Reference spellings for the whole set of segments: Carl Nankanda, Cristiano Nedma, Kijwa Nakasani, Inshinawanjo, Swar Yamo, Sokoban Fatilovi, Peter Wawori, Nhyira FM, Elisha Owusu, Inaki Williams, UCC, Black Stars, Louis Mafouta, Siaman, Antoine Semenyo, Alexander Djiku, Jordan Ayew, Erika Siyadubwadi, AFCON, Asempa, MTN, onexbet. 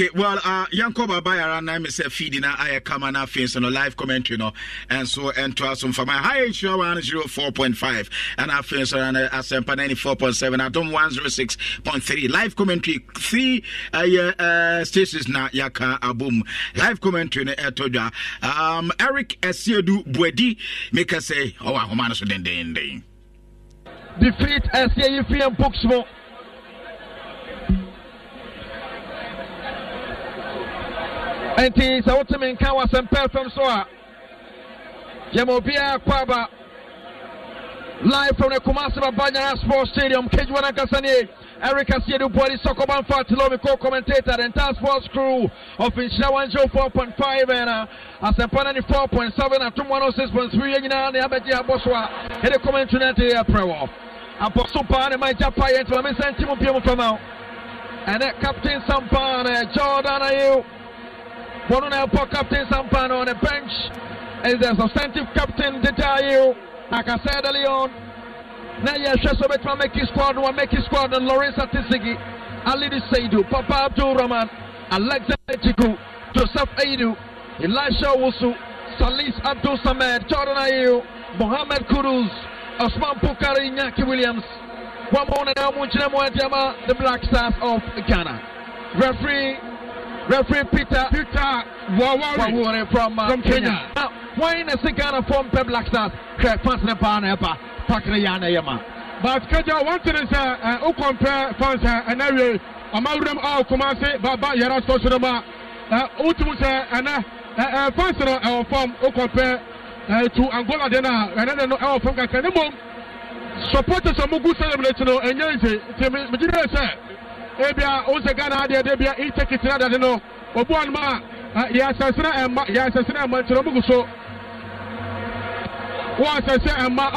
Okay, well, Yanko Baba Yara Namis Fidina Aya Kamana Fins on a live commentary, no, and so and to us for my high issue 104.5 and our Fins on a Asempa 94.7, Atom 106.3. Live commentary 3 stations na Yaka Abum. Live commentary na Etoja. Eric Asiedu Bwedi make us say, oh, I'm going to den. Defeat Asiedu Fiam Puxmo. And this ultimate Kawas and Pelton Soa Yamobia Kwaba live from the Kumasi Baba Yara Sports Stadium, Kijwa Nakasani, Erika Siyadubwadi, Sokoban Fatilovi, co-commentator, and task force crew of Inshinawanjo 4.5 and Asempa 94.7 and 106.3 and Abetia Boswa, and the commentary at the April. And for Supan and my Japan, and Mami Santimo Pium from now, and Captain Sampan, Jordan Ayew. One of our captain Sampan on the bench is the substantive captain Detail, like I said earlier on. Now, yes, Joseph make his squad, one make his squad, and Lawrence Ati-Zigi, Alidu Seidu, Papa Abdul Rahman, Alexander Djiku, Joseph Aidoo, Elisha Owusu, Salis Abdul Samed, Jordan Ayew, Mohammed Kudus, Osman Pukari, Inaki Williams. One more and the Black Stars of Ghana. Referee Peter Wawori from Kenya. Now, why in a Ghana form pe Black Stars? Fans ne pa na pa, pakre ya na yema. But Kenya want to say, who compare fans and every amount of Kumasi Baba Yara Sports Stadium. Ultimately, and fans our form who compare to Angola dena, and then our form can say, "Nemo supporters are mugu celebrating no enyanze." Me jira say. Ebia onse Ghana debia itekitira da no obuan ma ya sasra ma tro muguso wa sasra ma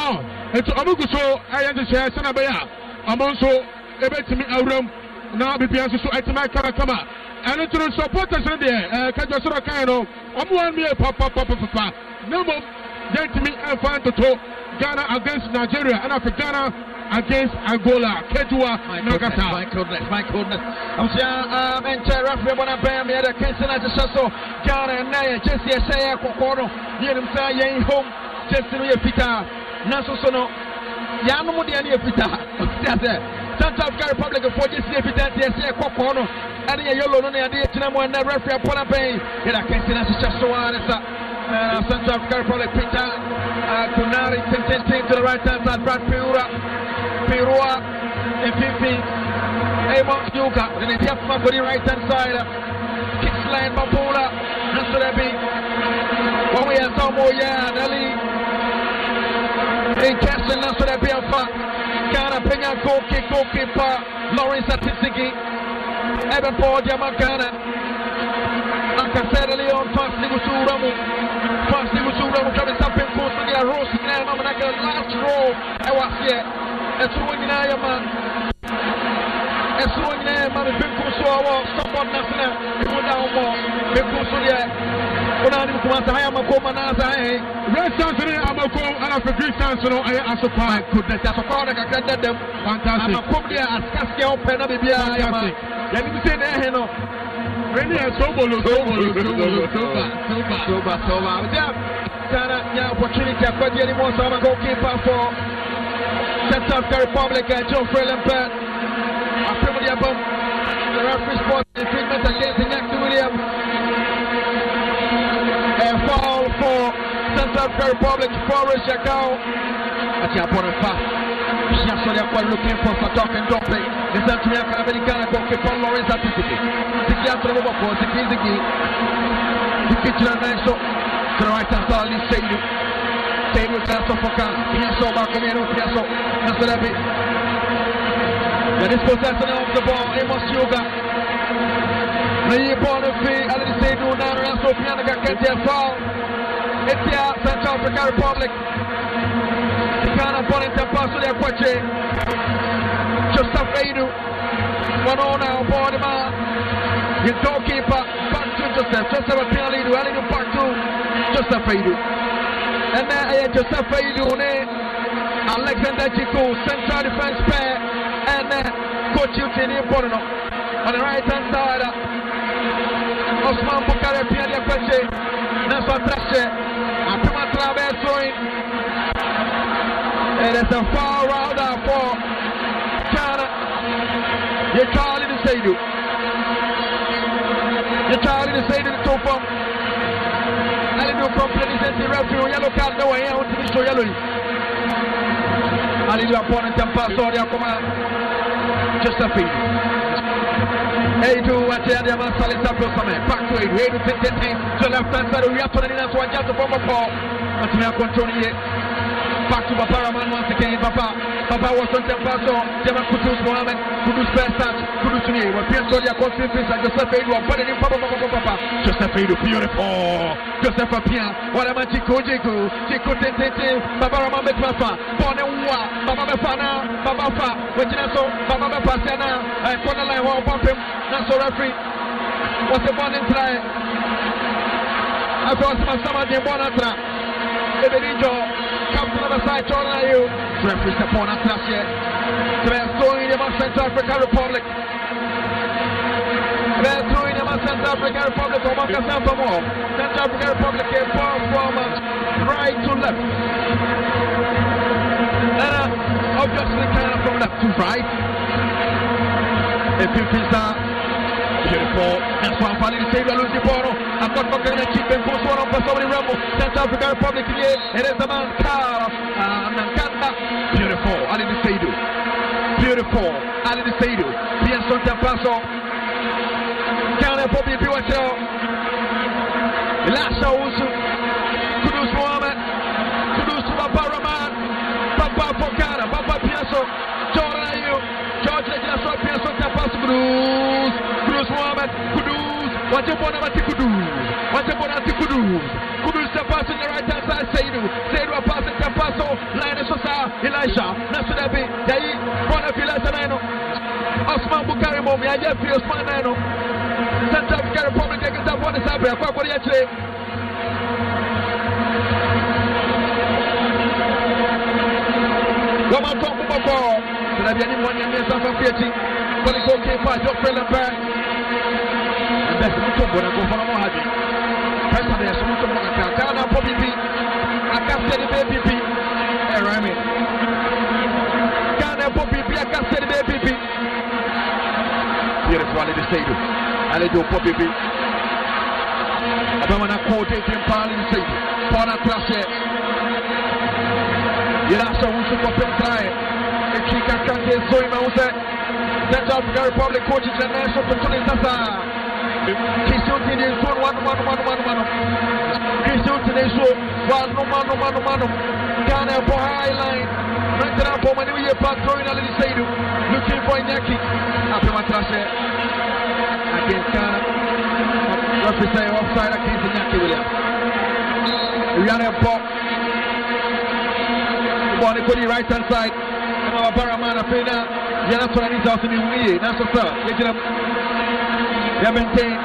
eto omuguso ayanje se na beya amonso ebetimi awram na bibia so etima kama eno tro supporters ne de kajo soro kan no omuan mi papa nemo gentimi enfant to Ghana against Nigeria and Africa Ghana against Angola, Kijwa Nakasani. My goodness. I'm saying, referee, when I bam, yeah, the Kingston at the Shasso, Ghana, Naya, Jesse, Shaya, Kokoro, Yenimsa, Yen Home, Jesse, Pita, Nasosono, Yanumudi, and Pita, Santa African Republic of 40, Pita, Jesse, Kokoro, and Yolo, and the Tinamo, and the referee, Ponapay, yeah, the Kingston at the Shasso, and Central African Republic, Peter Kunari, Tintin to the right hand side, Brad Pirua, Efifi, Amon Yuka, and it's Yafma for the right hand side, Kicksland, Mapula, Nasurebi, Wawi and Tomo, Yan, Ali, in Castle, Nasurebi, Kana, Pena, Koki, Koki, Pa, Lawrence Ati-Zigi, Evan Paul, Yamakana. Nakasere Leon Fast Nigusu Ramu coming up in post to their roast now. I'm going to last row. I was here. It's ruining I man. It's ruining I man. If you so I was someone national. You would now more. If you so yeah. When I come out, I am a common as I. Red Sansone, I'm a common and I'm a great Sansone. I am a supply. Goodness, that's a product I can get them. Fantastic. I'm a common as Cassia open up. Fantastic. Let me say there, you know. Really, sober. Yeah, opportunity for the animals. I'm a goalkeeper for Central African Republic and John Freeland-Pett. I'm probably above the referee spot in treatment against Inaki Williams. A foul for Central African Republic, Forest Jacao. At the opponent pass. Looking for Fatok and Dompe, the Central American goalkeeper Lawrence Ati-Zigi. The Kiatra over for the Kiziki, the Kitchener Nanso, the right hand Salis Seidu, Seidu Sasso Fokan, Piasso, Bacanero, Piasso, Nasolevi. The dispossession of the ball, Amos Yuga, the Bonafi, Alice Seidu, Narasso, Pianaka, Ketia Foul, Etia, Central African Republic. Ghana opponent and pass to their Kwache. Joseph Aidoo. One on now, Bordema. The goalkeeper back to Joseph. Joseph Aidoo. Alidu back to Joseph Aidoo. And then Joseph Aidoo. Alexander Djiku. Central defense pair. And then Coach Utini Borno. On the right hand side. Osman Pukari pia ya kweche Nelson Treshe apima travesoing. It is a foul round for Ghana. Alidu Seidu the top up. Alidu completely sent the referee yellow card. No way out to the show yellow. Alidu upon the pass on the command. Just a feed. Aidoo at the other man, Salis Abdul Samed. Back to Aidoo. Aidoo takes it in to the left-hand side. We have to the so I just to Papa Paul. But we are controlling it. Back to Papa Rahman once again. Papa was on the pass on. Jaman Kudus Mohammed. Kudus first touch. Kudus me. When Pierre Sodia calls him face, Joseph Aidoo. I'm putting in Papa. Joseph Aidoo, beautiful. Joseph Appian. What am I, Djiku Tete. Papa Rahman with Papa. Bonewa. Papa Befana. Papa Fa. Wejinaso. Papa Befasiana. I put a line on Papa. That's so referee. What's the morning try? I thought somebody in Bonatra. If it is your come to the other side, Jordan Ayew. Referee upon us last year. They're throwing them at Central African Republic. Or Makassan for more. Central African Republic is far from right to left. And obviously, kind of from left to right. The Pisa, beautiful. That's why I'm finally saved. I lose the ball. I've got fucking a cheap and post one on Pasoli Rambo. Central African Republic here. It is the man, Carl Nankanda. Beautiful. Alidu Seidu. Bien solta paso. Carl Bobby Biwacho. Elisha Owusu. Kudus Mohammed. Kudus Baba Rahman. Papa Fokara. Papa Piasso. Jordan Ayew. George Legislator Pierce on the pass Kudus Mohammed Kudus. What you want about Kudus? Kudus the pass on the right hand side. Seidu a pass in the pass. Line is Sosa Elisha. Nasudabi Dayi. One of Elisha Nino. Osman Pukari Momi. I just feel Osman Nino. Central African Republic against the one is Abia. Kwa kwa yachle. Goma Tongu Boko. There be anyone in this after pitching, but it's okay for Joe Pellegrino. And that's the top one. I go for a Mohadi. That's how they are. So much more. Canada for BP. I can't say the BPP. Erami. Canada for BP. I can't say the BPP. Here is what it is said. Alidu for BP. Abamana quote it in Pali said. For a class here. Yelasa Wusu for Pellegrino. Kika Kante Zoe Mausa, Central African Republic coach is the national Petuni Sasa. Christian Tine Zone, one. Christian Tine Zone, one. Ghana for high line. Rented up for Manu Yepak, going out of the stadium. Looking for Inaki. After Matrashe against Ghana. Referee offside against Inaki Williams. Rihanna Pop. Bonnie right hand side. Our Paramount of Fina, Yanatoni Thousand in Wee, Nasota, Yamatain,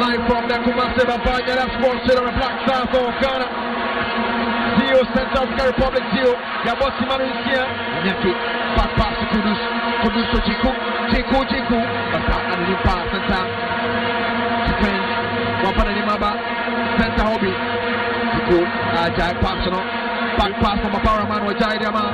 live from the Kumasi Baba Yara Sports Stadium, Black Stars of Ghana, Zio, Central African Republic, Zio, Yabossi Manusia, Nyaki, Papa Kudus, Djiku, Papa, and Lipa, Santa, Spence, Wapanimaba, Santa Hobby, Djiku, Ajay Pasano. Back pass from a power man with Jaidama.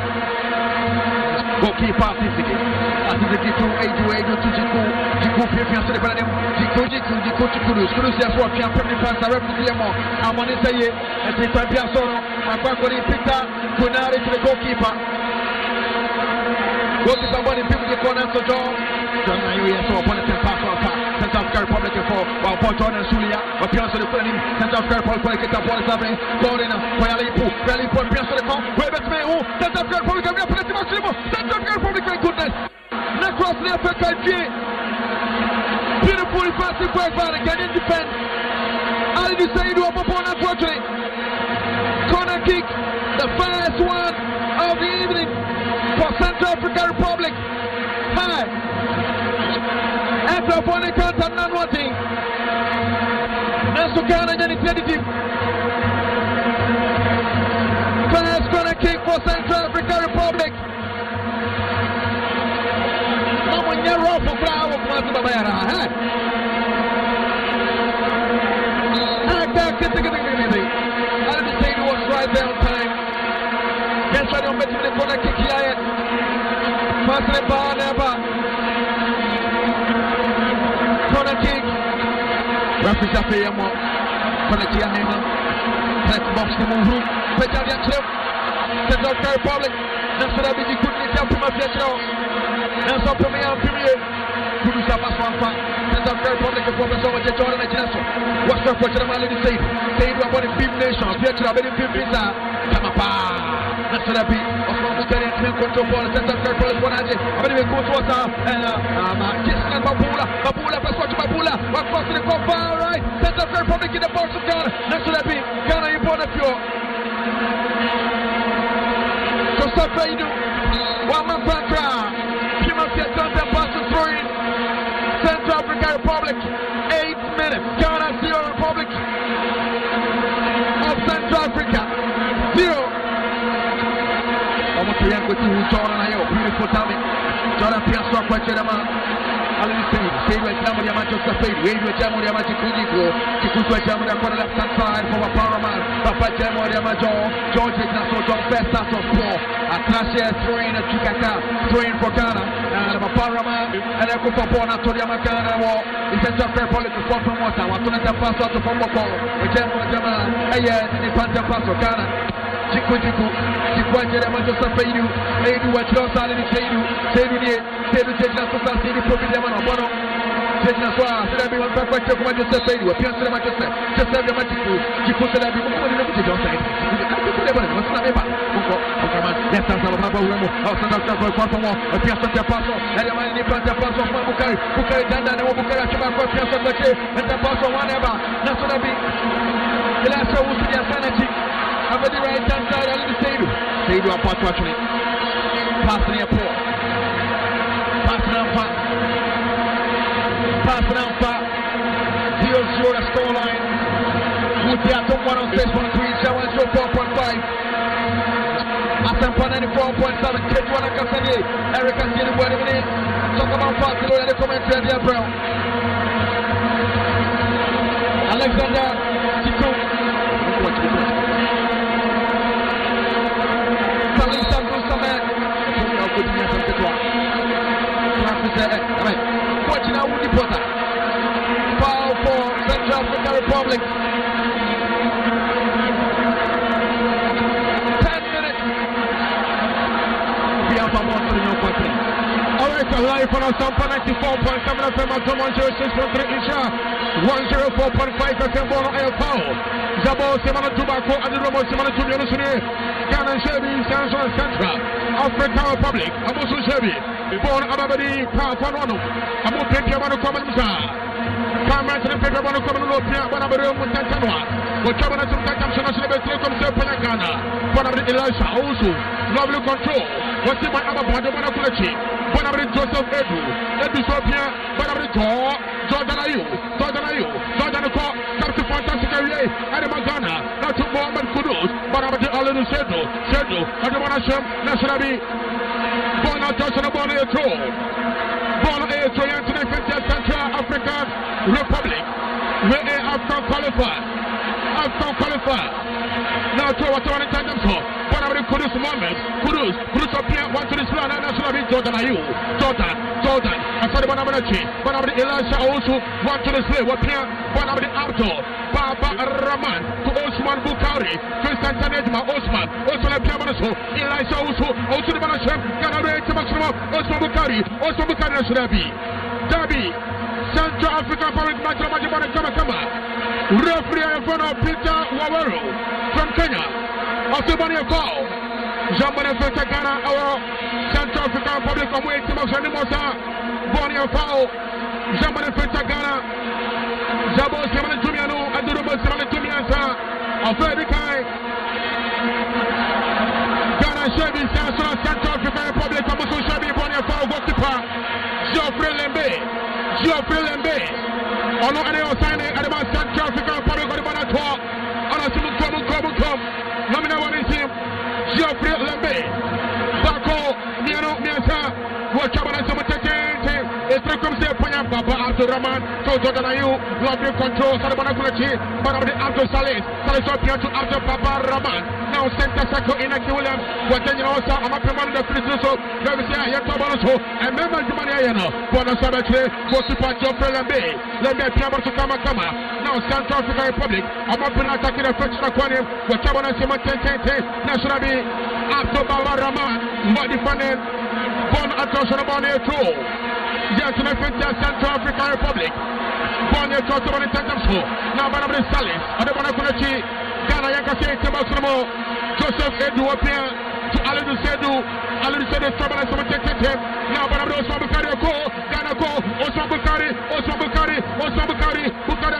Goalkeeper Ati-Zigi to Aidoo to Djiku. Djiku Piafian to the Benin. Djiku to Kudus. Kudus just walk here. Premier pass directly to Yamo. Amani Saye. And Peter Wawori. Akwakori Peter Kunari to the goalkeeper. Goalkeeper body people the corner to John. John Ayew so opponent pass on top. Central African Republic for Jordan Sulia, but Pierce the Fulham, Central African Republic at the ball is happening, Gordon, Rally for Pierce the Con, Websme, Central African Republic, we are pretty much Central African Republic, my goodness, Necros near FKG, beautiful defensive work by the Ghanaian defense, Alidu Seidu up upon unfortunately, corner kick, the first one of the evening for Central African Republic, Enter upon the count and none one thing. Nasukana and Initiative. First corner kick for Central African Republic. Mamunya Ropo Crow of Kumasi Baba Yara. Alidu Seidu was right there on time. Kesano meti the corner kick here. Pasne Banaba. Corner kick. Rafi Safi Yamo. Corner kick here. Black box to Munhu. Peter Diatrep. Central Republic. National Bidi Kudnita Prima Fiacho. National Premier Premier. Kudus pass one fan. Central Republic of Professor Jordan Ayew. What's up for Chairman Alidu Seidu? Seidu about the Big Nation. Here to the Big Visa. Kamapa. National B. Osman Pukari and Tim control ball. Central Republic for Ayew. About the coach was and Christiano Babula. Babula pass to Babula. What cross to the far right. Central Republic in the box of Ghana. National B. Ghana you born at you. Joseph Aidoo. Wama Patra. Kumasi Baba Yara Central African Republic, 8 minutes. Ghana 0, Republic of Central Africa 0. Almost a young with you, Jordan Ayew, beautiful timing. Jordan Piazza, Quacheraman, Alidu Seidu, Seidu and Jamu Yamacho Safed, Wave with Jamu Yamachi Kudigo, Kikutu and Jamu Yakona left hand side for a Paraman, Papa Jamu Yamajo, George Ignacio, John Best out of 4. Atrashe throwing a Chukaka, throwing for Ghana. And a Paraman, and a Kupa Pona to the Amakana war, the Central Fair Politics, Water, Watunata Paso to Pomoko, the General Jaman, Ayas, the Panta Paso, Ghana, Jikujiku, Jikuja, Manchester Fadu, Aidu, Wachos, Alidu Seidu, Seidu, Jekna Sosa, Seidu, Profi Jaman, Obono, Jekna Soa, Serabiman, Perfect, Manchester Fadu, Appearance of Manchester, just have the Machiku, Jikuja, the Let's have a Papa Wemo, our Central Circle, Quantomo, a Piazza Passo, and a man in the Panta Passo, Mabukari, Bukari Danda, and Mabukari, Piazza Pache, and the Passo, whatever, Nasonabi, Elisha Owusu, Sanati, and the right hand side, Alidu Seidu. Seidu apart, watching it. Passing a poor. Passing up, 0-0, the score line. Mutiato 106.3, 7-0, 4.5. Asampa 94.7, Kijwa Nakasani, Eric Asiedu Bwedi, Sokoban Fatilovi and the commentary of the April. Alexander Djiku, Salis Abdul Samed, Kochina Wudi Pota, foul for Central African Republic. 3. All right, live on Sampa 94.7 FM at 106.3 Isha, 104.5 FM Boro El Pao, Zabo Semana Tobacco, and the Robo Semana Tubian Sune, Ghana Sherby, Sanson Central, Africa Republic, Amosu Sherby, Bon Ababadi, Kapanonu, Abu Pekiamano Commonza, Kamats and Pekiamano Commonwealth, Piabanabero Mutantanwa, Wachabana Tumtakam Sanasebe, Ghana, Panabri Elisha Owusu, lovely control. What's it by Ababado Manapulachi? Banabri Joseph Aidoo, Episopia, Banabri Tor, Jordan Ayew, come to fantastic area, Adamagana, not to Mohammed Kudus, Banabati Alidu Seidu, Adamanashem, Nationabi, Bona Joshua Bona Eto, Central African Republic, where they have come qualified. Now to what I want to tell them for. Banabri Kudus Mohammed, Kudus appear, one to the Swar Yamo, Jordan Ayew, Jordan, and for the Banabanachi, Banabri Elisha Owusu, one to the Swar Yamo, Banabri Abdul, Papa Abdul Rahman, to Osman Pukari, Cristiano Nedma, Osman Piamanasu, Elisha Owusu the Banashem, Canada, Maximo, Osman Pukari, Dabi, Central African Republic, Majamajibana Kamakama. Referee in front of Peter Wawori from Kenya. Osebani Akol. Jambane Fete Ghana, our Central African Republic of West Timor Mosa. Boni Akol. Jambane Fete Ghana. Jabo Semane Tumiano. Adurubo Semane Tumiasa. Afedi Kai. Ghana Shebi Sansona Central African Republic of Musu Shebi. Boni Akol. Gokipa. Geoffrey Lembe. On the other side, Adama Central African Republic of the Manatua, on a Simukum, Namina Wanism, Geoffrey Lembe, Bako, Miano Miasa, Wachabana Samateke, Estricum Sepanya Papa, Abdul Rahman to Jordan Ayew, lovely control, Sarabana Kulachi, Barabdi Abdul Salim, Salis to Abdul Papa Rahman. Now center circle Inaki Williams, Watanya Osa, Amapiman, the Frizzle, Ravisia, Yatabaso, and Member Jumaniano, Bonasabatri, Kosipacho, Pelambe, Lembe Piambo to Kamakama. Now Central African Republic, Amapina attacking the French Aquarium, Watabana Simon Tente, National B, Abdul Baba Rahman, Modifan, Bon Attention about it too. Yes, and I think that's Central African Republic. Bonnie talks about the Central School. Now, Madame Salis, Adabana Kunachi, Ghana Yakase, Kamasamo, Joseph Aidoo appear to Alidu Seidu. Alidu Seidu is trouble as someone takes him. Now, Madame Osman Pukari, Ghana Ko, Osman Pukari, Pukari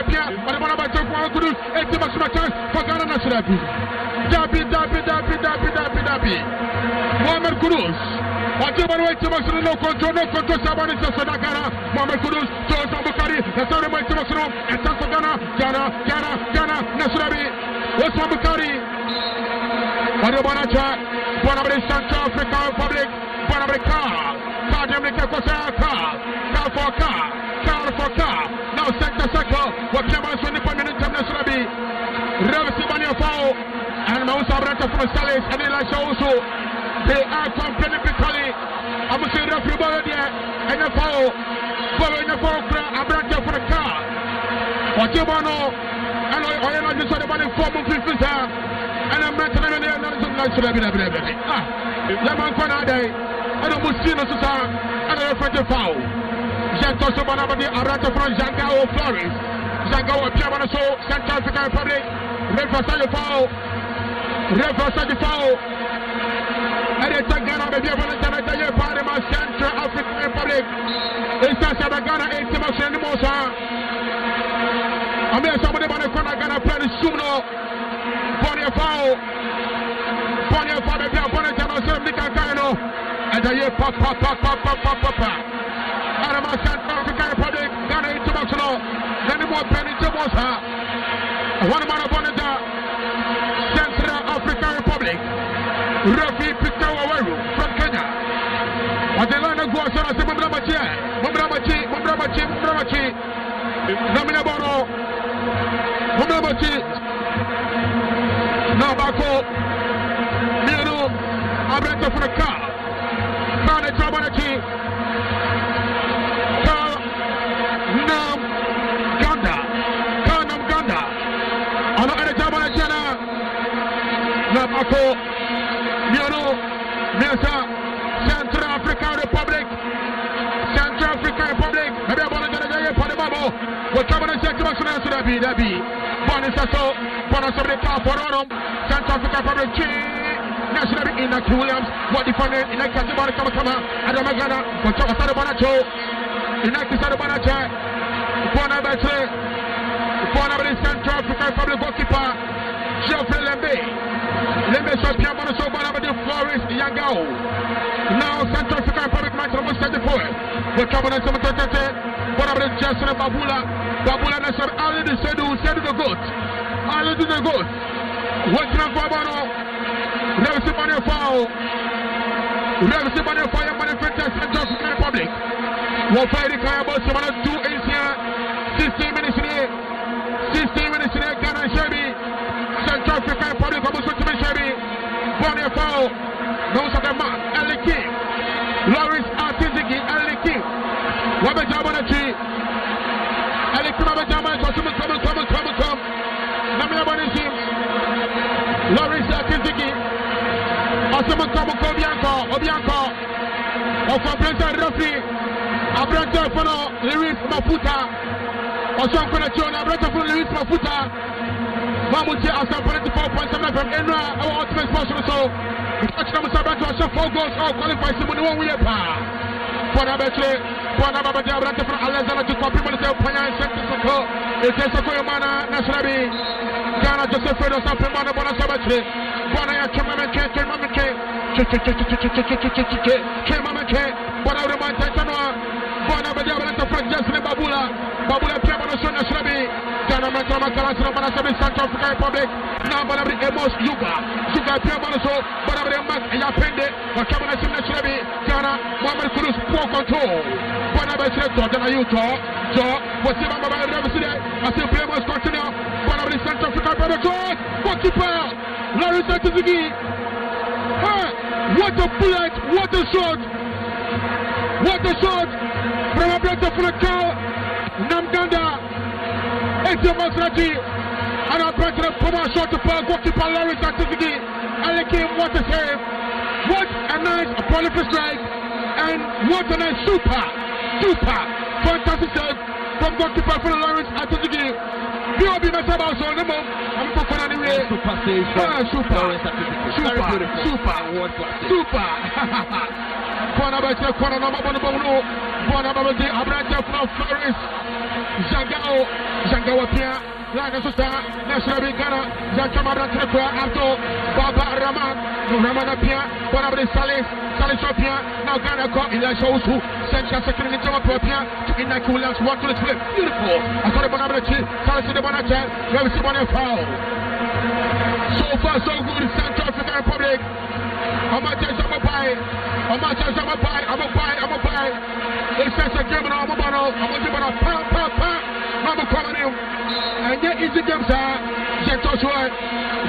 appear, Adabana Mohammed Kudus, and Timasuma Chance for Ghana National. Dabi. Mohammed Kudus. Whatever way to Masuru, no control, Saban is a Dakara, Mohammed Kudus, Joseph Bukari, Nasser Mohammed to Masuru, and Sasagana, Ghana, Nasrabi, Osman Pukari, Barabanacha, Barabana Central African Republic, Barabaka, Kademika Kosaka, Kar for Ka, now Santa Circle, what Jamas on the permanent Nasrabi, Ravsimania Fao, and Mousa Brata from Salis and Elisha Owusu. They are complaining bitterly. I'm saying that you bought it and a foul. Following the foul crowd, I brought you for the car. What you want to know? And I just said about the form of 50 and I'm not going to be able to do it. And I'm Muslim Susan and I'm afraid to foul. Just also about the Arata from Zangao Flores. Zangao appeared so Central African Republic. Reverse the foul. And it's a Ghana, baby, I'm going to tell you, Parliament, Central African Republic. It's a Ghana, it's a Motion Mosa. I mean, somebody want to Ghana, play the Suno, Pony Fowl, baby, I'm going to tell you, and the year, Papa. And I'm a Central African Republic, Ghana, it's a Motion, then more penny to Mosa. One man upon the Central African Republic. Rafi Peter Wawori from Kenya. Adelana Guasana Mubrabachi. Naminaboro. Mubrabachi. Nabako. Miru. Abrata for the car. Kane Trabanachi. Kanam Ganda. Ano Ere Trabanachana. Nabako. Central African Republic. Maybe I'm going to get for the bubble. What happened in Central African Republic? Central African Republic. National Inaki Williams. What defended Inaki Siyadubwadi? Adama Ghana. What Inaki Siyadubwadi. Bonabete. Central African Republic goalkeeper. Geoffrey Lembe. Let me show you about the Flores Yangao. Now, Central African Republic match almost 74. The trouble is about the Jason Babula Nasser Alidu Seidu the goat. What's your Fabano? Rev Simania Fowl, manifested Central African Republic. We'll fight the Kayabos, 2 is here, 16 minutes in here, Ghana Sherby. Central African Republic, Bonifao, those are the man, Eliki, Lawrence Ati-Zigi, Eliki, Wabajamanachi, Namiabanishim, Lawrence Ati-Zigi, Osumakamoko, Obianko, Ofabreza Rufi, Abrata Fono, Louis Mafouta, Osumakamoko, Abrata Fono, Louis Mafouta, Mamuti as a 44.7 from Enra, our ultimate sponsor. So, the touch number 7 to us, 4 goals, all qualified. Simon, one way apart. Bonabete, from Alexander Djiku, people say, Panya, Sentisuko, Itesako, Yomana, Nasrabi, Ghana, Joseph Aidoo, Sapimana, Bonasabate, Bonaya, Chemamake, Bonabete, Bonabete, from Jasmine Babula, Piamonoso, Nasrabi. Central African Republic, now Banabri Emos Yuga, Piamonoso, Banabri Mas, Yapende, Ghana, Mohammed Kuru. is poor control. But I say, Jordan Ayew, so what's your mama ever today? I say, play was continue. But I will Central Africa by the goal. What you play? Lawrence Ati-Zigi. What a bullet, what a shot. What a shot from a black of cow, Namganda, it's a Masrati, and I'm trying to come out short to pass, goalkeeper Lawrence Ati-Zigi, and they came, what a save, what a nice prolific strike, and what a nice super, fantastic save from goalkeeper for Lawrence Ati-Zigi. We'll be messing about on the move, I'm going to find any way. Super save, super. Corner number one, I'm a buy. It says a game on a bottle. I'm a bottle. Pop. I'm calling him. And yet, it's a game, sir. Zetosua.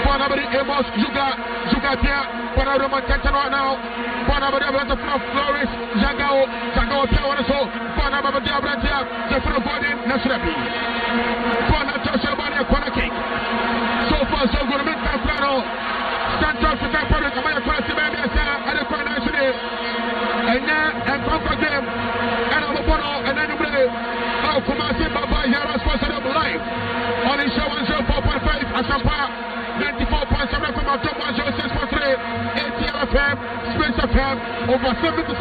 Bonabri Emos, Zuga Pia. Bonabri Tetano now. Bonabri Abra Flores, Zagao Pia. Bonabri Abra Tia. The Pro Body, Nasrabi. Bonabri Abra Tia. So far, so good. Mr. Flano. Stand up to the public. I'm going to cross the baby. I'm going to and now, and conquer them, and I'm a bottle, and then play. Now, Kumasi Baba Yara Sports Stadium live on Inshinawanjo 4.5, Asampa 94.7 from October 06.3, Nhyira FM, Space FM, over 77 of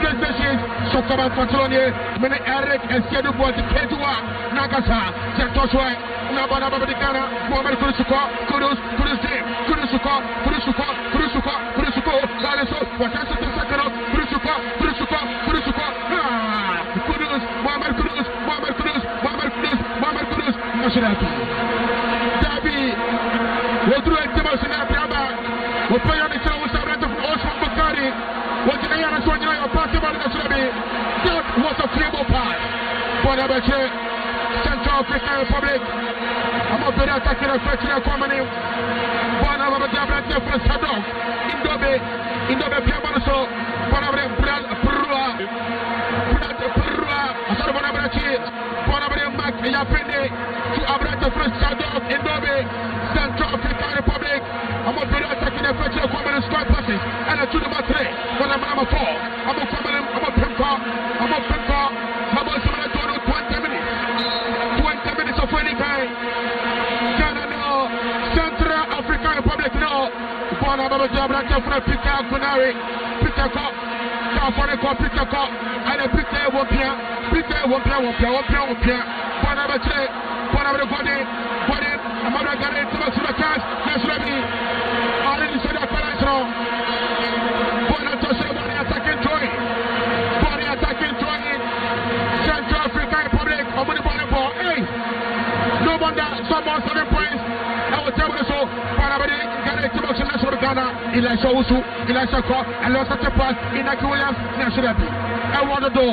PlayStation, Sokoban Fatilovi, Mene Eric Asiedu Bwedi, Kijwa Nakasani, Zetoshwe, Nabana Babadikana, Mohammed Kudus, that is all, what else is the second of? Kudus, Mohammed Kudus, Mashinati. Dabi, we'll do it to Mashinati Abba. We'll play on the show with Osman Pukari. What's in the air? That was a three-ball pass. Bonabache, Central African Republic. I'm up to the attack in a fractional company. Bonabache for Sadok. Indobe Piamoso. Central African Republic. I'm going to attack in the future of squad passes. And I took about three. When I'm a four, I'm a family, I'm a pimp car. I'm a 20 minutes. 20 minutes of any time. Ghana now. Central African Republic now. Central African Republic, no wonder someone 7 points. I will tell you so. Ghana, Elisha Owusu, Elisha Owusu, and Lawrence Ati-Zigi, Inaki Williams, National Team. I want the door.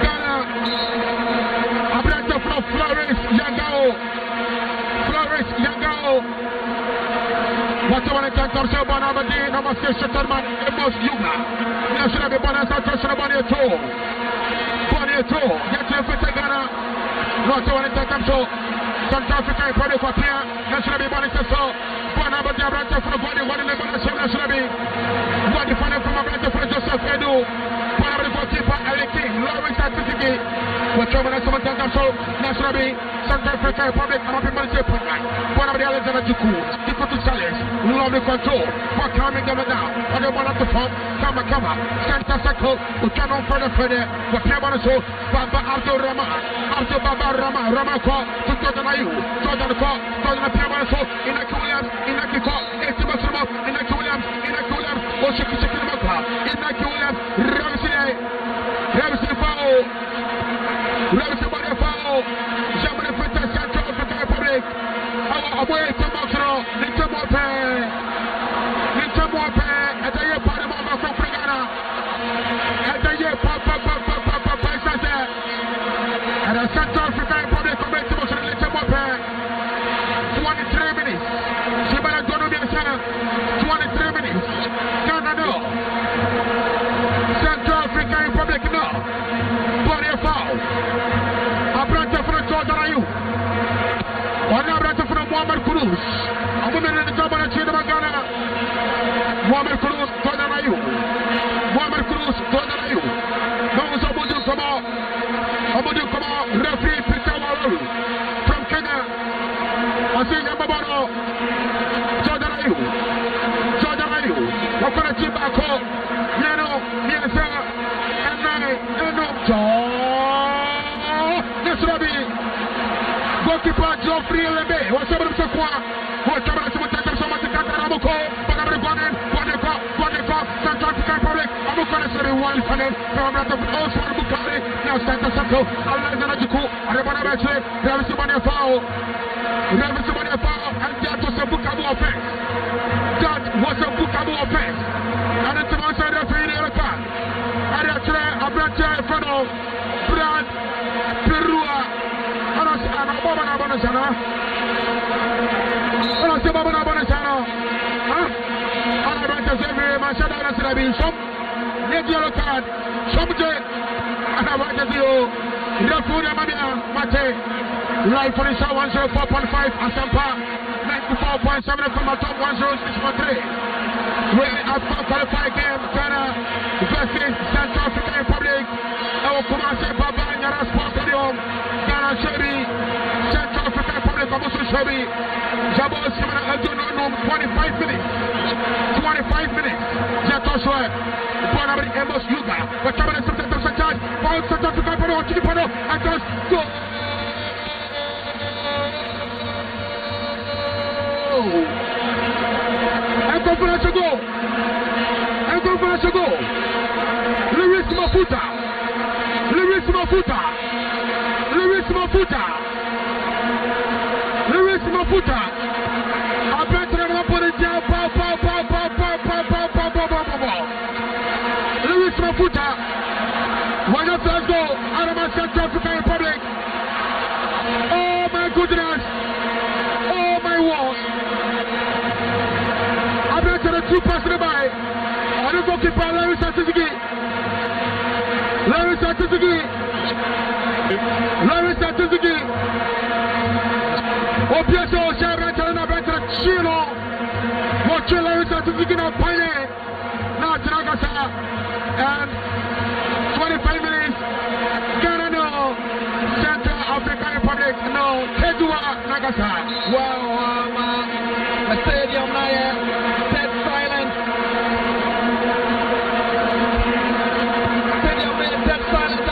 Ghana, Abraham from Flores Yangao. What you want to take up, Bonabadi, Namaste, Shuttleman, Emos Yuga, National Bonasa, Toshabani, Bonnie, get your Fitagana, what you want to take up, so Central African Republic for Pia, National Bonasa, Bonabadi, Abrata for Bonnie, one in the Bonasa, National B, what you find from Abrata for Joseph Aidoo, Bonabadi for Keeper, Eric King, Lawrence Ati-Zigi, what you want to take up, so National B, Central African Republic, and I'll be Bonabadi, Alexander Djiku, Djiku to Salis. Lovely control, but coming down now. I don't want to pump, come on, center circle, we come on further, what came on the show, Papa Abdul Rahman, Ramako, to Jordan Ayew, Jordan came on the show, Inaki Williams, Oshembe Breda, Inaki Williams, Ramsey Fowl, Central African Republic. Kudus, Abubakar Ntabana Chida Magana, Mohammed Kudus, Jordan Ayew, Mohammed Kudus, Jordan Ayew, Moses Abudu Kama, referee Peter Wawori from Kenya, Asiya Mbabaro, Jordan Ayew, Wakona Chibako, Yeno, Yesa, Goalkeeper Geoffrey Lebe, Central African Republic, Osman Pukari, now center circle, Alexander Djiku, Rebana Betri, and that was a bookable offense. And it's an outside referee in the car. And that's a branch in front of Brad Perua. Live for the show 104.5 Asampa 94.7 from the top 106.3. We have got qualified game Ghana versus Central African Republic. Our Kumasi Baba Yara Sports Stadium. Ghana Sherry. Central African Republic, Abusu Shebi, Jabo Siman Adunum, 25 minutes, Jatoswa, Bonabri Emos Yuga, but Cameron September Sajaj, all Central African Republic, Chilipano, and just go! And go for us to go! Louis Mafouta! Mafouta, I bet you don't put it down. Louis Mafouta, why not let's go out of my Central African Republic? Oh my goodness, oh my word. I bet you the two passing by. I don't go keep on Lawrence Ati-Zigi. Obiaso Oshembe Breda better Chilo. What Chilo is at the beginning of play. Now Nakasani and 25 minutes. Ghana no, Central African Republic no. Kijwa Nakasani. Wow, the stadium now dead silent. Stadium is dead silent.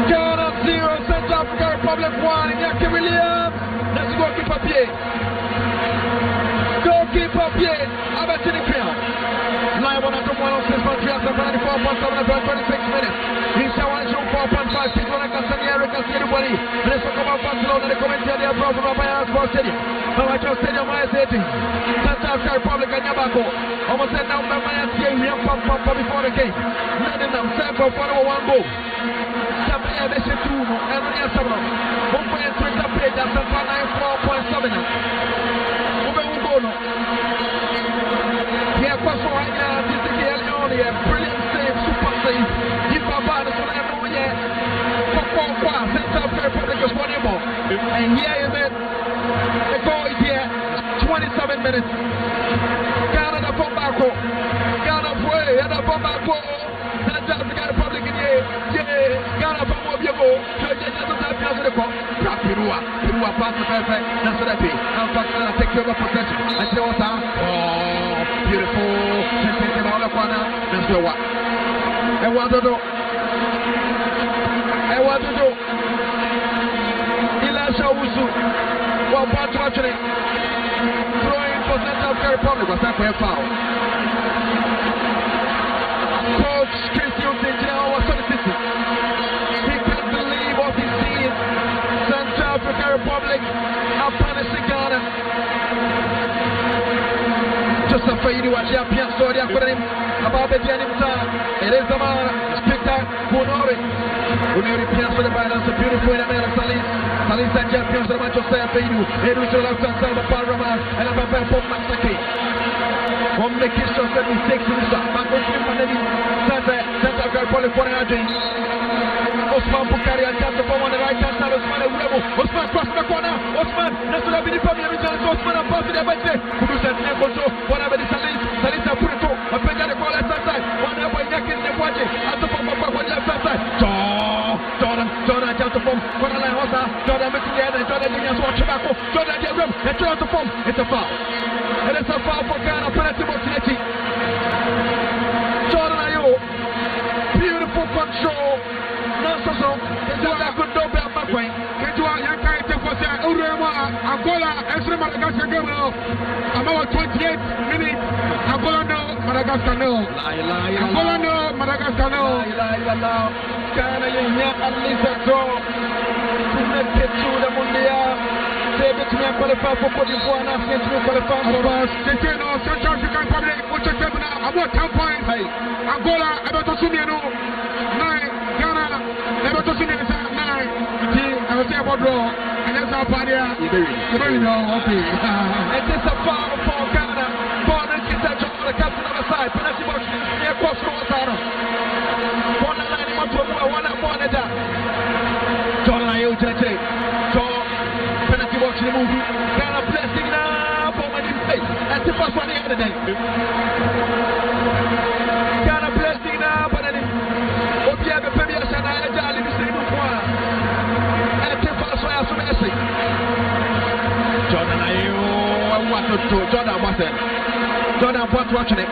Ghana 0, Central African Republic 1, Inaki Williams. Let's go keep up here. I bet you the crown. Live on the 106.3 after 94.7 about 26 minutes. Inshinawanjo 4.5, Kijwa Nakasani, Erika Siyadubwadi. And it's Sokoban Fatilovi, the commentary they have brought from Papa Abdul Rahman. Now Stadium is 18. Central African Republic and Yabako. Almost said now, my man is here, before the game. Nothing now, Sample, 401 goal. Sample, they should do, and we have some. 1.3 page, that's a 94.7. Here comes for right now, this is the Leon here. Brilliant save, super save. Give my body to them over here. For Central African Republic is one more. And here is it. The goal is here. 27 minutes. Ghana from Bako. Central African Republic in here. Ghana from Obiago. Perua pass the fair play. That's what I pay. I'm going to take over possession. I see what's up. Oh, beautiful. That's your one. I want to do. Elisha Owusu. Well, part two actually. Throwing for Central African Republic. What's that for a foul? Coach Cristiano Nedma was on the system. He can't believe what he's seeing. Central African Republic are punishing Ghana. tusafiri watia pia storia kwenye ababe jani mta eleza mara spectacle bonore bonore pia sole balance beautiful na mera Salis Salis ya champions na macho sasa Aidoo Aidoo sio la kutangaza parama na baba pop masaki bombe kisho sasa ni sexy sana kwenye sasa sasa kwa pole pole ajui Osman Pukari atatu kwa mwana right hand na Osman Urebo Osman cross the corner Osman nasula bini pamia mjana Osman apasi ya bete Kudus atine kocho wana bedi Salis Salis apurito apenda ni kwa left side wana hapa Inaki ni mwaje atupo mpapa kwa left side Jordan atatu form wana la hosa Jordan miti ya ene Jordan jini asuwa chumako Jordan jini rem ya chula atu form it's a foul it is a foul for Ghana penalty box nechi Jordan Ayew beautiful control Nasoso, Kijwa Kudobe Abakwe, Kijwa Nakasani Kose, Urema, Angola, FC Madagascar Gabon, about 28 minutes, Angola no, Madagascar no, Angola no, Madagascar no, Ghana yenya alisato, tumepetuda mundia. David Nya qualified for Cote d'Ivoire and Africa to qualify for us. They say no, Central African Republic, Oshembe about 10 points. Angola, about Sumiano, 9. Ghana, about Sumiano, 9. I will say about draw. And that's our party. Very well, okay. It is a foul for Ghana. Ball is in the captain on the side. Penalty box near Costa Rica. Corner line, one to one, one at that. Jordan Ayew, watching the movie, Ghana blessing now for my face. That's the first one the other day. Ghana blessing now for the Obiabe Premier Sana and Alidu Seidu. That's the first one I saw the essay. Jordan Ayew, Jordan was watching it.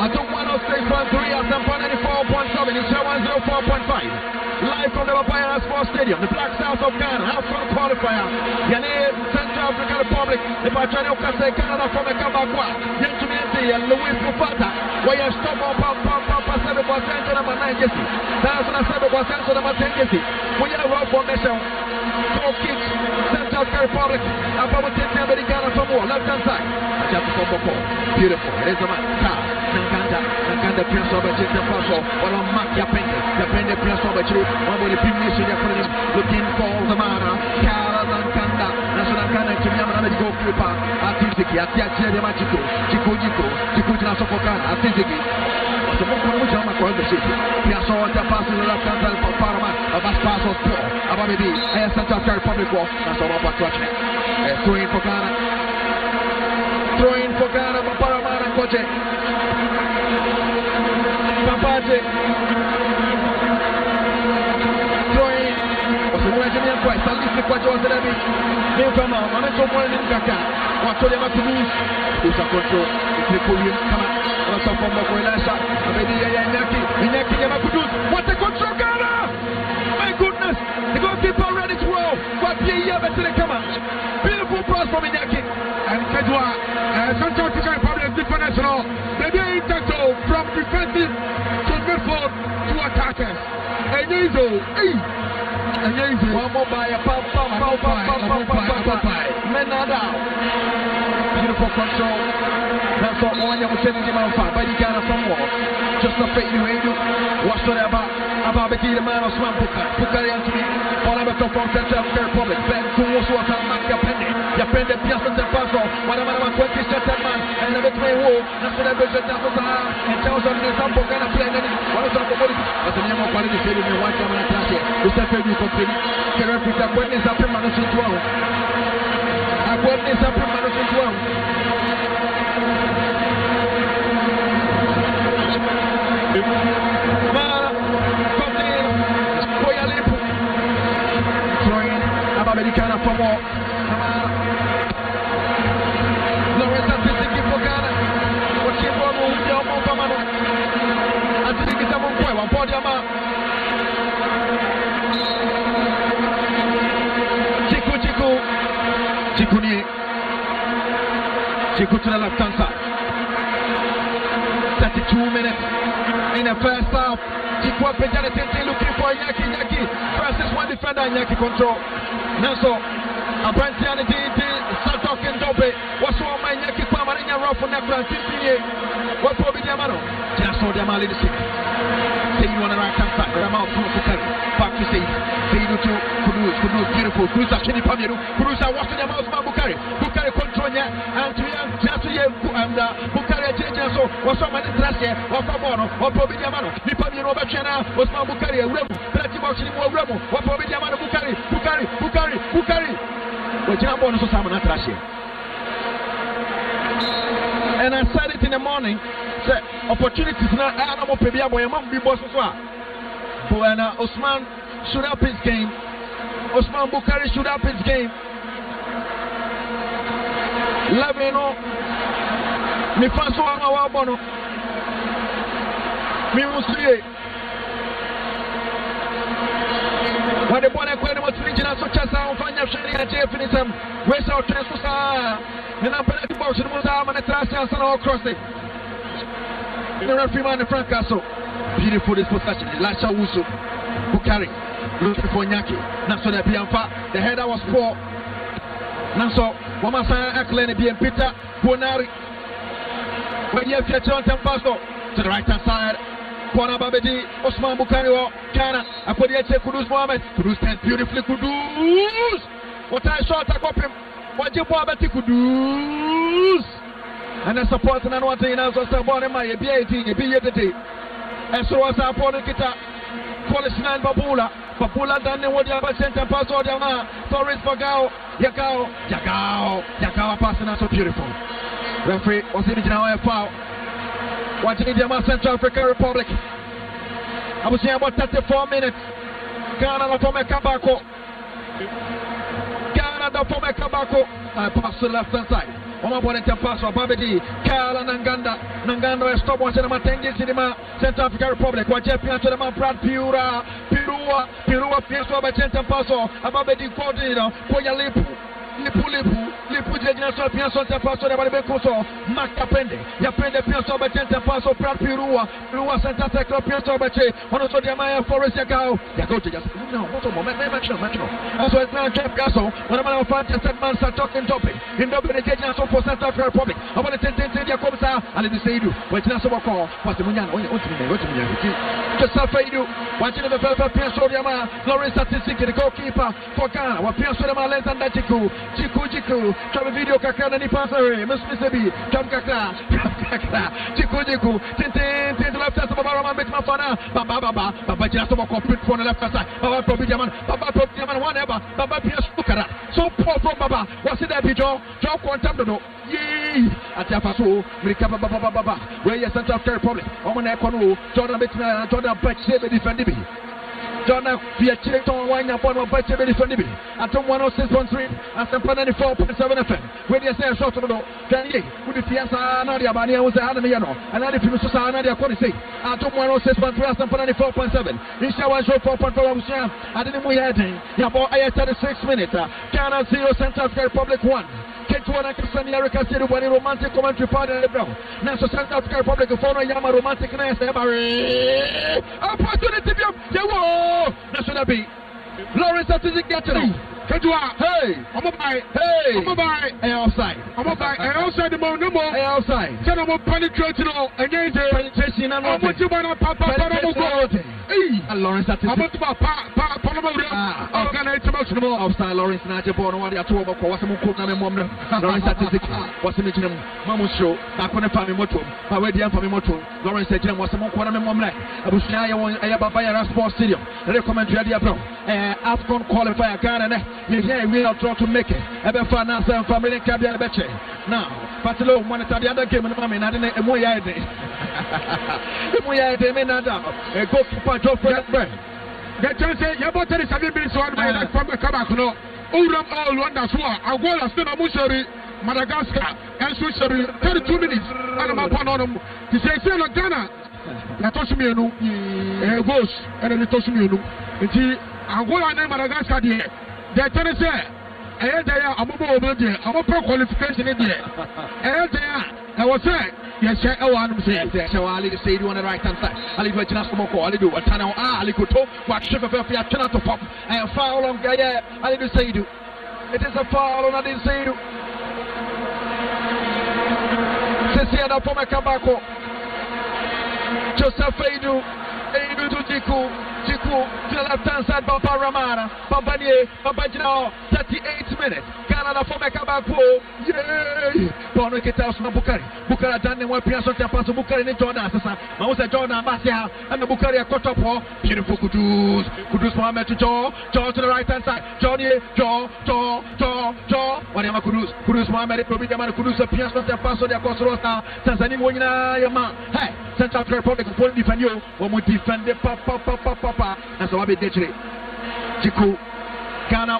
I took 106.3 at 194.7. It's 104.5. Live from the Papa Yara Sports Stadium, the Black Stars of Ghana, half-round qualifier. Yanir, Central African Republic, the Pachano Kase, Canada from the Kabakwa, Yantumenti, and Louis Mafouta, where you stop on Papa 7% to number 9 Jesse, 7% to number 10 Jesse. We are road formation, four kicks, Central African Republic, and Papa 10 American Ghana from war, left-hand side. Beautiful, it is a man, Car, Nkanda, Prince of the Chicken Paso, or on Mark Yapende, Prince of the Chicken. One of the premiers in their friends looking for the mana, Kara Zankanda, National Kana, Chimnamana, goalkeeper, Ati-Zigi, Atiachi, Magico, Djiku Sokoban, Ati-Zigi. The Mokoro Jama Congress, Piasso, the passes of Cantal for Parma, a bus pass of Paul, Ababi, and Central African Republic War, that's all about watching. Throwing for Ghana, for Paramana Koche, what a control, Ghana! My goodness, the goalkeeper read it well. What the year better than come out? Beautiful pass from Inaki and Kijwa, Central African Republic International. They do interchange from defensive to midfield to attackers. And one more by a pop. Menada. Beautiful control. That's what Oanya was sending him out by the Ghana from war. Just a fake new angel. What's that about? About the man of Osman Pukari and to me. All I met from Central African Republic. Ben Kumosu was a man, Yapende Piazza del Paso. One of our 27 man. And the between war. That's what I bet you. And Charles and the Sampo Ghana played. One of the police. But the name of quality is saving me one time and a class here. We said, you complete. Kerem Peter Wawori is up in Manus in 12. I brought this up in Manus in 12. Throwing Americana for more. Lawrence Ati-Zigi for Ghana. What came from Yamo Kamano? Ati-Zigi is a one point, 1 point Yama. Djiku. Djiku to the left hand side. 32 minutes in the first half. Djiku up and looking for Inaki. First is one defender, Inaki control. Now so, Abrantiani, the start talking. Obe, what's all my neck? Pamarina Rough on that brand, what for the Amaro? Just for the Mali City. Say you want to right hand side, Ramal Pukari, back to say, Seidu to Kudus, beautiful, Kudus, Shini Pamiru, Kudus, I watched the Mouse Bukari, Bukari Contronia, and Jatuya, and Bukari Jaja, so what's all my interest here, or Fabono, or Probidiamano, Nipamiro Bachana, Osman Pukari, a rebel, Pretty Mouse in more rebel, or Probidiamano Bukari, Bukari, Bukari, Bukari. But you're born to someone at Russia. And I said it in the morning, said opportunities now. I don't know if you are be boss of one. Osman should up his game. Osman Pukari should up his game. Lavino, me first one, our bono. Me will see when the border quite much regional such as our final share at Jeffinism, where's our transfer? And I'm going to watch the Muslim and the Trashers and all across it. The referee man in Frank Castle. Beautiful this possession. Elisha Owusu, Pukari, Louis Mafouta, Naso the Bianfa, the header was poor. Naso, Wamasa Aklene Bien Peter Wawori. When you have your chance and pass to the right hand side. Kwana Babedi, Osman Pukari, Ghana, Akodiache Kudus Mohammed, Kudus stands beautifully, Kudus! What I shot, I cop him, what you want to Kudus! And I support and I want to announce us about him, I be 18, I be 80. And so as I put it, Polish man Babula done what you have sent and pass all the man, Torres Bagao, Yagao, passing us so beautiful. Referee, was it now a foul? Watching the Central African Republic. I was here about 34 minutes. Ghana from a Kabako. Ghana from a Kabako. I pass to the left hand side. Oma Bonita Pass or Babidi, Kala Nanganda, and stop watching the Matangi Cinema, Central African Republic, what Jepian to the Man Brad Pirua, Pierso by Central Paso, Ababedi Cordino, Poyalipu. Lipu Jagina so Pianso Paso de Barbecoso, Maca Pende, Yapende Pianso by Tenta Paso, Prat Pirua, Lua Santa Tecla Pianso Bache, Honoso de Maya Forest Yagao, Yagote, no, what a moment, Metro. Also, it's now Jeff Gasso, one of our fans and man are talking topic. In double the Jagina so for Central African Republic. I want to tend to Yakosa, Alidu Seidu, which is not call, was the Munyan, ultimately. Joseph Aidoo, watching the Velvet Pianso de Ma, Lawrence Ati-Zigi, the goalkeeper for Ghana, what Pianso de Ma, Alexander Djiku. Jiku, Travel Video Kakana Nipasare, Miss Mississippi, Jam Kakra, Jiku, Tintin, Tintin, left hand of Baraman Bitmafana, Baba, just about complete for the left hand side, Baba Probiaman, whatever, Baba Pierce Pukara, so poor from Baba, was it that be Joe Quantamino? Yee, Atapaso, Rika Baba, where you sent after Republic, Omana Konu, Jordan Bitman, Jordan Batch, save and defend me. Donna via Chilton Wine upon one by 720 Atom 106.3 and some 94.7 FM. When you say a short of the door, Danny, who the Fiasa Nadia Bania was the Adamiano, and I refuse to say Nadia Kodisi, Atom 106.3 and some 94.7. Inshinawanjo 4.4, I didn't we had him. Yabo I 36 minutes, Ghana 0, Central African Republic 1. Kijwa Nakasani Erika Siyadubwadi romantic commentary part of the ground. Now Central African Republic Fono Yama romantic nice every opportunity you want. That's what I be. Lawrence Ati-Zigi get it on. Hey, I'm gonna buy. Hey, outside. I'm gonna buy. Hey, outside the moon, no more. Hey, outside. So I'm gonna penetrate it all again. Penetration and I'm gonna do my papa. Hey, Lawrence Ati-Zigi. I'm gonna do my papa. I'm gonna do my papa. Outside, Lawrence Najaborn. What are you talking about? What's the moon called? I'm a Lawrence Ati-Zigi. What's the name? Mamu show. I couldn't find me motor. I went down for me motor. Lawrence said, "What's the moon called? I'm a mom. I was trying to buy a Baba Yara Sports Stadium. Recommend you bro. Afghan qualifier Ghana." You hear we are trying to make it. Ever finance and family can be a better. Now, Patelo, one of the other game, and I didn't know why I did. A goalkeeper, Joe Fredberg. The chance, Yabotari is having been sworn by from the Kabakno. Uram all Wandaswa, Angola, Sunamushari, Madagascar, and Switzerland, 32 minutes. And I'm upon them. He says, Ghana, Natosimianu, a ghost, and a Natosimianu. It's Angola and Madagascar here. The tennis here, I had a mobile over there, a mobile qualification in there. I had there, I was there. Yes, I want to say, so I'll say you on the right hand side. I'll leave a chance to Moko, I'll do a tunnel, I'll go to what Sheffield cannot pop. I have foul on Gaia, I'll say you. It is a foul on Adi Seidu. Tiana Pome Kabako, Joseph Aidoo, Alidu Seidu to the left hand side, Papa Ramana, Papa Nye, Papa Jao, 38 minutes. Canada for Mekabako, yay! Bono Kita Osman Pukari, Bukara Dani, one Piazza Paso Bukari, and Jordan Assassin, Mausa Jordan Masia, and the Bukari Kotopo, beautiful Kudus, Kudus Mohammed to Joe, Joe to the right hand side, Johnny, Joe, whatever Kudus, Kudus Mohammed, Probidaman Kudus, Piazza Paso, the Costa, Tanzania, Yama, hey, Central Republic, Paul defend you, when we defend the Papa, and so I be deterred. Djiku. Ghana,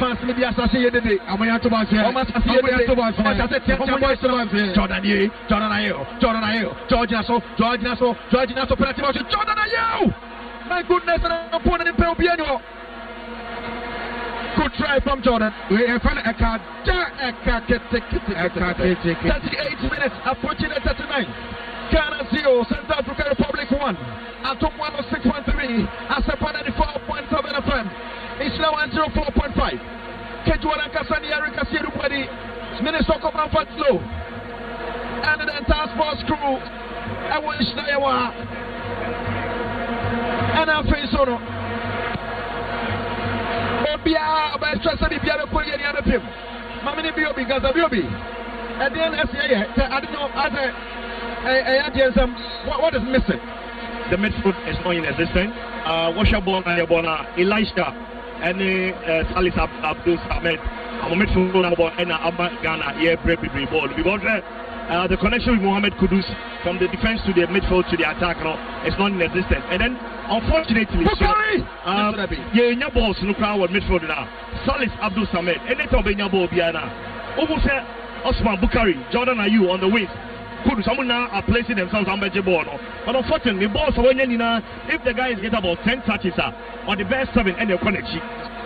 France media associated today. I'm going to Jordan Ayew, Jordan Ayew, penalty motion, Jordan Ayew! My goodness, an opponent in Perubiano. Good try from Jordan. We have a card. 38 minutes, approaching the 39. Ghana 0, Central African Republic 1. Atom 106.3. Asapana 4.7 FM. Inshinawanjo 4.5. Kijwa Nakasani, Erika Siyadubwadi, Sokoban Fatilovi, and the entire sports crew. I want Inshinawa. And I face on. Obia, by stress, and if you have a Korean, you have a film. Mamini Biobi, Gaza Biobi. At the end, I don't know. What is missing? The midfield is not in existence. Elisha and Salis Abdul Samed. I'm a midfield and Ghana here brave ball because the connection with Mohammed Kudus from the defense to the midfield to the attack is not in existence. And then unfortunately, balls no crowd midfield now. Salis Abdul Samed. And it's Obenya ball Biana. Obuse Osman Pukari, Jordan Ayew on the wings. Someone now are placing themselves on the ball. But unfortunately, balls are winning. If the guys get about 10 touches on the best 7 and they're connecting,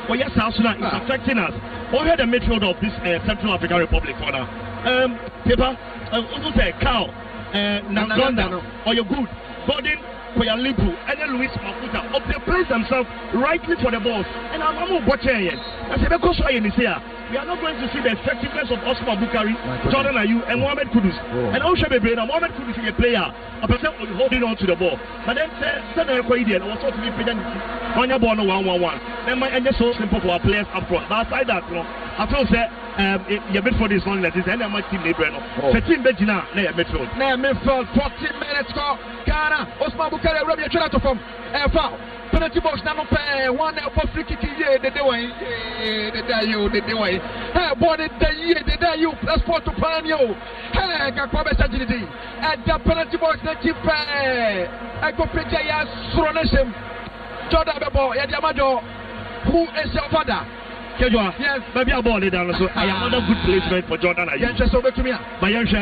well, yes, Arsenal is affecting us. Over the midfield of this Central African Republic corner. Paper, Cow, Naganda, or your good, Gordon, Koyalibu, and then Louis Mafouta. Up they place themselves rightly for the balls. And I'm watching here. I said, because I am here. We are not going to see the effectiveness of Osman Pukari, Jordan Ayew, and Mohamed Kudus. Oh. And Oshembe Breda, Mohamed Kudus is a player, a person holding on to the ball. But then, Senator Koidian was also to be present on your ball 1-1-1. And that's so simple for our players up front. But aside that, I feel that your midfield is long like this, and my team neighbor. 13 minutes now, near midfield. Near midfield, 14 minutes for Ghana, Osman Pukari, Rabia Chirato from foul. Penalty box number 1 for free kick. Yeah, they do it. Hey, boy, they do it. That's for to plan you. Hey, Kakwabe Sajididi. At the penalty box, they keep I go play Jaya Suroneshim. Jordan Bebo, Yadiamajo. Who is your father? Yes, maybe I'm born down. So I am not a good placement for Jordan. Yes, just over to me. But yes,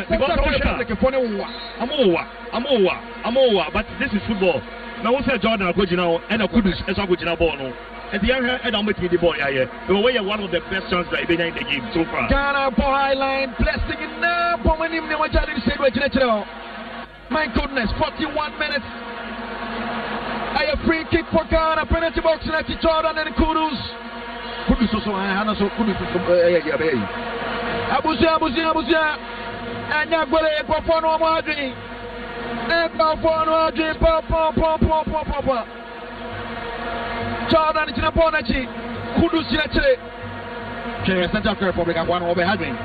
I'm over. But this is football. Now we say Jordan Ayew and Kudus as a good ball no. And the other and I'm with the ball here. We were one of the best chances that I've been in the game so far. Ghana ball highline blessing in now when him the watch Alidu Seidu. My goodness, 41 minutes. I have free kick for Ghana, penalty box and Jordan and Kudus. Kudus also Abuja and Nyagbele Kwafano Amadri. Jordan is in a bonachi. Kudus in a tree. Central African Republic, one over Hadwin.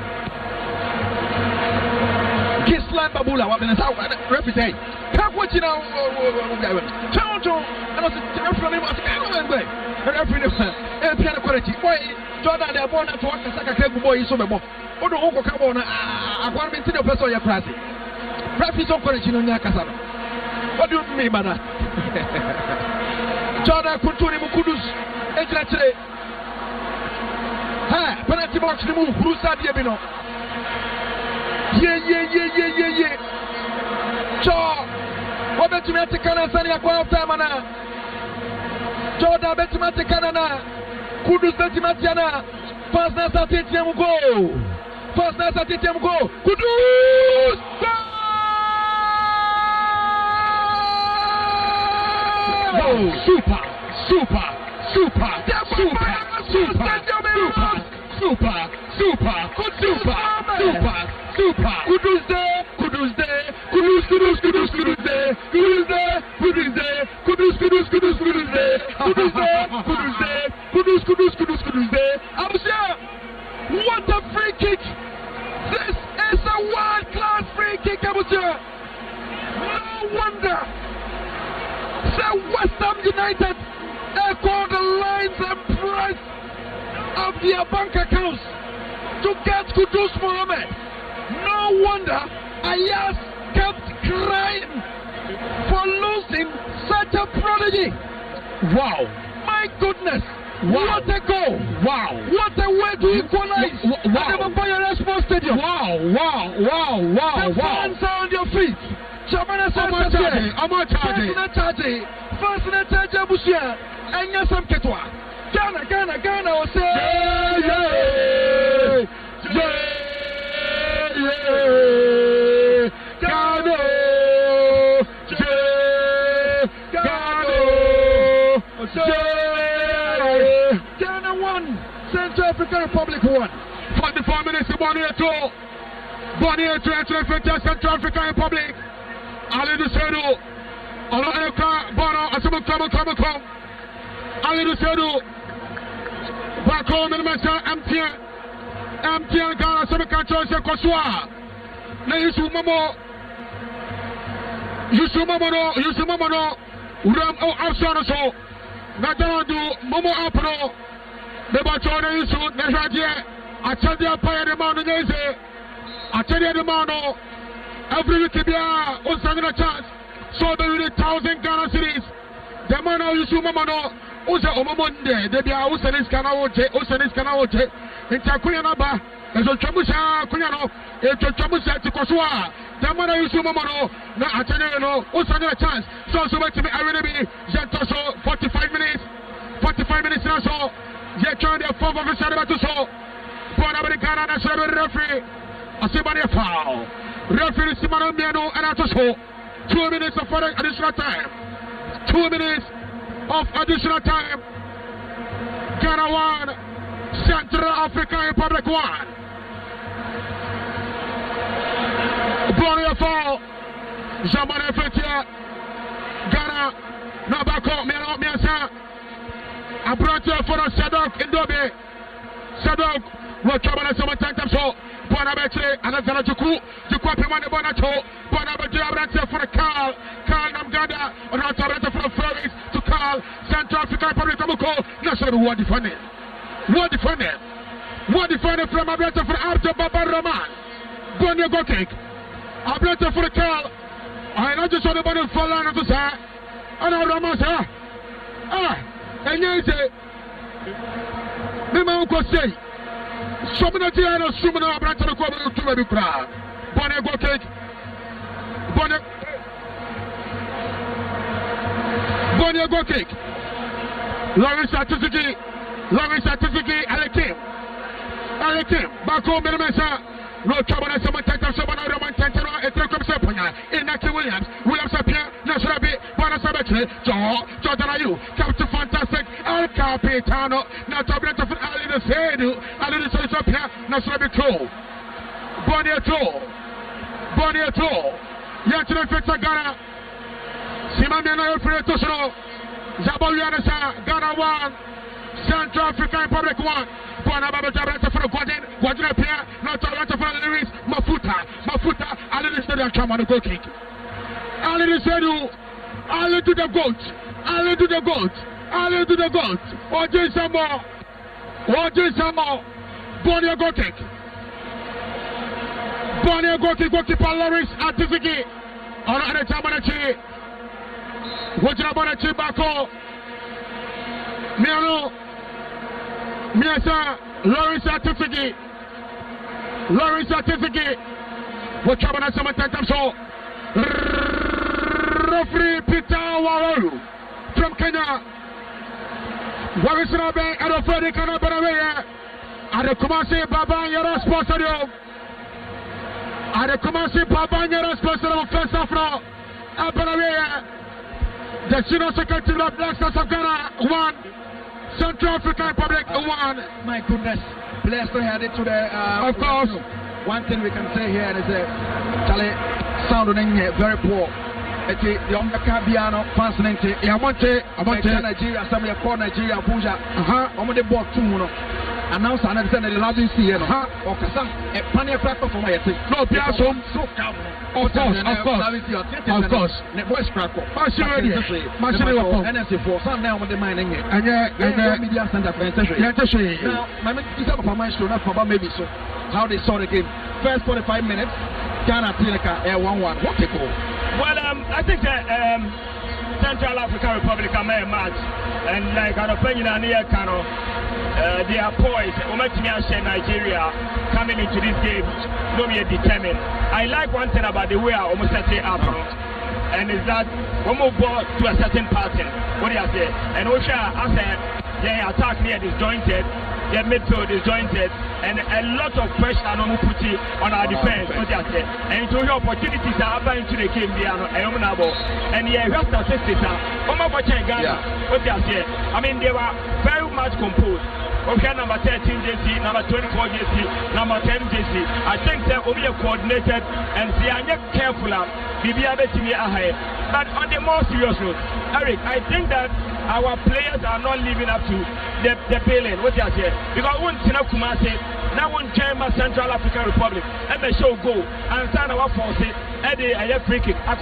Kislan Babula, what in the South, represent. Kakwachino, Toronto, and also from him, and every different. And piano quality. Why, Jordan, they are born at work, and Saka boy is over. Oh, no, I want to be the person you're crazy. Referees on Korechi no Nyakasano. What do you mean by that? Jordan Kunturi Mukudus. Ejratire. Ha, penalty box ni move Brusa Diabino. Yeah. Cho. Wabetumi atikana sani akwa time ana. Jordan betumi atikana na. Kudus betumi atikana. Pass na satete mu go. Kudus. Go! Oh, super. Kudus there, Kudus, Kudus, Kudus, Kudus there, Kudus there, Kudus there, Kudus, Kudus, Kudus, Kudus there, Kudus there, Kudus there, Kudus, Kudus, Kudus, Kudus there. Abusha, what a free kick! This is a world-class free kick, Abusha. No wonder that West Ham United echoed the lines and price of their bank accounts to get Kudus Mohammed. No wonder Ayaz kept crying for losing such a prodigy. Wow. My goodness. Wow. What a goal. Wow. What a way to equalize at the Papa Yara Sports Stadium. Wow, wow, wow, wow, the wow. The fans are on your feet. Ghana, Ghana, Ghana, or say, yeah, yeah, Ghana, Ghana, Ghana 1, Central African Republic 1. 44 minutes to Bonito. Bonito entering the Central African Republic. Alidu Seidu, Erika, Bono, Osman Pukari, Alidu Seidu. Back home in Mensah, MTN Ghana, some control, say Kosua. Now Yusuf Momo, Uram Afsano so. Now don't do Momo Apro. The battle of Yusuf, the Hadier, Achadia Paya de Mondanese, Achadia de Mondo. Every week we are on Saturday chance. So there will be 1,000 Ghana series. The man of Yusuf Momo. Uza Omomonde, Debia Usanis Kanaote, and Takuyanaba, and Chamusa Kuyano, and Chamusa to Kosua, Damana Yusumomono, not Atenero, Usana chance. So, much to be Arabi, Zantoso, 45 minutes, 45 minutes or so, Zetron, the form of the Sadabatuso, Panamericana, and Sarah referee, a Simania foul, referee Simano Miano, and Atoso, 2 minutes of additional time, 2 minutes. Of additional time. Ghana 1, Central African Republic 1. Gloria Fall, Jamane Fetier, Ghana, Nabako, Mero Miasa, a brother for a Sadok Indobe, Sadok, Rochabana Samatantam, so, Bonabete, Alexander Djiku, Djikwapiman Bonato, Bonabete, Abrata for a Carl Namgada, Ratarata for a Florence. Central African Republic, what defended from Ablata for Abdul Rahman. Bonnie go kick. Ablata for the call. I know just on the bottom for Lana to say, and I Ramasa. And you say, Memo Cossay, Sominati and Sumina Ablata to go to the crowd. Bonnie go kick. Bonnie go kick. Lawrence Ati-Zigi, Alekim, Bako Mensah, Rochabana Samatantam, Sobana Roman Tantana, and Trekum Sapana, Inaki Williams Sapia, Nasrabi, Bonasabati, Jordan Ayew, Captain Fantastic, El Capitano, Natablet of Alidu Seidu, Alidu Seidu Sapia, Nasrabi Tro, Bonnie Tro, Yatina Fitagana. Simamiano Freto, Zabolianasa, Ghana 1, Central African Republic 1, Guanababa Jabrata for Guadin Pierre, not Toronto for Louis Mafouta, Alidu Seidu come on a goal kick. Alidu the goat, or do some more, Bonnie a goal kick, goalkeeper Lawrence Ati-Zigi, or at the Jamanachi. Wajabana Chibako Miano Miasa Lawrence Ati-Zigi Wajabana Samatantam so referee Peter Wawori from Kenya Warisinabe and Ofredi Kanabanawea at the Kumasi Baba Yara Sports Stadium first half now Abanawea. The Senior Secretary of Black Stars of Ghana 1, Central African Republic 1. My goodness, Black Stars had it to the. Of course, one thing we can say here is that sound is very poor. Announce and send the last year, huh? Or Cassa, a panel platform for my thing. No, Piasso, so calm. Of course, the voice crack. Machinery for some now with the mining. And yeah, media center for my master, not for maybe so. How they saw the game. First 45 minutes, Ghana Tilaka, 1-1. What they call? Well, I think that Central African Republic are very much, and like an opinion on the canoe. They are poised. Nigeria coming into this game, no be determined. I like one thing about the way I almost set it up, and is that when we go to a certain pattern, what do you say? And Osha, I said, their attack near disjointed, their midfield disjointed, and a lot of pressure on our defense, what do you say? And so your opportunities are up into the game, they are able. And yeah, we have statistics. What do you say? I mean, they were very much composed. Okay, number 13 JC, number 24 JC, number 10 JC. I think they're only coordinated and they are not careful. But on the more serious note, Eric, I think that our players are not living up to the billing. What they are saying, because one Tina Kumasi, now one Chema Central African Republic, and the show go and sign our forces, and they are free kick. What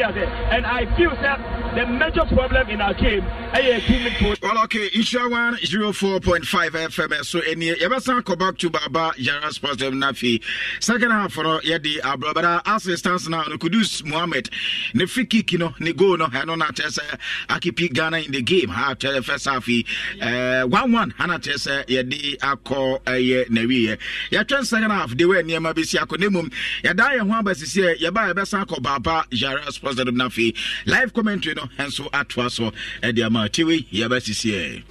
they are saying, and I feel that the major problem in our game. Well, okay, Inshinawanjo 04.5 FM. So, any Emerson come back to Baba Yara Sports Stadium Nafi. Second half for Yadi Abrabara assistance now. Kudus Mohammed, ne free kick, you know, ne go no. I know not as Akipi Ghana in the game. After the first half, 1-1. Hanates Yadi Ako Newi. Ya turn second half. They were near Mabisi Ako Nemum. Yadai and Wamba is here. Yaba Emerson come Baba Yara Sports Stadium Nafi. Live commentary no. And so at was so Tiwi, Yabasisia.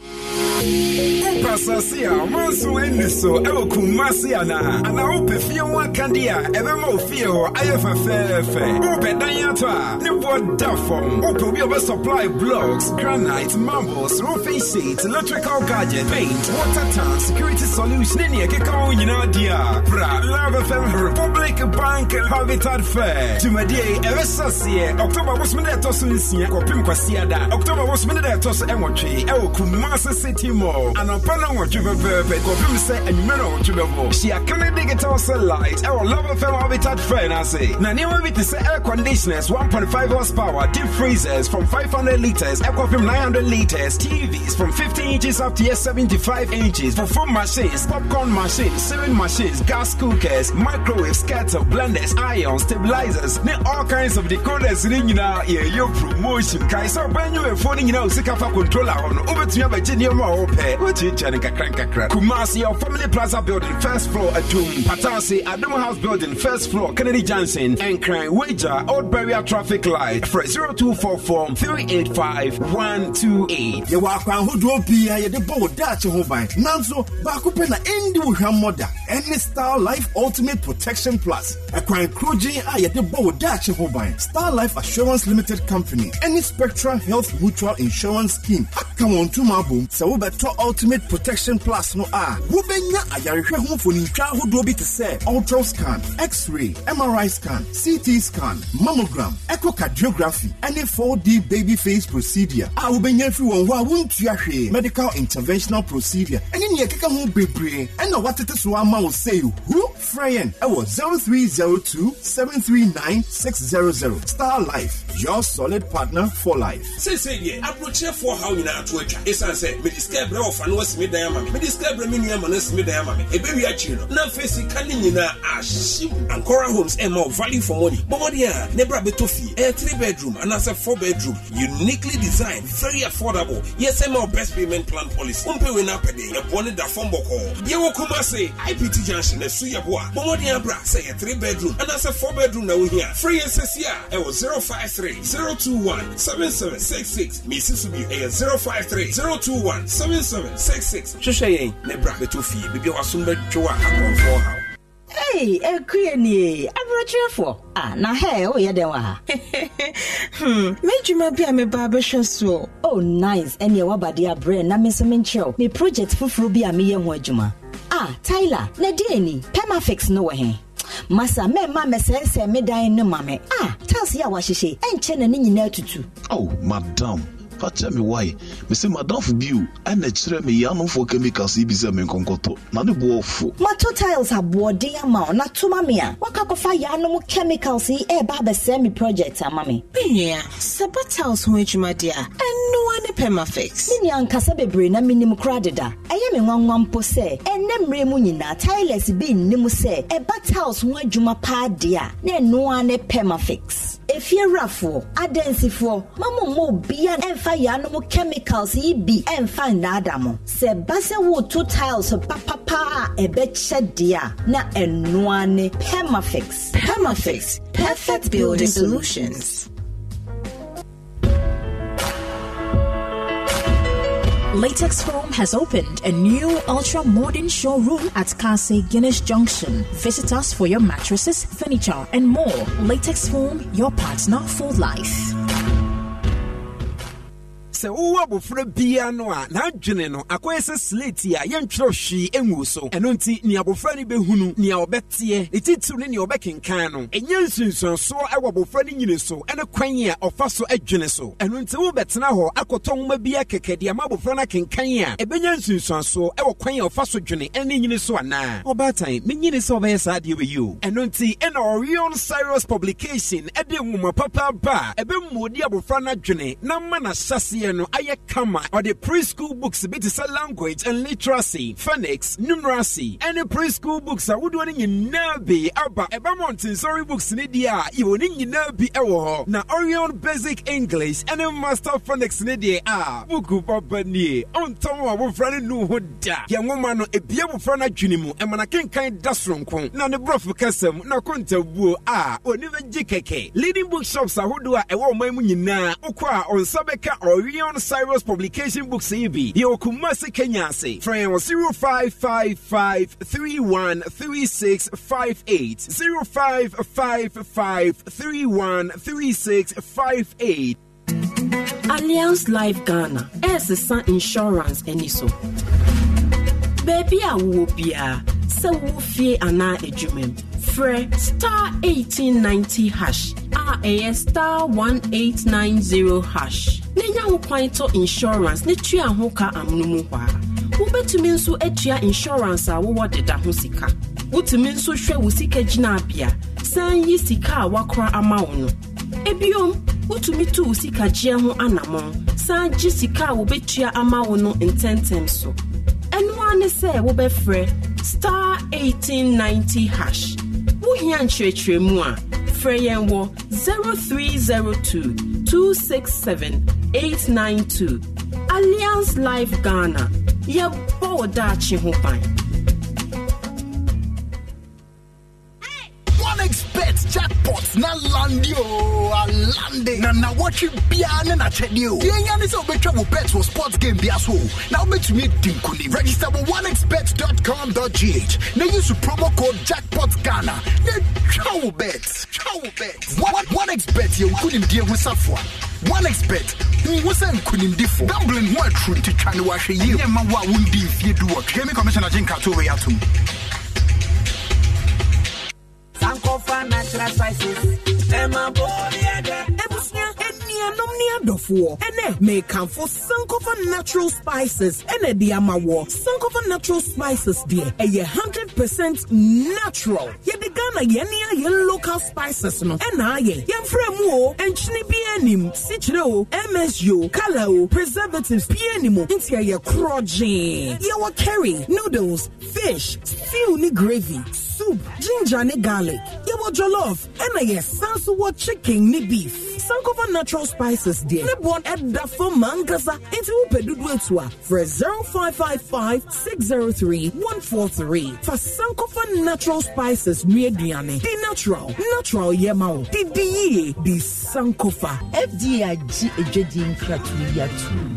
Passasia, Manso and Nusso, Evokumasiana, and I hope if you want Candia, Evamo Fio, IFFF, Open Diatra, Newport Duffon, Open Yoba Supply Blocks, Granite, Marbles, Roofing Sheets, Electrical Gadget, Paint, Water Tank, Security Solution, Ninia, Kiko, Yunadia, Pra, Lava FM, Republic Bank, Habitat Fair, Jumadie, Evasasia, October was Minetosinia, Copimquasiada, October was Minetos Emoji, Evokumasa City Mall, and upon what you prefer, and mineral to she a digital satellite, our love of habitat friend, I say. Now, with the air conditioners, 1.5 horsepower, deep freezers from 500 liters, Aquafilm 900 liters, TVs from 50 inches up to 75 inches, for food machines, popcorn machines, sewing machines, gas cookers, microwaves, kettle, blenders, iron, stabilizers, then all kinds of decoders, you know, your promotion. Guys, so when you were phoning, you know, Sikafa controller on over to your Virginia Mall. Kumasi, your Family Plaza building, first floor, Atum, Patasi, Adam House building, first floor, Kennedy Johnson, Enkran, Wager, Old Barrier Traffic Light, for 0244 385 128. You walk around who drove beer, the boat, that's your home by Nanzo, Bakupena, Indian Mother, Any Star Life Ultimate Protection Plus, a crime cruising, the boat, that's your home by Star Life Assurance Limited Company, Any Spectrum Health Mutual Insurance Scheme. Come on to my boom, so we'll Ultimate Protection Plus no A. Wubenya Ayarika home for Ninja who do be to say ultra scan, X-ray, MRI scan, CT scan, mammogram, echocardiography, and a 4D baby face procedure. I will be everyone who won't medical interventional procedure. And in your kicker home baby, and the water to Swama will say who Freyan. I was 0302-739-600. Star Life, your solid partner for life. Say, I'm not sure for how you know to it. It's answered. Of and was made diamond, but this cabra minium and us made diamond. A baby achino, now facing Canina Ash and Cora Homes and more value for money. Bomodia, Nebra Betofi, a 3-bedroom and as a 4-bedroom, uniquely designed, very affordable. Yes, and more best payment plan policy. Umpe win up a day, a bonnet da fombo call. Yawakuma say, IPT Junction, a Suyabwa, Bomodia Bra, say a 3-bedroom and as a 4-bedroom now here. Free SSR, it was 053-021-7766. Mrs. Subi, a 053-021-7766. Shushaye, Nebra Betofi, Bibi Wasumbe Chua, and for how. Hey, a queenie, I'm not cheerful. Ah, now hey, oh, yeah, there are. Made you my be a barber show. Oh, nice, and your wabadia brain, Namis Mincho, me project for Fruby and me and Wajuma. Ah, Tyler, Nedini, Pemafix no way. Massa me mame sense me dying no mame. Ah, Tansia washishi, and chen and in tutu. Oh, madame. Tell me why, Mr. Madame Fubu, and the Tremi Yano for chemicals, Ibizam and Concoto, Nanubuofu. Mato tiles are boarding a mount, not to Mamia. Wakakofa Yano chemicals, a barber semi project, a mammy. Pinia, Sabatiles, which my dear, and no one a permafix. Minian Casabebrina minimum cradida. I am in 1 1 pose, and Nemremunina, tiles being Nimuse, a bat house, one Juma pa dear, then no one a permafix. If you're raffle, I dance for Mamma Mo be an no chemicals e be and find Adamo. Se basa wo 2 tiles of papa a betcha dear, na and one permafix. Permafix, perfect building solutions. Latex Foam has opened a new ultra-modern showroom at Kase Guinness Junction. Visit us for your mattresses, furniture, and more. Latex Foam, your partner for life. Se uwa bufre bianoa na adwene no akwese slate ya yentro hwi enwuso eno nti ni abofra ni behunu ni obetie etitu ni obekenkan no enye nsunsunso ewo bofra ni nyine so ene kwan ya ofa so adwene so eno nti wo betena ho akotonma bia kekede ma bofra na kenkan ya ebenya nsunsunso ewo kwan ya ofa so dwene ene nyine so ana obatan menyine so obaye saade we you eno nti ene Orion Cyrus Publication ede nwuma papa ba ebe modi abofra na dwene na mana shasi no ayekama or the preschool books bit is a language and literacy phonics numeracy any preschool books I would want in nabi aba ebamontin sorry books ni dia you will in nabi ewo na Orion basic English and a master phonics ni dia ah buku papa ni on tomo abofra no hoda ya ngoma no ebia abofra na dwene mu e mana kenkan dasronko na ne brof kasam na kontabuo ah oniveji keke leading bookshops ahodo a ewo man mu nyina okwa on sabeka Orion Cyrus Publication Books EB. Yo Kumasi Kenyase. Friend 0555313658. 0555313658. Alliance Life Ghana. SSA Insurance Eniso. Baby, I will be a so fee and I adjument. Fred star 1890 hash. RAS star 1890 hash. Nenya Quinto Insurance, Netria Hoka and Numuwa. Ubetuminsu Etria Insurance, our water Dahusika. Utuminsu Shewusika Jinabia, San Yisika Wakra Amauno. Ebium, Utumitu Usika Jiamu Anamon, San Jisika Ubetria Amauno in 10 times so. And one say, Ubefre, star 1890 hash. Wuhian Chetre Mua, Freyenwo 0302 267 892. Alliance Life Ghana. Ye boda chihupai. Jackpots na landio, alande. Na watching piano na chedio. The engine is available bets for sports game biaso. Now bet me dinkuni. Register with onexbet.com.gh. Now use promo code Jackpots Ghana. Then chow bets, chow bets. Onexbet you couldn't deal with safwa. Onexbet. Wasn't couldn't differ. Gambling what true to channel wash you. Yeah, man, what wouldn't if you do what? Gaming commissioner Jinka to way out to. Sankofa natural spices. Emma Boliade. Ebusnia, Enya Nomnia Dofo. Ene, make come for Sankofa natural spices. Ene Diama War. Sankofa natural spices, dear. A 100% natural. Ye the Ghana, Yenia, ye local spices. No, Ena, ye. Yam Fremo, and Chinibianim, Citro, MSU, Kalao, preservatives, Pianimo, Intia, ye crudgy. Ye were curry, noodles, fish, stew, ni gravy. Soup, ginger and garlic. You will jollof, and yes, sansuwa chicken ni beef. Sankofa natural spices dear. Nebon at Dafo Mangasa into Pedudwetua for 0555-603-143. For Sankofa natural spices near Diane. The natural yemao. The DE the Sankofa. FDIG Jedin Kratuya too.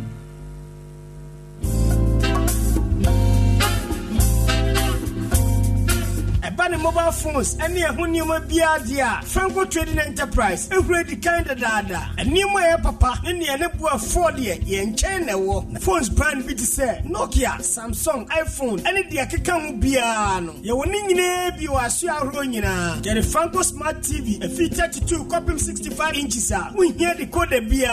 Bani mobile phones and near Hunima Biadia, Franco Trading Enterprise, and ready kind of data. And near my papa, and near Nepal 40 in China war. Phones brand be to say Nokia, Samsung, iPhone, and it the Akikamu Biano. You will need you are sure Ronina. There is Franco Smart TV, a F32 copy 65 inches. We hear the code beer,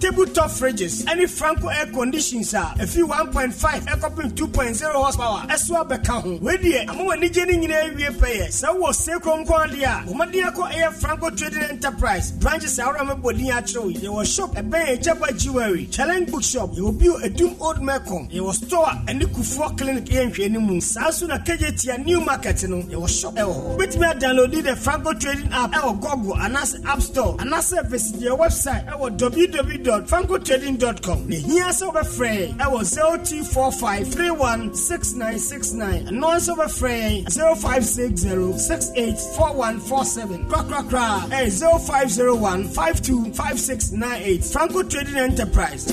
tabletop fridges, any Franco air conditions are a few 1.5, air copy 2.0 horsepower. As well, Beckham, where the Amoni Jenning in every payer. So was Sacrum Cordia, Umadiaco Air Franco Trading Enterprise, branches out of Bodiacho. There was shop, a bay, Jabba Jewelry, Challenge Bookshop. You will build a Doom Old Malcolm. There was store and the Kufu Clinic and Moon. Sansuna KJT and New Market. There was shop. With me, I downloaded the Franco Trading app, our Google, and as App Store, and as visit their website, our www.francotrading.com. Here's over Frey, our 0245316969, and noise over Frey 0560684147. Crack, 0501525698. Franco Trading Enterprise.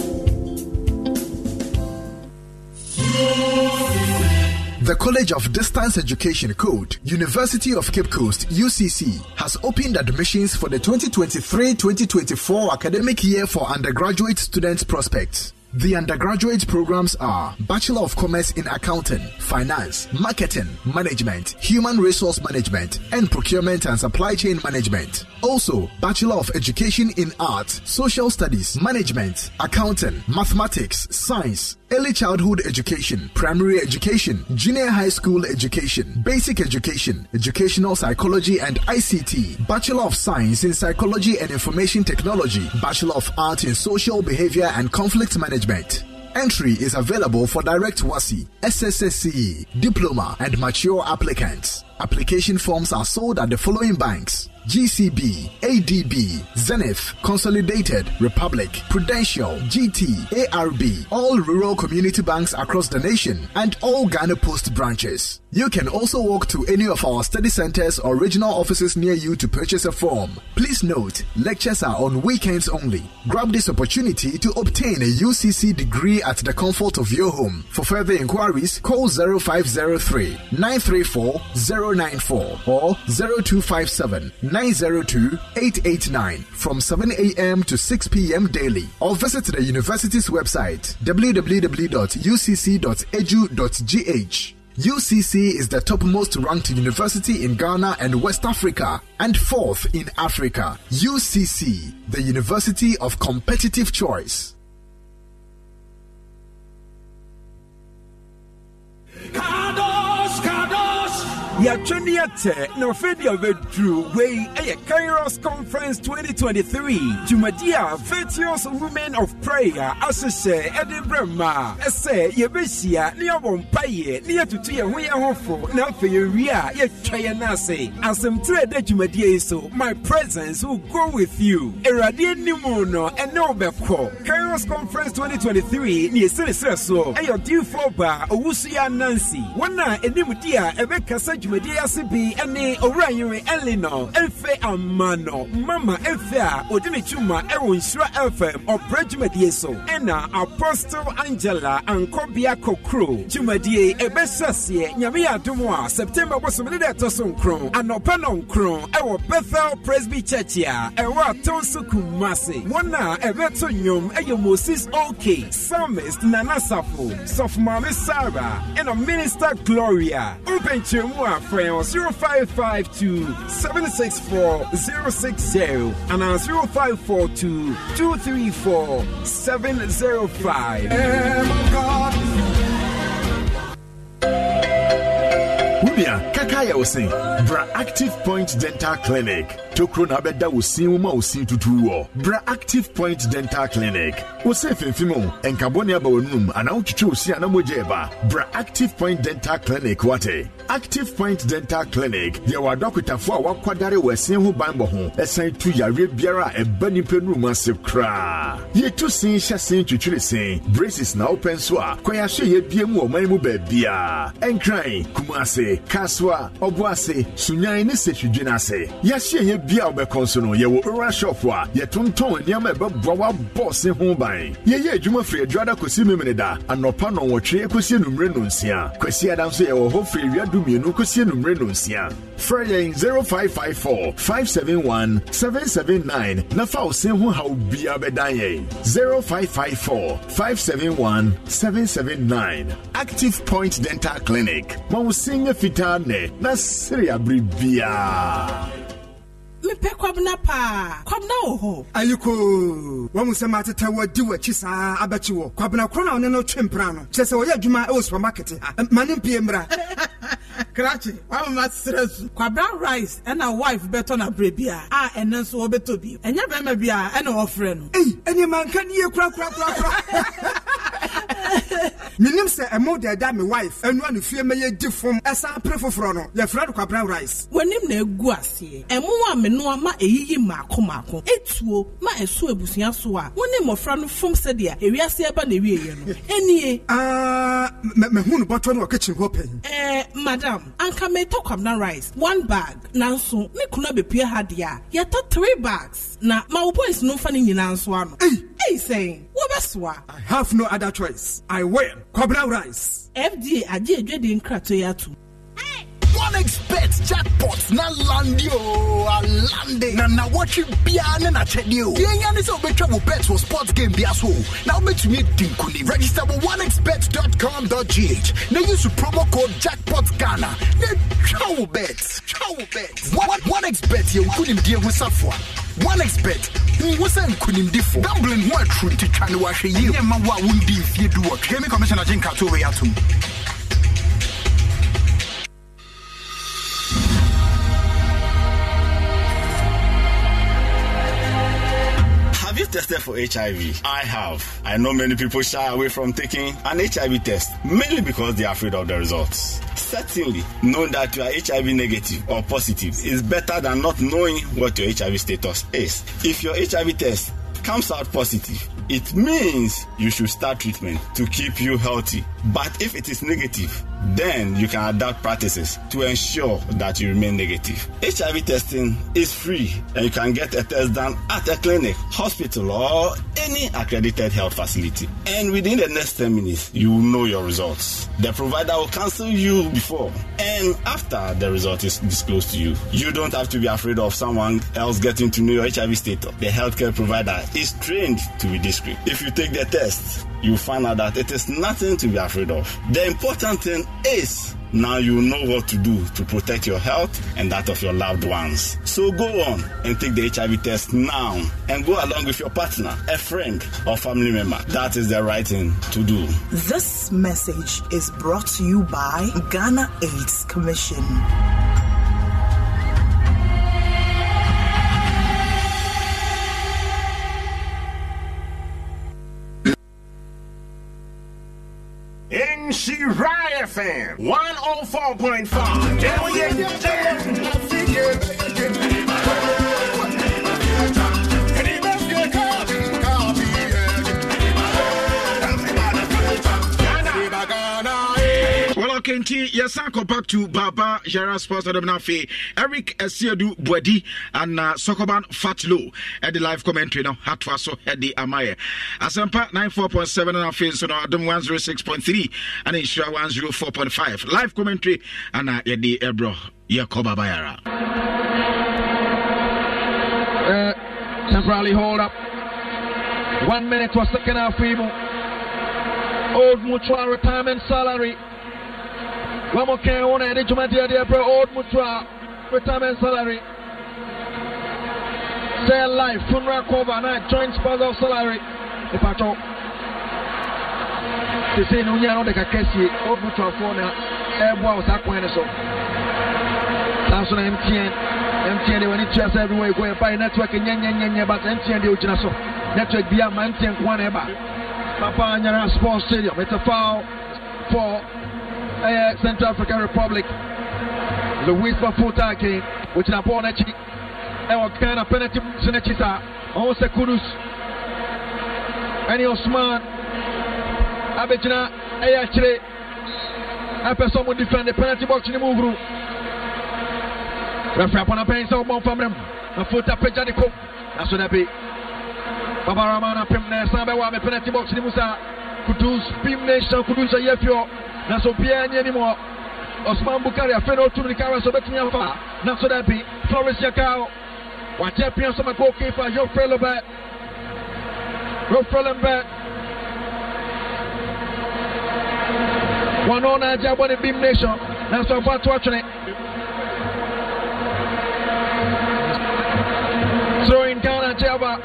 The College of Distance Education Code, University of Cape Coast, UCC, has opened admissions for the 2023-2024 academic year for undergraduate student prospects. The undergraduate programs are Bachelor of Commerce in Accounting, Finance, Marketing, Management, Human Resource Management, and Procurement and Supply Chain Management. Also, Bachelor of Education in Arts, Social Studies, Management, Accounting, Mathematics, Science, Early Childhood Education, Primary Education, Junior High School Education, Basic Education, Educational Psychology and ICT, Bachelor of Science in Psychology and Information Technology, Bachelor of Art in Social Behavior and Conflict Management. Entry is available for direct WASI, SSSCE, diploma, and mature applicants. Application forms are sold at the following banks: GCB, ADB, Zenith, Consolidated, Republic, Prudential, GT, ARB, all rural community banks across the nation, and all Ghana Post branches. You can also walk to any of our study centers or regional offices near you to purchase a form. Please note, lectures are on weekends only. Grab this opportunity to obtain a UCC degree at the comfort of your home. For further inquiries, call 0503 934 094 or 0257 902-889 from 7 a.m. to 6 p.m. daily, or visit the university's website www.ucc.edu.gh. UCC is the topmost ranked university in Ghana and West Africa, and fourth in Africa. UCC, the University of Competitive Choice. Yachoniate, no failure drew way a Kairos Conference 2023. Jumadia, virtuous women of prayer, Asese, Edinburgh, Esse, Yabesia, near Bompaye, near to Tia, we are hopeful, now for your rear, yet Chayanase. As I'm tread that Jumadia so, my presence will go with you. Eradi Nimuno, and no Befco. Kairos Conference 2023, near Siniseso, and your D4 bar, Owusu Nancy. One night, Edimudia, Ebeka Jumedia Sibi, Ene, Orion, Eleanor, Elfe, Amano, Mama Elfea, Odimichuma, Ewan Shra FM, or Brejumedieso, Enna, Apostle Angela, and Kobia Kokro, Jumedie, Ebeshasie, Yamia Dumois, September was a minute at Tosun Kron, and Opanon Kron, Ewa Bethel Presby Churchia, Ewa Tonsu Kumasi, Wana, Evetonium, Eyomosis Oke, Psalmist Nanasafo, Sofmami Sarah, and a Minister Gloria, Open Chumwa. 0552-764-060 and 0542-234-705. Ubia Kakaya Osin Bra Active Point Dental Clinic. Tokro na beda osin wo ma osin tutuwo. Bra Active Point Dental Clinic. Osefemfimo enkabonia ba wonum ana wotwetwe osin ana mojeba. Bra Active Point Dental Clinic wate. Active Point Dental Clinic. There were doctors for one quarter were seeing who buying home. A sign to Yaribira and Benny Penruma Sipra. Ye two sing Shasin to Chile braces now pensua. Koyashi ye BMO Mamu Bebia. And crying Kumase, Kaswa, Obwase, Sunyani Sejuinase. Yashi ye bia obekonso no ye wo shop wa ye tonton niamma be bowa boss ho ban ye ye adwuma firi adwada kosi memeneda anopa no wotwe kosi numre no nsia kosi adam so ye wo ho firi wiadumi no kosi numre no nsia Friday 0554 571 779 na fa osin ho ha bia be dan ye 0554 571 779 Active Point Dental Clinic Monsignor Fitane na Syria Bribia me pe kwabna pa kwabna oho ayiko wamusema tete wodi wachi saa abachi wo kwabna krona one no twempra no chese wo ye adwuma e supermarket ha mane piemra krachi wamma stress kwabra rice and a wife beto na brebia a enen so obeto bi enya be ma bia ene ofre no ei ene manka ni kura minim se emo de da me wife enu anu fie me ye di fom esa prefoforo no ye fred kwabra rice wonim na egu ase emo wa me no ama eyiyi makomako etuo ma eso ebusuya so a wonim ofra no fom se dia ewiase eba na wieye no enie ah me hunu boto no kitchen ho pen madam anka me to kwabna rice one bag nanso me kuna bepie ha dia ye to 3 bags na ma boys no fa ne nyina nso ano hey saying what beswa I have no other choice I will Cobra rice. FDA Aji Edwedi Nkratoya too. One expert jackpots na landio alande na na watch bia na na chedio yenya ni so betwa mo bet for sports game bia so na obetumi dinkuni register with oneexpert.com.gh na use promo code jackpots Ghana na show bet one expert you could him dey with safwa one expert who wasn't kunim difo gambling what truth to try to wash you ma wa wundi fie do what game commissioner jinkato we atum Have you tested for HIV? I have. I know many people shy away from taking an HIV test, mainly because they are afraid of the results. Certainly, knowing that you are HIV negative or positive is better than not knowing what your HIV status is. If your HIV test comes out positive, it means you should start treatment to keep you healthy. But if it is negative, then you can adapt practices to ensure that you remain negative. HIV testing is free and you can get a test done at a clinic, hospital, or any accredited health facility. And within the next 10 minutes, you will know your results. The provider will counsel you before and after the result is disclosed to you. You don't have to be afraid of someone else getting to know your HIV status. The healthcare provider is trained to be discreet. If you take the test, you'll find out that it is nothing to be afraid of. The important thing is now you know what to do to protect your health and that of your loved ones. So go on and take the HIV test now and go along with your partner, a friend, or family member. That is the right thing to do. This message is brought to you by Ghana AIDS Commission. Nhyira FM 104.5. Well, okay, yes, I go back to Baba Yara Sports Stadium now. Eric Asiedu Bwedi and Sokoban Fatilovi at the live commentary now. Hatwaso Hedi Amaya. Asempa 94.7 and our face on Adam 106.3 and Insha 104.5. Live commentary and Eddie Ebro Yakoba Bayara. Temporarily hold up. 1 minute for second half. Old Mutual retirement salary. Wamo can own any Jumadia de Ebro Old Mutual retirement salary. Their life, funeral cover, and joint spouse of salary. The patrol. They say, no, you know, they can catch you. Old Mutual phone, everyone was acquiring so. Thousand MTN, they went to us everywhere, go and buy network, and but MTN, they would so. Network via Mantian, one ever. Papa and Yara Sports Stadium, it's a foul for Central African Republic. Louis Mafouta again, which is a poor net. Kind of penalty Senechita, Osman Kudus, and Osman Abedina, Ayachre, a person would defend the penalty box in the move. Referee upon a penalty, so more from them. Mafouta Pejaniko, Nasunabi, Baba Ramana Pimne, Sabewa, Penalty Box Nimusa, Kudus, Pimne, Kudusa Yefio, Nasopiani anymore, Osman Pukari, Feno Tunikara, Sobetiafa, Nasunabi, Flores Yakao, Wajapian Samakoki for your fellow bet, one on a job on the Beam Nation. That's about watching it. So in Ghana, Java,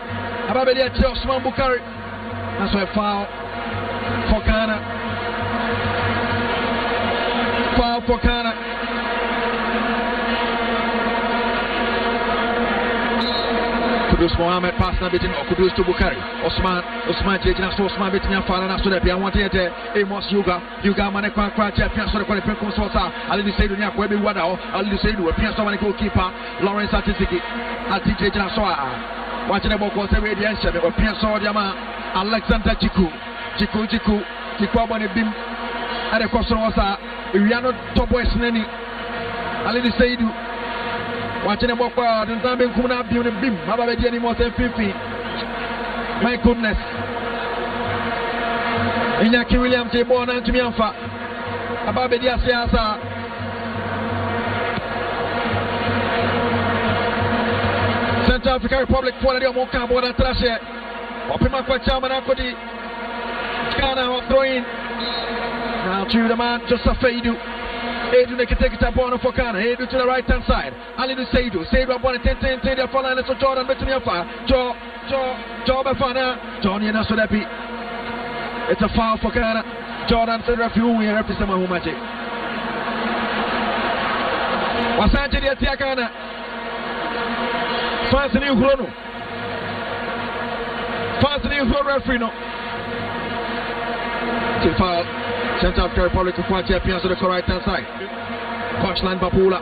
Ababelia, Osman Pukari. That's a foul for Ghana. Foul for Ghana. Kudus Mohammed pass na bitin Kudus to Bukari. Osman jina so Osman bitin ya fala na so da bia wonte yete Amos Yuga mane kwa champion so kwale pekun so sa Alidu Seidu nya kwa bi wada ho Alidu Seidu we pia so mane ko keeper Lawrence Ati-Zigi jina so a wache na boko se we dia nche be pia so dia ma Alexander Djiku abone bim ade ko so sa ewia no tobo esnani Alidu Seidu watching a walk out and something could not be on a beam. How about any more than 50? My goodness. Inaki Williams, a born and to me, Alpha. About the Asiasa Central African Republic, quality of Moka, Bona Trashe, Opima Kwachaman Akodi, Ghana, or throwing now to the man, Joseph Aidoo. Aidoo can take it up on for Ghana. Aidoo to the right hand side. Alidu Seidu up on the 10-10. They are following us. Jordan between your fire. Joe Bafana. Johnny and Asolepi. It's a foul for Ghana. Jordan said, "Referee, we are representing who magic." Wasanji di atia Ghana. Fans in Ugrono. Referee no. It's foul. Center of the Republic of Quad champions to the right hand side. Coachland Papula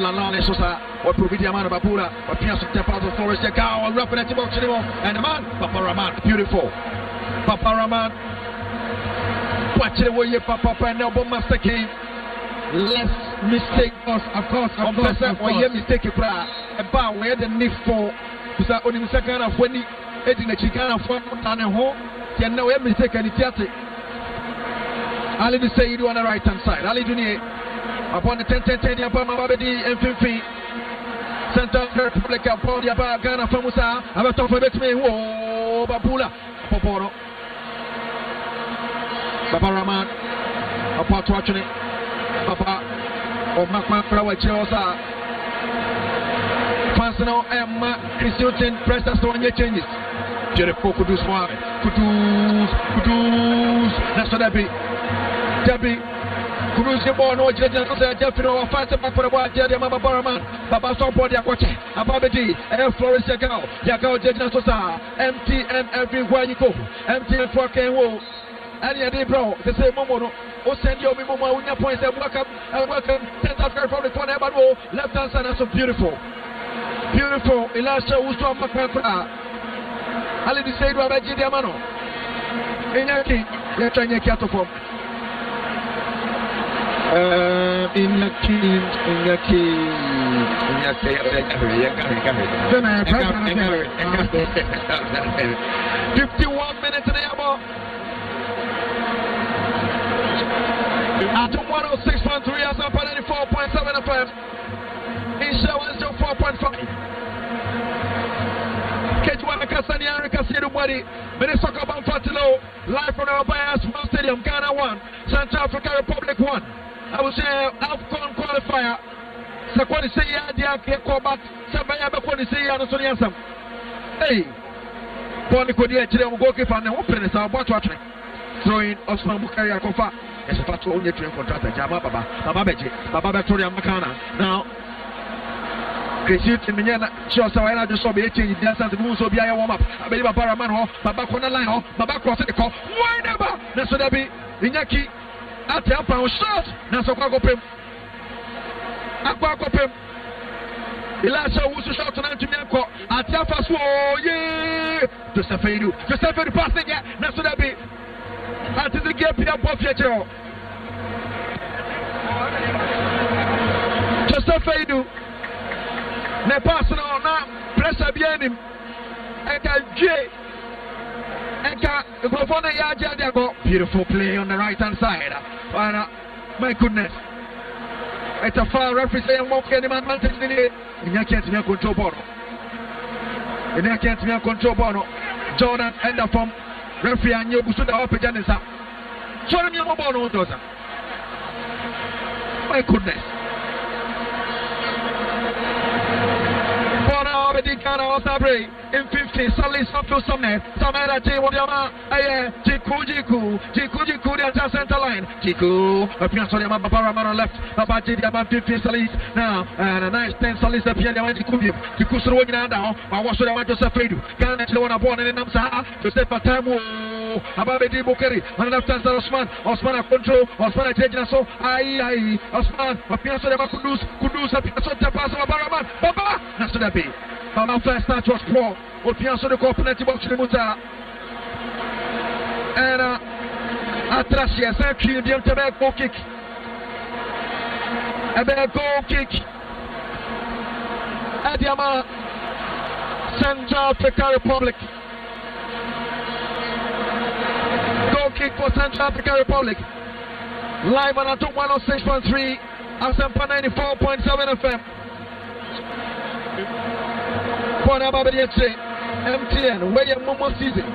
Lalane Sosa, or Providia Man Papula, or Piazza Tepato Forest Yakao, and Rapid Box anymore. And the man, Papa Rahman, beautiful. Papa Rahman, watch it away, Papa Penelbo Master King. Less mistake, of course. Or your mistake, you cry about where the need for. Because only Sakana of Wendy, Eddie Chicana from Tanaho, can now every mistake any theatre. Alidu Seidu on the right hand side. Alidu Nye upon the 10-10-10 upon Mababedi and Fifi. Central Republic upon the Abba Ghana Famusa. Abato for Betme. Whoa, Babula. Poporo. Baba Rahman. Upon to watching it. Papa. Or Macman Flower Cheosa. Fansano Emma Christian Presta Stone changes. Jericho Kudus Mohammed. Kudus. That's what that be. Debbie, Kudus the ball, no judge, Jeffino, Fast back for the ball, Jerry Mama Baraman, Papa Sombody, Ababeji, and Flores Yakao, Judge Sosa, MTN everywhere you go, MTN for Kenwo, and Yadi Bro, the same Momono, Osendio Mimoma, Unia points, and welcome, 10th African Republic, one Ebano, left hand side, so beautiful, Elisha Owusu, Alidu Seidu, Abaji Diamano, Inaki, Yachanya Kiatofom. In 51 minutes in the hour. At 106.3 as up at 94.7 FM. Inshinawanjo 4.5. Kijwa Nakasani, Erika Siyadubwadi, Sokoban Fatilovi, live from the Bayas Sports Stadium, Ghana 1, Central African Republic 1. I will say AFCON qualifier. So what is say yeah combat some. Hey. Bonnie could yeah goalkeeper and open is about watching. Throwing Osman Pukari Kofa. Yes, if I told you to contract Jama Baba Victoria Makana. Now Crescent Minyana shows how I just saw be change dance and move so be I warm up. I believe Baba Rahman ho, Baba Kona line ho, Baba cross the call. Why never? That's what be Inyaki. At the upper shot, Nasoko Pim Aquacopim Elisha Owusu shot to Nantiako at the upper swore, yeah, Joseph Aidoo, Joseph Aidoo passing, yeah, Nasudabi at the gap in a pocket. Joseph Aidoo, Nepasano, Sabianim, Eka J, Eka Kofone Yaja Debo. Beautiful play on the right hand side. And, my goodness, it's a foul. Referee saying Mok Keniman Mantis Dini. Inya can't be a control bono. Jordan Ender from referee and Yobusuda Opejanisa. Show them your mobile on those. My goodness. In 50, Salis Abdul Samed, Samara J. Wodiama, Jiku, the center line, Jiku, Piansoliama, Papa Ramon left, Papa J. About 50 Salis now, and a nice 10 Salis appeared. Jiku Suruina down, I was about Joseph Aidoo, Ghana, Chiwana born in Namsa, Joseph Atamu. Ababedi Bukari, and left hand Osman of control, Osman Jejinaso, Osman, Piansoliama Kudus, Piansoliama Baraman, Papa, Nasudabi. Our first start was poor. Opianso de Corponati Box de Muta. And Atrasia, thank you, dear Tobacco kick. A bad goal kick. Adiama, Central African Republic. Goal kick for Central African Republic. Live on Atom 106.3, Asampa 94.7 FM. MTN, where your Momo season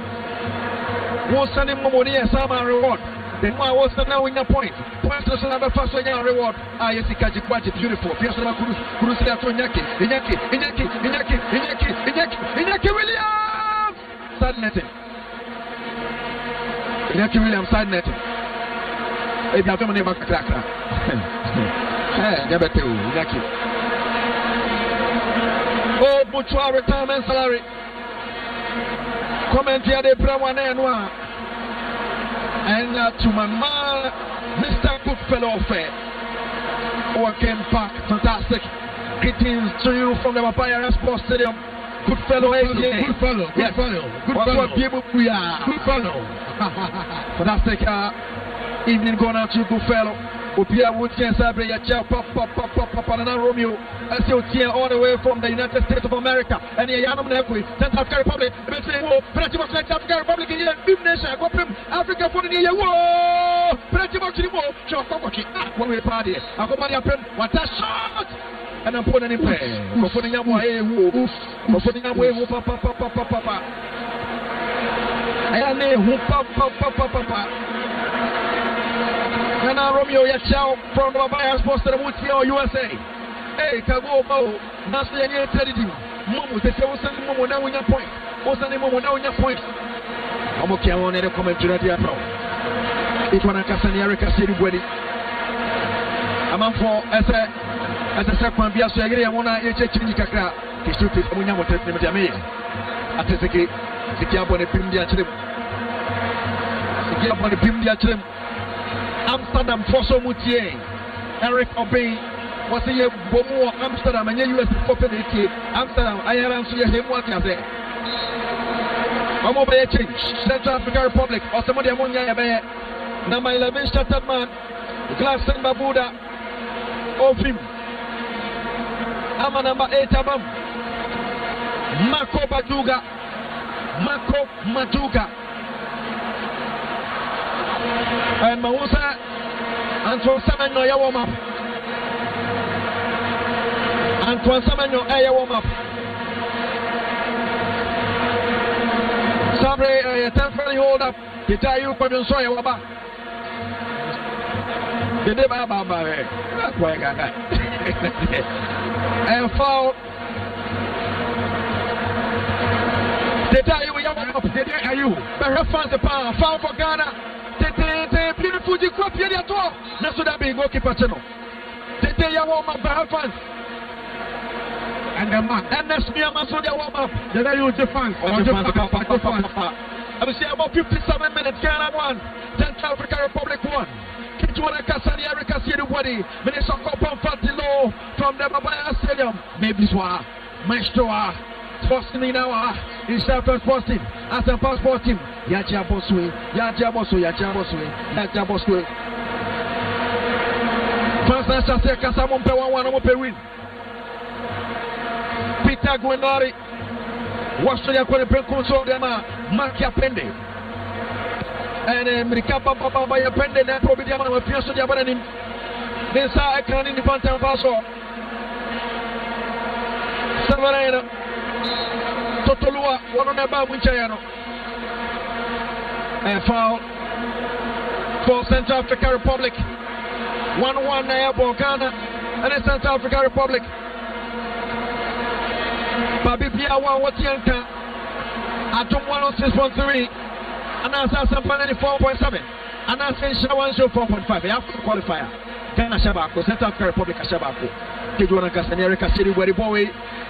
was sending Momo near Sama reward. Then I was now in a point. Points to another first reward. I see Kajikwaji, beautiful. Piasola Kuru, Inaki Williams! Side netting. Inaki Williams, side netting. If you have never cracked, never tell Inaki. Oh, Mutua retirement salary. Comment here, they bring one and one. And to my man, Mr. Goodfellow Fair. Welcome back, fantastic. Greetings to you from the Papa Yara Sports Stadium. Goodfellow, Goodfellow. Fantastic evening going out to Goodfellow. Upia Woodkins, Abria, Papa, Romeo, as you tear all the way from the United States of America, and the Yanam Nephi, Central African Republic, Central African Republic, Nation, Africa for the year, when we party, I go money up, what a shot! And I'm putting in play, I'm putting away, Papa, I am Papa. And now Romeo Yachao from the Babayas Postal Mutio USA. Hey, Kago, Master and your territory. Momo, they say, what's the Momo now in your point? What's the Momo now in your point? I'm okay, I want to comment to that. Kijwa Nakasani, Erika Siyadubwadi. I'm for as a second Bias, I agree. I want to check in the Kakra. The shoot is Munya Motet Nemajami. At the Siki, the Kiabon Pimdia Trim. The Kiabon Pimdia Trim. Amsterdam Fosso Moutier, Eric Obey, was here Bomo, Amsterdam, and US Copenhagen, Amsterdam, I am so you have what you say. Amobay change, Central African Republic, Osamodi Amonia, Nama 11 Shattered Man, Glasson Babuda, Ofim, Ama number 8 Abam, Marco Maduga. And Mawusa Antoine Semenyo air warm up. Antoine Semenyo air warm up. Sabre temporary hold up. The Tayu Pajonsoya Waba. The Deba Baba. That's why I got that. And foul. The Tayu Yawam up. The Tayu. The reference the power. Foul for Ghana. Beautiful, you could be a top. That's what I mean. Okay, Patino. The day I warm up by her fans. And the man, and that's me. I'm also the warm up. The day you defend. I will say about 57 minutes. Ghana 1, Central African Republic 1. Kijwa Nakasani, Erika Siyadubwadi, Minister Sokoban Fatilovi from the Baba Yara Stadium. Maybe Swar, Maestro. Sporting in our instead of sporting as a passport team. Yacha Boswe. First, I shall say Casamon Pewan, Peter Guenari. Washoya kwa repekunso dema mark ya pende. Ene mrikapa baba ya pende na probidi ya mwana mfiyoso ya bwana ni Nisa ekrani ni pante mfaso. Servera yeno. Totolua wanone babu ncha yeno. And foul for Central African Republic. 1-1 na yapo Ghana and the Central African Republic. Babi Pia 1 Watianka Atom 106.3 and Asa Sampanani 4.7 and Asa Inshinawanjo 4.5. They have to qualify. Ghana Shabako, Central African Republic Shabako. Kijwa Nakasani, Erika Siyadubwadi boy.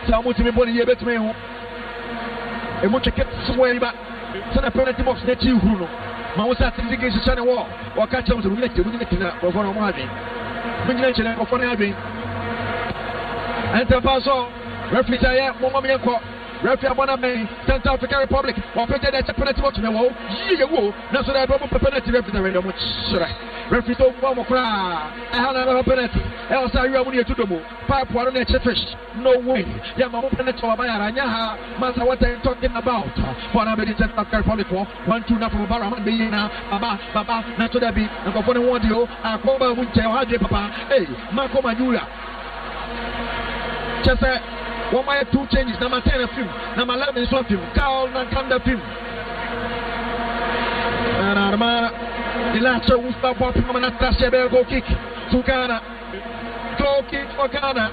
Samuti Miboni Yebetmehu. A Mucheket Sweriba. So the penalty box net you who Mausa Tigis is on the wall or catch them to relate to Mohamed. Miniature of Fonabi and the Paso, referee Momamianco, referee Boname, Central African Republic, or Peter that penalty box in the wall. You will not so that penalty referee to Momokra. I had another penalty. Else I will need to do Pipe water nature fish. No way. Yamamo Penetra Bayaranyaha, Masa, what I'm talking about. For a minute, Catholic 1-2 Baraman Bina, Baba, Baba, Natodabi, and for the audio, I call my winter, Hadri Papa, hey, Marco Manula. Just one my two changes, number 10 of film, number 11 is one film, Carl Nakanda film. And Arma, the last of Ustap, Pamana Tashabel go kick to Ghana. Goal kick for Ghana.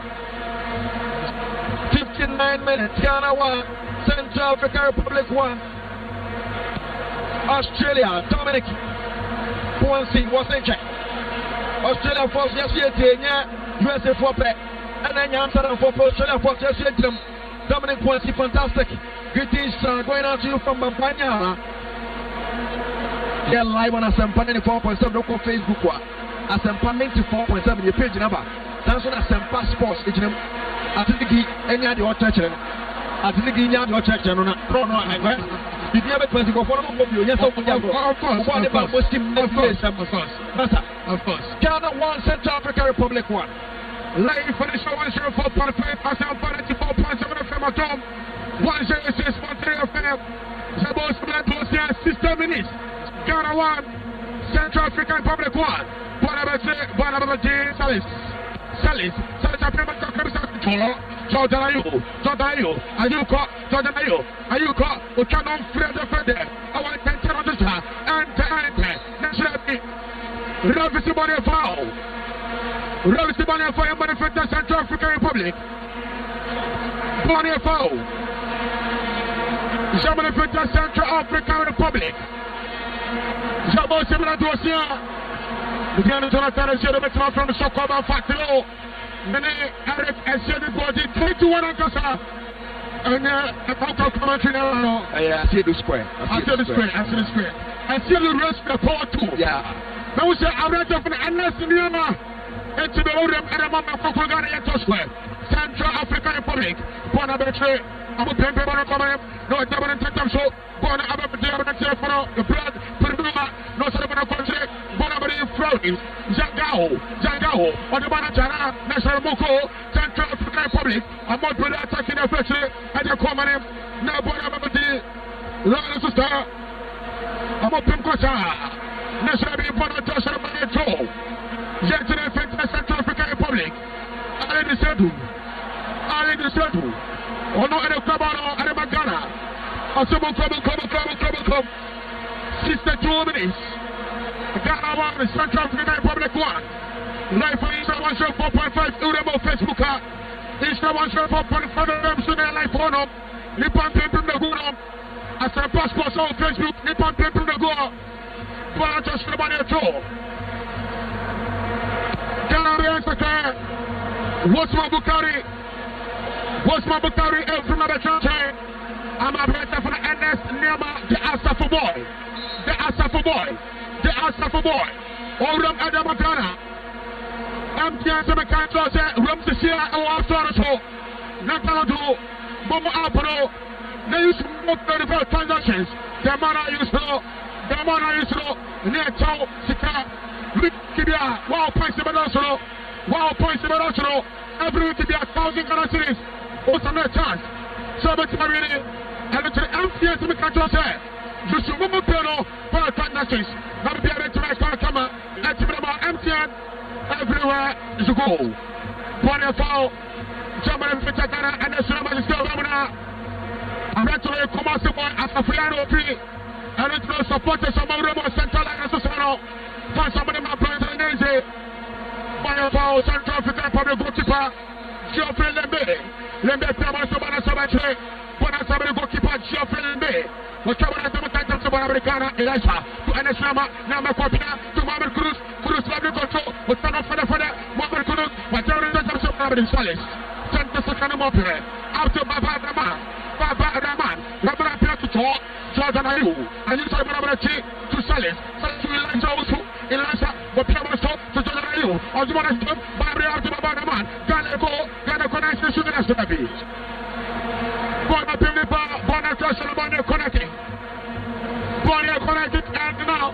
59 minutes. Ghana 1. Central African Republic 1. Australia. Dominic Pouancing was in check. Australia force yesterday. USA for play. And then Amsterdam for Australia force yesterday. Dominic Pouancing, fantastic. Greetings going out to you from Bampanya. They're live on Asampana 4.7 local Facebook. Asampana 4.7. Your page number. That's what I sent passports. I think any other church. I think any other church. No, if you have a question, go for a moment. Yes, of course. What about Muslim? Of course. Of course. Ghana 1, Central African Republic 1. Live for the show 104.5. I sent 4.7 FM at home. 106.3 FM. Suppose Black Stars 6 minutes. Ghana 1, Central African Republic 1. Bonabate Salis. Salis, Jordan Ayew, who cannot free the fender, our center of the star, enter, naturally, Revisible Fowl, Manifestation Central African Republic, Bonnie Fowl, Manifestation Central African Republic, Jabo Similar to Ocean. The Jonathan Zero from Sokoban Fatilovi, Eric Asiedu Bwedi, 3-1 on Gaza, and a couple of commentary now. I see the square. I see the rest of the power too. Yeah. Now we say, I read up an endless cinema into the Orem and a moment of Kogari and Tosquare, Central African Republic, Bonabetri, I will pay for a comment, no, I don't take them so, Bonabetri for the blood, Perduma, no Sabana contract. Zangao, Odubana Jara, National Moko, Central African Republic, Ahmad Breda attacking the factory, and the command, Nabona Babati, Lawrence Ati-Zigi, Ahmad Pukari, National Important National Manager, Central African Republic, Alidu Seidu, Ono Edukabano, Ademagana, Asubu, 62 minutes. Ghana 1, the Central African Republic 1. Live for Inshinawanjo 4.5, Uremo Facebook. Inshinawanjo 4.5, Remsune Live for Nom. Nippon Pimpim the Gunom. As a passport on Facebook, Nippon Pimpim the Gunom. Barajas Shrebanet 2. Ghana Riansaka. Osman Pukari, El Primera Chante. I'm a better for the NS Nema, the Asafu Boy. The Asafu boy, Oram Adamatana, MTS Mechanical, Rumsia, or Sorosho, Natalado, Momo Apollo, they use more 35 transactions. The Mana used to, Neto, Sika, Rick Kibia, Wow Points of Elosoro, every week to be 1,000 currencies, also no chance. So, but everywhere is a goal. Mohammed Kudus, lovely control, but stand up for the Mohammed Kudus, but there is no time in Salis. Send the second up here, out to Papa Abdul Rahman, number appear to talk, Jordan Ayew, and you say, number to Salis, to Elisha Owusu, but Papa stop to Jordan Ayew, or you want to stop, Papa Rahman, Ghana go, nice to sugar as to the beach. Bona Pimpa, Bona Trashabana connecting. Bona connected, and now.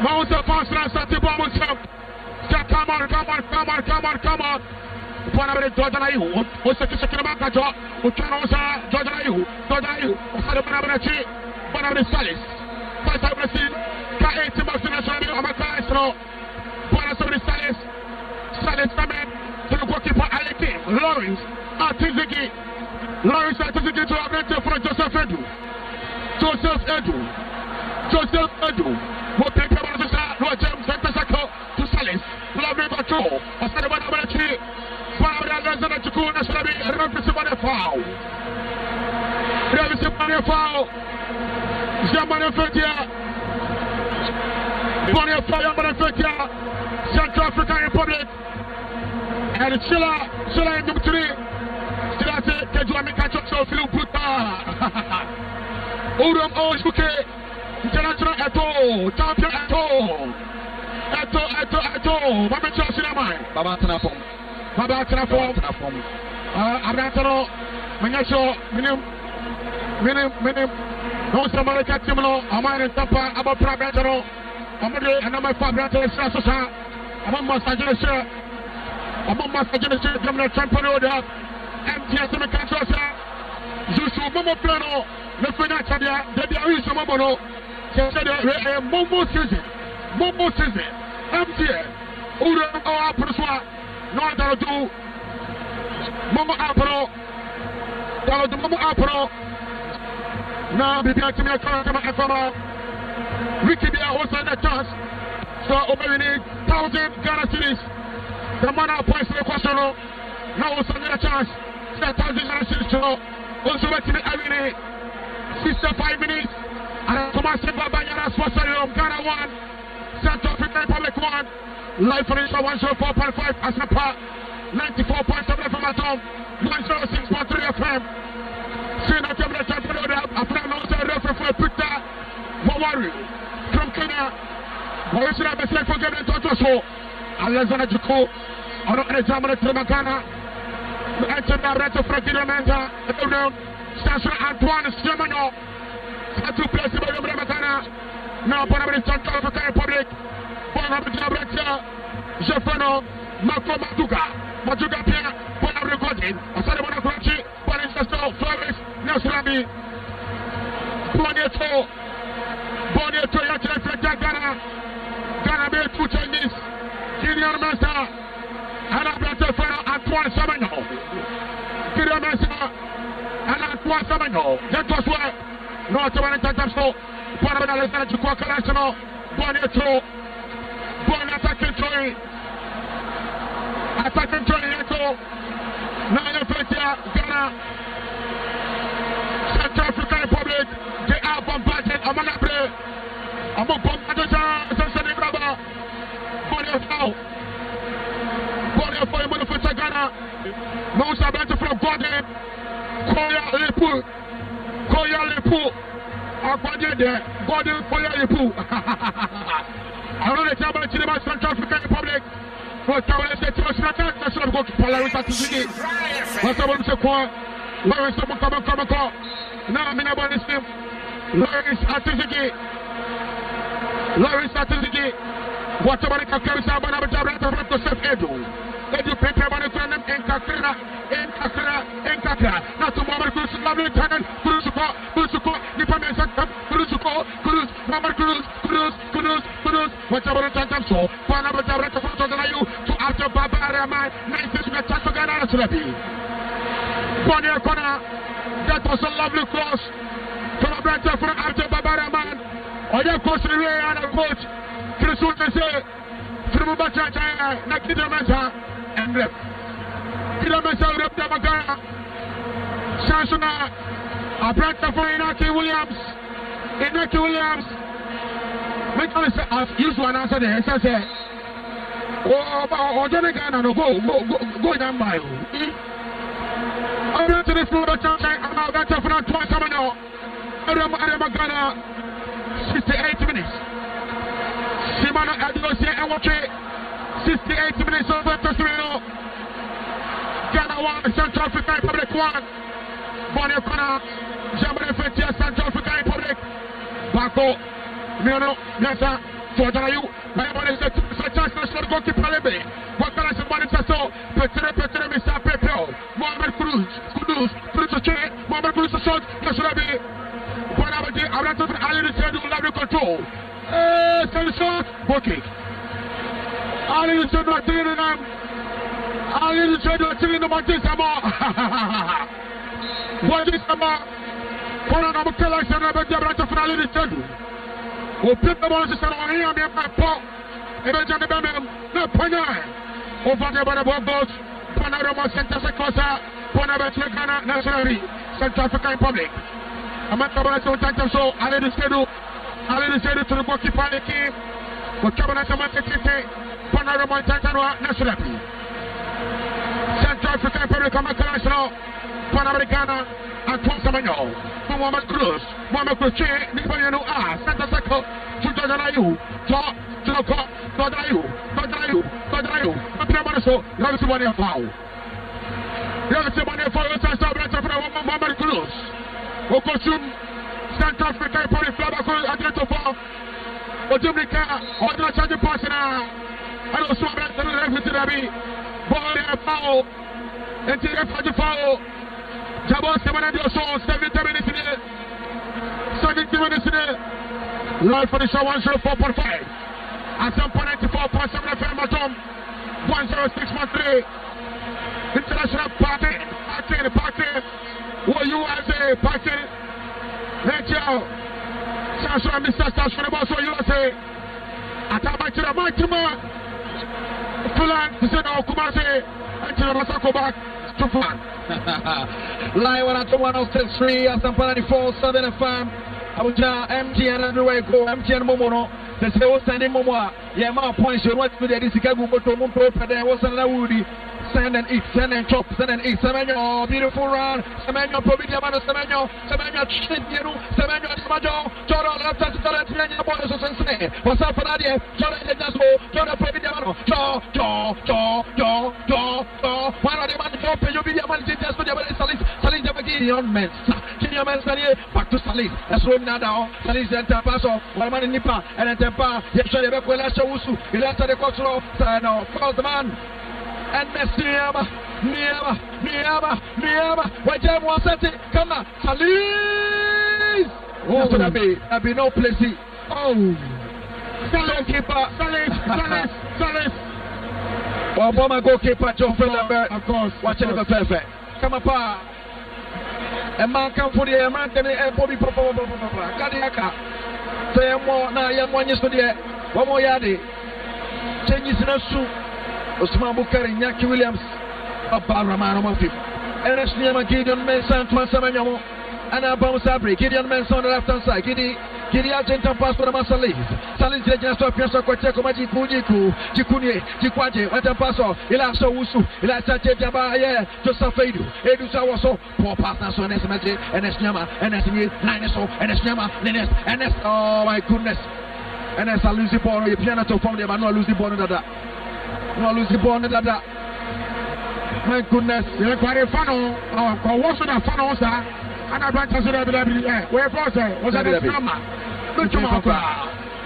Mounts the first last at the bomb itself. Come on. Whatever it does, I who was the Kisaka job, who can also judge you, had a banana, one of the Salis. First time I've seen K8 National Amatastro, one of the Salis, Salis Abed, to the goalkeeper Alidu, Lawrence Ati-Zigi to have rented for Joseph Aidoo. What people are to silence. Lovely control. I said, what about the tree? Father, Alexander Djiku, National, I don't receive a foul. They receive a foul. Jamaica, Central African Republic, and Chile in the tree. Still, I said, Kijwa Nakasani, Udom Oshbuke. International champion Ato, what is your cinema? Baba Trafom. Abratano, Minasho, Minim, North America, Timolo, Amar and Tapa, about Prabratano, Amade, and number five Bratter, Sassa, among Massagenesha, Governor Champeroda, MTS and Catrosa, Zushu Momoplano, Lefinatadia, Debia Momono. Momo season. MTA. Udom our Pruswa. No, that'll do. Momo Apro. Now, we got to make a we can be also in the chance. So, we need 1,000 guarantees. The man points to the question. Now, also in the chance. 1,000 guarantees. Also, we can be having 65 minutes. And Kumasi Baba Yara Sports Stadium, Ghana 1, South African Republic 1, live for Inshinawanjo 104.5 as a part, 94.7 FM at home, 106.3 FM. Seen a Governor Champeroda, a plan also referee for Peter Wawori from Kenya. Where should I be safe for Gideon Mensah? Alexander Djiku, on the examiner to the Ghana, the anti-director for Gideon Mensah, Antoine Semenyo. To place by the Matana, now Panama Central African Republic, Panamita Bretta, Jeffano, Marco Matuka Pierre, Panama Recording, Salamana Crunchy, Panastato, Flores, Naslami, Bonito, Ghana made two Chinese, Gideon Mensah, and Antoine Semenyo, that was where. No, to an attack, so one of the letters to Quackanational, Bonnet, attacking Troy, Nile Frontier, Ghana, Central African Republic, they are bombarded, among bombarded, Sensei Brava, Bonnet, for Ghana, Moussa Benton from Gordon, Koya Lepu, Akwadi there, Gordon Koya Lepu. I know the German Chinaman Central African Republic. But Taiwan is the national goal to Polaris at the city. What's the one to call? Lawrence Ati-Zigi. Now Minabon is him. Lawrence Ati-Zigi. What's the one to carry some of the director of Joseph Aidoo? They do prepare one of them in Katrina. Not to Mohammed Kuru, lovely tenant, Kuru, That was a lovely cross from a better from Abdul Rahman. On your course, the way and a coach, Christian Mensah, from Bacha, Inaki Williams, and Rep. Williams, Rep, Damagara, Sansuna, a better for Inaki Williams. Inaki Williams, make us use one answer there. Oh, Jonathan, go down by I'm going to this floor, but I'm out of the front twice. I'm now. I'm gonna 68 minutes. Siaman at the OCA and watch it. 68 minutes over to zero. Ghana 1, Central African Republic 1. Bonnie Connor, Germany 50, Central African Republic. Bako, Miono, Nasa, Jordan Ayew. My body is a chance national goalkeeper. What can I say? What is that? So, Peter, Mr. Pepe. Mohammed Kudus, Mohammed Kuru shot, that should have been one of the Arabs of Alidu Seidu level control. Same shot, okay. Alidu Seidu are telling them, Alidu Seidu are telling them about this amount. What is amount? For an Abukalak and Rabbi Abrat of Alidu Seidu. Who put the balls on here and they have my pop. And I tell them, no, Panya. Who fought about the ball goals. Panorama Central Secosa, Ponabatra Ghana Nationally, Central African Republic. Amatabato Tantaso, Alidu Seidu to the goalkeeper team, Wakabanatamatete, Panorama Tantanua Nationally. Central African Republic, Amaka National, Panamericana, Antoine Semenyo, Mohammed Kudus, Niponiano A, Santa Seco, Jordan Ayew, Jordan Ayew, so, let's see what they found. Let's see what they found. Let's start right from Mohammed Kudus. Who consume Central African Republic flag at the top of Odumika, Odra Chadi Pasina, and also right to the left with the Rabbi. Ball they found. And they found the foul. Jabo Semenyo, 70 minutes in it. 70 minutes in it. Live for the show 104.5. At some point, 94.7 FM. 106.3 International Party Who you as a party Let's go Sansura Mr. Sansura Bosso USA Atabachira Matima Fulan Zeno Kumase Antira Masako back to Fulan Live on at 106.3 Asampalani 4.7 FM Abuja MTN and Ruweko MTN Momono The Seoul standing Momoa, Yama points your right to the Chicago Motor Motor, there was an Laudi, send and eat, send and chop, send and eat, Semenyo, beautiful run, Semenyo, Providiamano, Semenyo, Chiru, Semenyo, Majo, Jordan, after the Talentian Borders of Sensei, was up for that, Jordan, the Jasmo, Jordan, Providiamano, Joe, one of them, you be the one, just for the Salis Gideon Mensah, back to Salis, that's room now, Salis and Tapaso, Walman in Nipa, and then Elisha Owusu, Elisha the Cosro, Sano, Cosman, and Niaba, Wajam was at it, come on, Salis! Oh, there'll be no place here. Oh, Salis! Well, Obama goalkeeper, John Philbert, of course, watching the perfect. Come up, and man come for the American and Bobby Papa, Kadiaka. Say more now, young one yesterday. One more yardie. Changes in us too. Osman Pukari, Inaki Williams, Papa Rahman, Eric Asiedu Gideon Mensah, Antoine Semenyo, and our bounce break. Gideon Mensah on the left hand side. Gideon Mensah pass for the Salis. Salis the just up here so Kote Kumasi Djiku, what pass off. Elisha Owusu, Elisha Owusu, yeah, Joseph Aidoo, Aidoo poor pass on SMJ, and Nyama, and Nyama, Linus, oh my goodness. And as I lose the ball, you piano to form them, but not lose the ball in that. My goodness, you're quite a funnel. What's on a funnel, sir? And I brought us to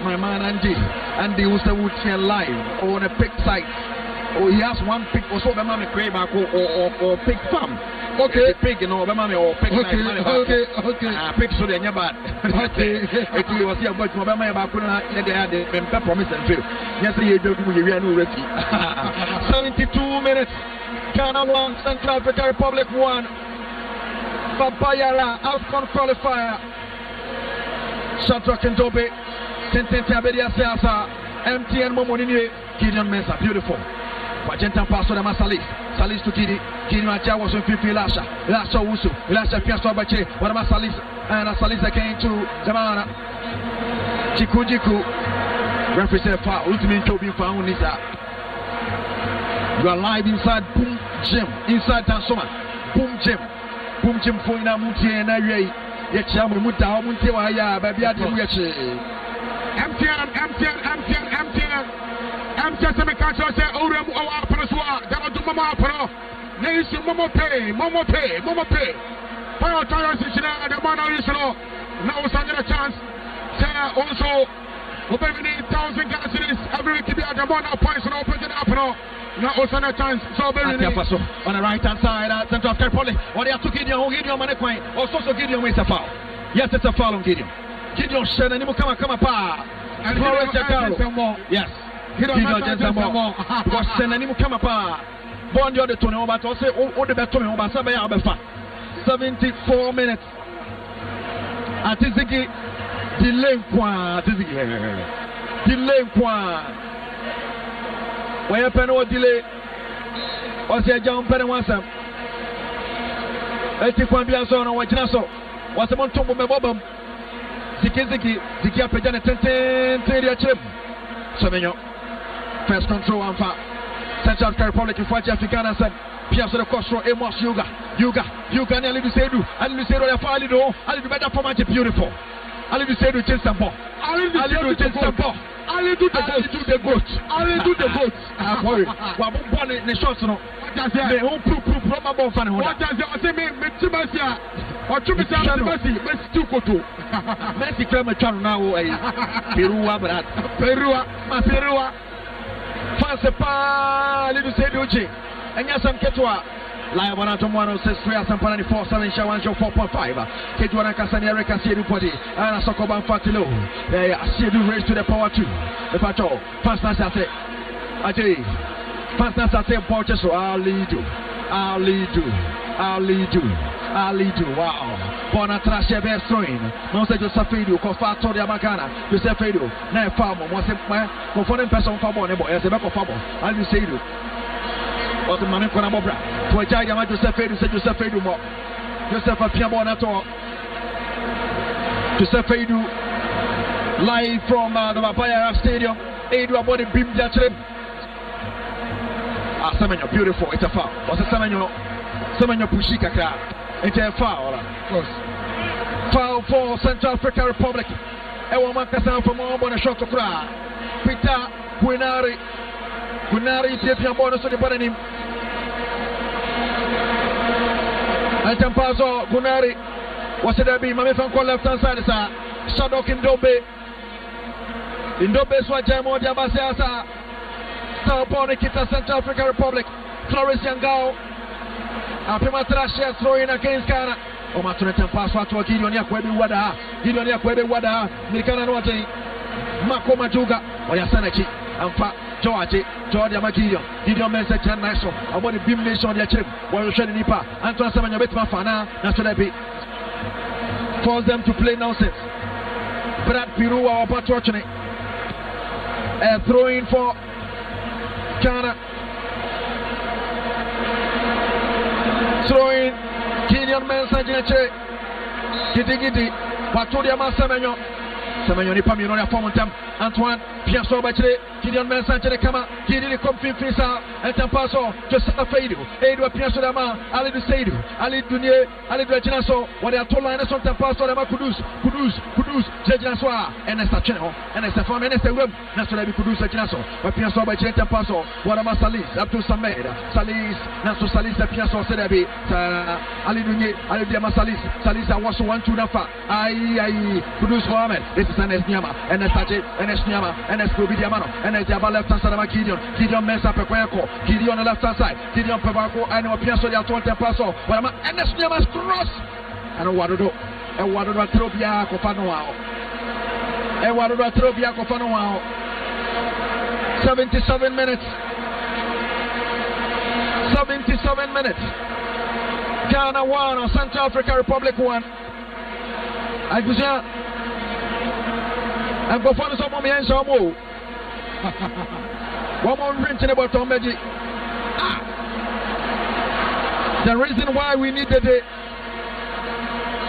my man Andy Usta Wood here live on a pick site. or he has one pig or so the mammy crave or pig farm. Okay, pig, you know, the mammy or pig. Okay. Pig so they're bad. Okay, it was here, but my mammy about putting out they had the promise and fail. Yes, you don't do you no ready. 72 minutes. Ghana 1, Central African Republic 1. Baba Yara, AFCON qualifier. Shadrach Ndobe, Tintin Tabedia Seasa, MTN Momonini, Gideon Mensah, beautiful. Pajentan Paso de Masalis, Salis to Gidi, Gideon Ayew was in Fifi Lasha, Elisha Owusu, Elisha Piasso Bache, one of Masalis, and Salis again to Jamana, Jiku, referee said, ultimate Tobi Faunisa. You are live inside Boom Gym, inside Tansoma, Boom Gym. Boom Jim Funa Muti and Aye, Yachamu Muta Muntiwaya, Baby Adi Yachi. MTN, Semikacho, Urem Oa Paraswa, Dadu Mamapro, Nation Momope, Power Tires in China, the Mano Islo, now Sandra Chance, Sarah also, over 8,000 classes, every Kibia, the Mona Poison, Open Apro. Now, Osana Chance, so very on the right hand side, Central African Republic. What are you Gideon Manequine? Also, Gideon with a foul. Yes, it's a foul on Gideon. Gideon said, and you will come up. And Florence Jacaro. Yes, Gideon Jensamo. Because then you will come up. Bond your turn over to say, oh, the better over Sabaya Abefa. 74 minutes. Ati-Zigi, delay. Why a pen or delay or say John Penwansa? I think one beers on what Nassau was a month of my bobum. Ziki, the Captain, 10 chip. Semenyo, first control and far. Central Republic in French African and said, Pierce the Costro, Amos Yuga, and Alidu Seidu, Alidu better for my beautiful. Alidu Seidu, just a ball. Alidu just a ball. I'll do the vote. I'm worried. What does it? Live on Atomano says 3.4, Salis Abdul Samed 4.5. Kijwa Nakasani, Erika Siyadubwadi, and Sokoban Fatilovi. They are Siedu raised to the power 2. The patrol, Fast Nasate, Porteso, Alidu. Wow. Bonatrashe Bestroin, Monse Joseph Aidoo, Kofato de Amagana, Joseph Aidoo, Nay Farmo, Monse, Confounding Person Farmo, Nebo, Ezebeko Farmo, Alidu Seidu. Or the man from Obra to a giant Joseph Aidoo more. Joseph Apiabonato Joseph Aidoo live from the Papa Yara Stadium. Aidoo about the beam that trip. Semenyo, beautiful, it's a foul. What's a Semenyo Pushika car? It's a foul. Foul for Central African Republic. Ewoman Kassan from Obona shot to cry. Peter Wawori is here for bonus to the bottom. Antampazo Gunari was it be Mamifan call left hand side, sir. Shadok Ndobe Swajamo Diabasa, Sao Paulo, Central African Republic, Flores Yangao, Apimatrasha throwing against Ghana. O Matunatan Paswa to Gideon Ayew Wada, Nikana Wati, Mako Majuga, or Yasanachi, and Fa. Jordan Ayew, Gideon Mensah, Jan Naxon, I want the beam nation on their chip. While Oshembe Breda, Antoine Semenyo, Betman Fana, Nationality. Force them to play nonsense. Brad Piru, our patriotic, throwing for Ghana. Throwing Gideon Mensah, Gidi, Patodia Semenyo. Semenyo nipa mi nona form tam Antoine Piasso Bachele Gideon Mensah Chele Kama Gideon Komfin Fisa Entampaso Joseph Aidoo Piasso Dama Alidu Seidu Alidu Nye Alidu Ajinaso Wadi Atola Eneson Tempaso Dama Kudus Jejinaso Enesta Chenho Enesta Fam Enesta Web Nasolebi Kudus Jejinaso Piasso Bachele Tempaso Wadama Salis Abdul Samed Salis Naso Salis Piasso Sedebi Alidu Nye Alidu Masalis Salis Awaso 1 2 Nafa Ai Kudus Mohamed 77 minutes. 77 minutes. Ghana 1 or Central African Republic 1. I'm going to some of my hands. One more wrenching about Tom Meji. The reason why we need the day,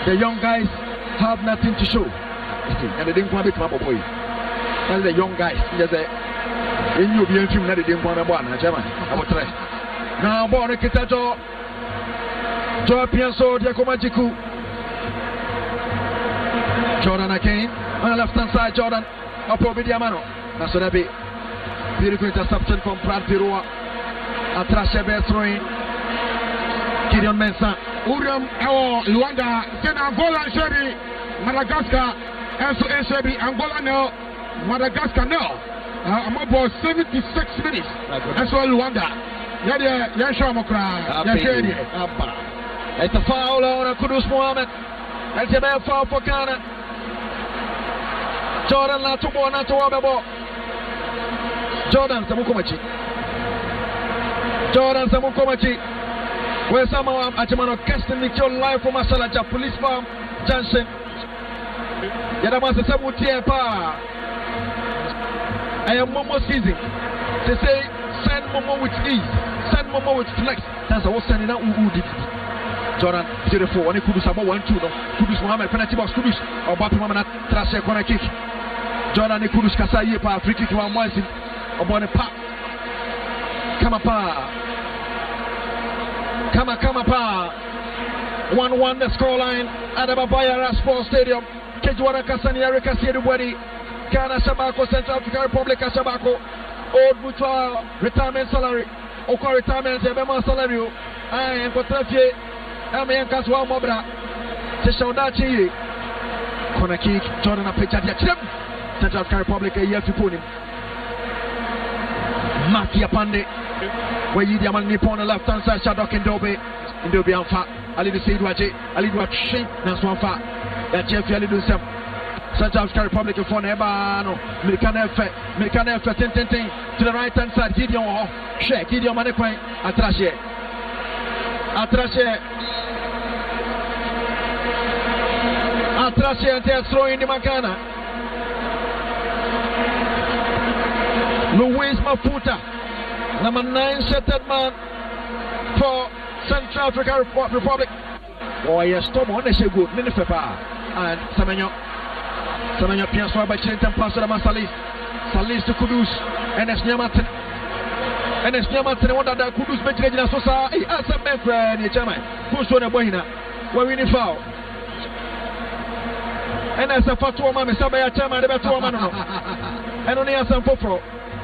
the young guys have nothing to show. And they didn't want to be proper boy. And the young guys, yes, in you being filmed, they didn't want to be born. I will try. Now, born a Kitajo, Joe Pianso, Diakoma Djiku, Jordan again. On the left hand side, Jordan, up over Diamano. That's what I be. Beautiful interception from Brad Pirua. Atrashe Bertrand, Gideon Mensah, Uriam, Luanda, then Angola and Sherry, Madagascar, and so Sherry, Angola now, Madagascar now. I'm about 76 minutes. That's all Luanda. It's a foul on Kudus Mohammed. It's a bad foul for Ghana. Jordan Latubo Natuababo. Jordan Samukomachi. Where somehow Achimano casting the kill live from Asalaja Police Farm Johnson. Yadamasa Samutia Pa. I am Momo season. They say send Momo with ease. Send Momo with flex. That's all sending out Uudi. Jordan 0-4, one Kudus Abo 1-2 no. Kudus Mohammed penalty box Kudus. Obatu Mohammed trash a corner kick. Jordan Kudus Kasaye pa free kick one once. Obone pa. Kama pa. 1-1 the scoreline at Papa Abdul Rahman Sports Stadium. Kijwa Nakasani, Erika Siyadubwadi. Ghana Shabako, Central African Republic Shabako. Old mutual retirement salary. Oko retirement Ebema salary. I encontrefie Amen Kaswa Mobra. Seshaudachi. Corner kick. Jordan a picture at Chim. Central African Republic a year to put him. Matia Pande. Where you diamond on the left hand side. Shadok and Dobe. Indobe Anfa. Alidu Seidu Aje. Alidu Ache. Naswanfa. That Jeff Alidu Sem. Central African Republic for Nebano. Milkan F. Tintin. To the right hand side. Gideon. Shek. Gideon Manequin. Atrashe and they're throwing the Makana. Louis Mafouta, number 9 shirted man for Central African Republic. Oh yes, Tom on is a good Minifepa and Semenyo Pianswa by Chinton Pastor Salis to Kudus and Esnyamatin. And it's near Martin and that Kudus Betrayed in Sosa. He has a man friend, a German. Who's on a boina? We're in a foul. And as a Fatua Mamma, Sabaya Chama, the Batua Mano. And only as a Popro.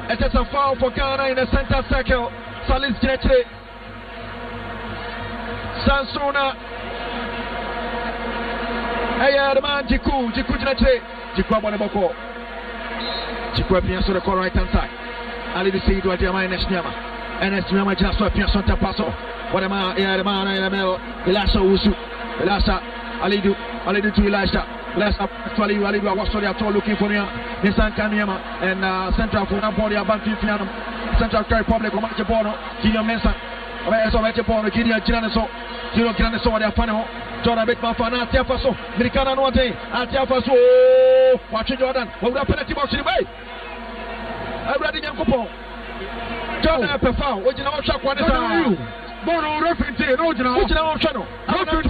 And it's a foul for Ghana in the center circle. Salis Gretry Sansuna. Ayadman Djiku Gretry. Djiku Bonaboko. Djiku appears to the call right hand side. Alidu Seidu Adiama NS Nyama Jasso Piasso Tapasso Wadama Yadama Namel Elisha Owusu Elisha Alidu to Elisha Elisha actually Alidu was sorry after looking for him Nissan Kanyama and Central for Napoli Bantu Fianum Central Carry Public Omache Bono Gideon Mensah Omeso Omache Bono Gideon Chinaneso Gideon Graneso Wadiafano Jordan Bitman Fana Atiafaso Mirikana Nwate Atiafaso Watching Jordan What would penalty box in the way? I'm ready to go. Turn up a foul. What you know, Chuck? What is you? Bono, referee, original. What you know, Channel? I'm ready to go.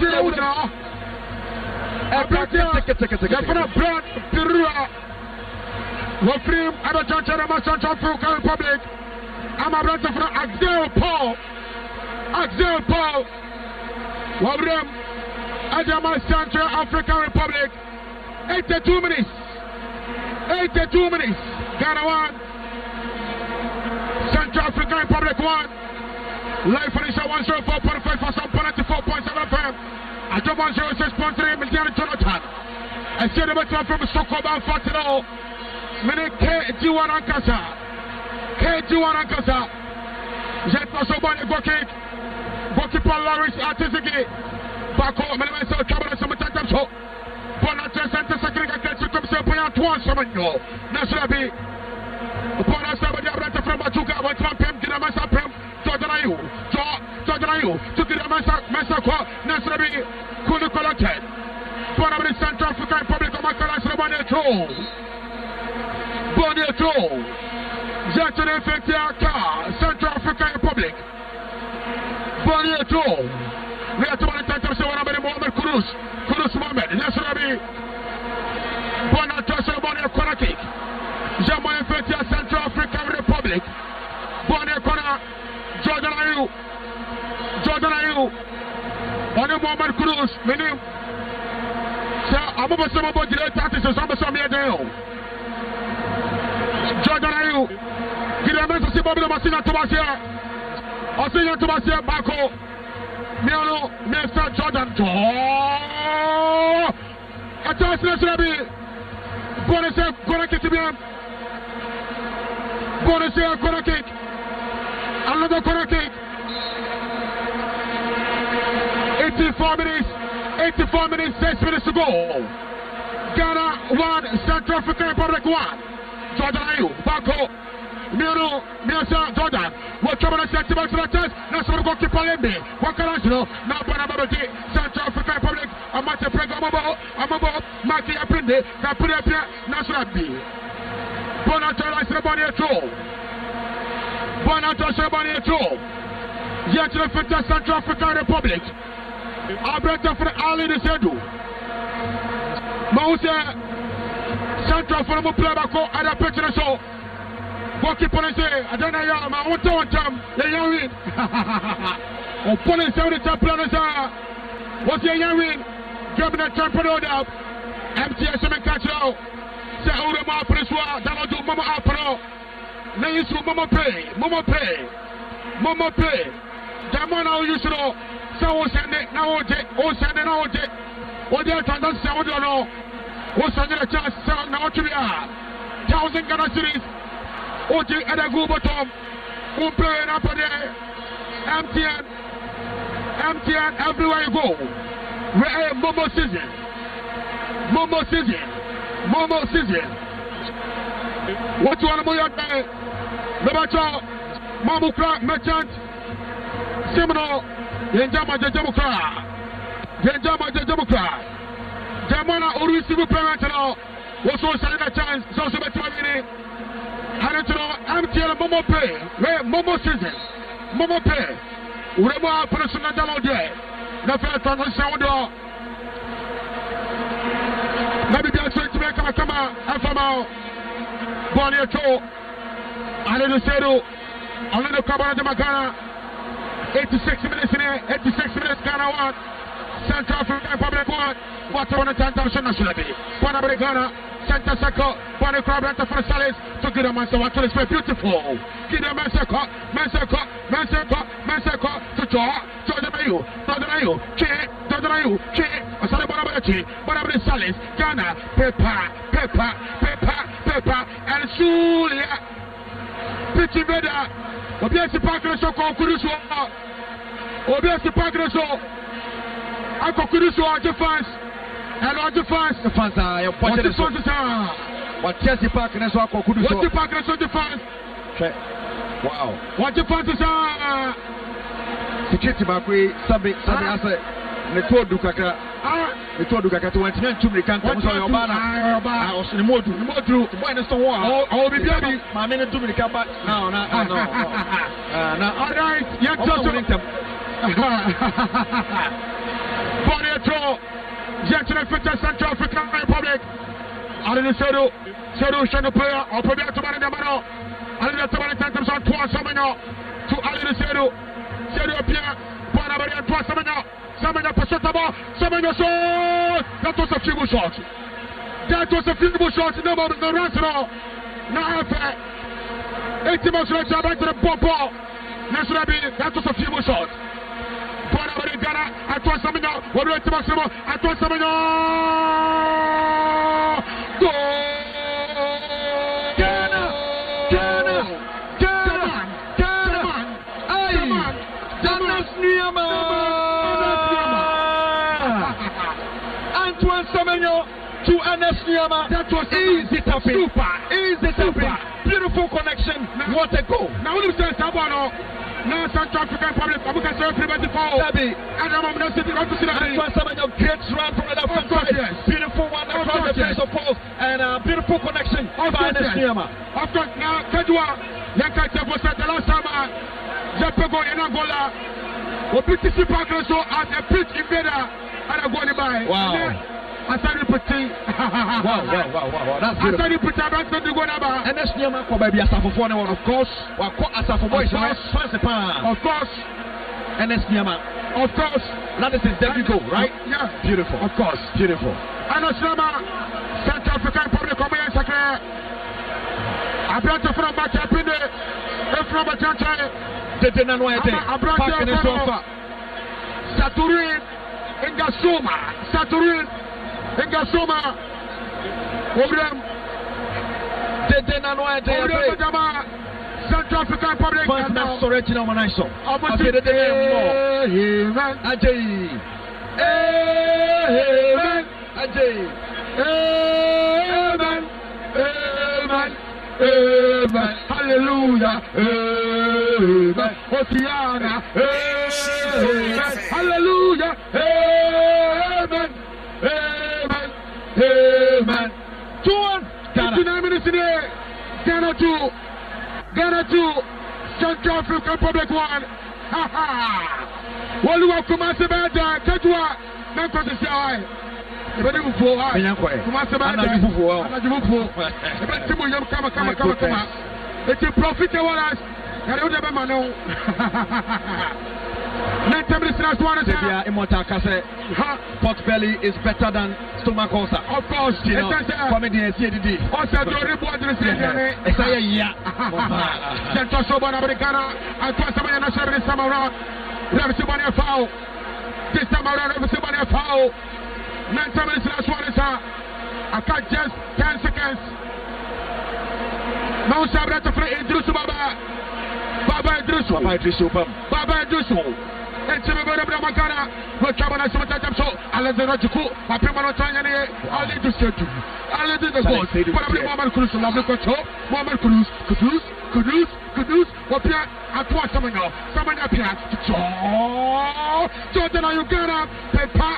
Ghana 1, Central African Republic 1. Live for Isha 104.5 for some penalty 4.7 FM. At 106.3 Military Jonathan. I see the batsman from Sokoban Fatilovi. Mene Kijwa Nakasani. Jet Sokoban Fatilovi. Goalkeeper Lawrence Ati-Zigi. Bako mene mese kabana sumutata so. Bona tsenta sakrika ketsi komse poya Antoine Semenyo. Naslabi. Bona sabadi abrata from Batuka but from Pem Namis Fidina. Jordan Ayew. To Gideon Mensah Naslabi. Kuru collected. One of the Central African Republic of Makalas Boneto, Zetone Fetiaka, Central African Republic, Boneto, we are to one of the Mohammed Kudus Mohammed, Nasrabi, Bonatos Bonet Konatik, Jamon Fetia, Central African Republic, Bonet Kona, Jordan Ayew, on the Mohammed Kudus, meaning. I'm over some of the tactics of some here now. Jordan Ayew, Gideon Mensah, Sibobino Masina Tomasia, Osina Tomasia, Bako, Miano, Mr. Jordan. Atas Nasrabi, Bonese, Konakit, Bonese, Konakit, another Konakit, 84 minutes. 84 minutes, 6 minutes to go. Ghana 1, Central African Republic 1. Jordan Ayew, Bako, Miro, Mesa, Jordan. What trouble is that? Timber Selectors, National Goalkeeper Lembe, Wakarasino, now Panamabati, Central African Republic, Amate Pregamabo, Amabo, Mati Aprinde, Napurepia, National B. Bonatola Sabania 2. Bonatola Sabania 2. Yet to the fifth Central African Republic. Abrata for Alidu Seidu. Mahuse Central for Muplabako and a picture show. Walkie police, I don't know, my own time, the young win. Oh, police, I would have planned. What's your young win? Governor Trampododa, MTSM and Cacho, Saura Mapreswa, Daladu Mama Apro, Nayisu Mama Pay, Damona Yusro. So thousand Ghana cities, Oji and a good bottom, who play up there, MTN everywhere you go. We have Momo season. What you want to move your day? Roberto, Mamuka, Merchant, Seminole. Yenjama the Democrat. Jamana Urusibu Parental was also a chance, Social Metroid, and it's MTL Momo Pay, where Momo season, Momo Pay, Urema Personal Day, the Felton Sound, maybe that's going to make a come out from our Boneto, Alidu Seidu, Alidu Kabana de Magana. 86 minutes in here, 86 minutes, Ghana 1, Central African Republic 1, what's on the 10,000 nationality? Panabri Ghana, Santa Sako, Panacra Brata for Salis, to Gideon Mensah, what's on this way? Beautiful. Gideon Mensah, to Jordan Ayew, Asalabanabati, Panabri Salis, Ghana, Pepa, and Sulia, Pitchy Breda. Obiasi Pakreso Kuruso Obiasi Pakreso Ako Kuruso Ajefans and Ajefans fans are important to what Chelsea Pakreso Ako Kuruso what the Pakreso defense wow what the fans are security bakwe sabe asa metodu kaka metodu kaka to went na tumri kan ko so yo bana osni modu boy na so wa o bi bi ma me na tumri ka ba no all right you just link them Boneto Jetsuna Feta Central African Republic Alidu Seidu shall player or probably to man the ball Alidu Seidu tantam so to Semenyo to Alidu Seidu appear Panabari and to Semenyo Semenyo passes the ball. Semenyo shot. That was a feeble shot. Never the rest now. Now if 80 months later, back to the ball. That was a feeble shot. Panabari Ghana. Antoine Semenyo, what do I talk about? Antoine Semenyo! Goal! Antoine Semenyo to NS Nyama. That was easy tapping. Super. Easy tapping. Beautiful connection. Now, what a goal. Now, we say Sabano. Now, Central African Republic. We can say everybody for. Antoine Semenyo gets run from the left side. Beautiful one across the face of Paul. And a beautiful connection by NS Nyama. Of course, now, Kedua. The last time Jepego in Angola. We participate also as a pitch invader and a goalie by. Wow. I started putting. Wow. That's good. I started putting back to the goalaba. And that's Nyama Kobe Asafofone one, of course. Well, Asafofone is my principal. Of course. And that's Nyama. Of course. Now this is there you go, right? Yeah. Beautiful. Of course. Beautiful. And that's Nyama. Central African Republic of Commerce. I brought the front back. I bring the front back. Saturin Engasoma, Saturin Engasoma, Obrem, Central African Republic, and now Sorrentino Manaiso. Amen. Hallelujah. Amen. Oceana. Amen. Hallelujah. Amen. Amen. Amen. 2-1. 59 minutes in here. Ghana 2. Central African Republic 1. Ha ha. Waluwa Kumasi Baba. Kijwa Nakasani. It's a profit us. I don't have my own. Next time, this last one is pot belly is better than stomach ulcer. Of course, you know, comedy and CDD. Also, don't report the same. 9 minutes last one is I can't just 10 seconds. Now Sabra to free Idrisu Baba Idrisu. It's a very good Makana. We're coming as a matter of so Alexander Djiku, my people are trying to Alidu Seidu. Alidu the goal. Probably Mohammed Kudus. What Pierre? I told someone up here. Jordan Ayew Ghana. Paper.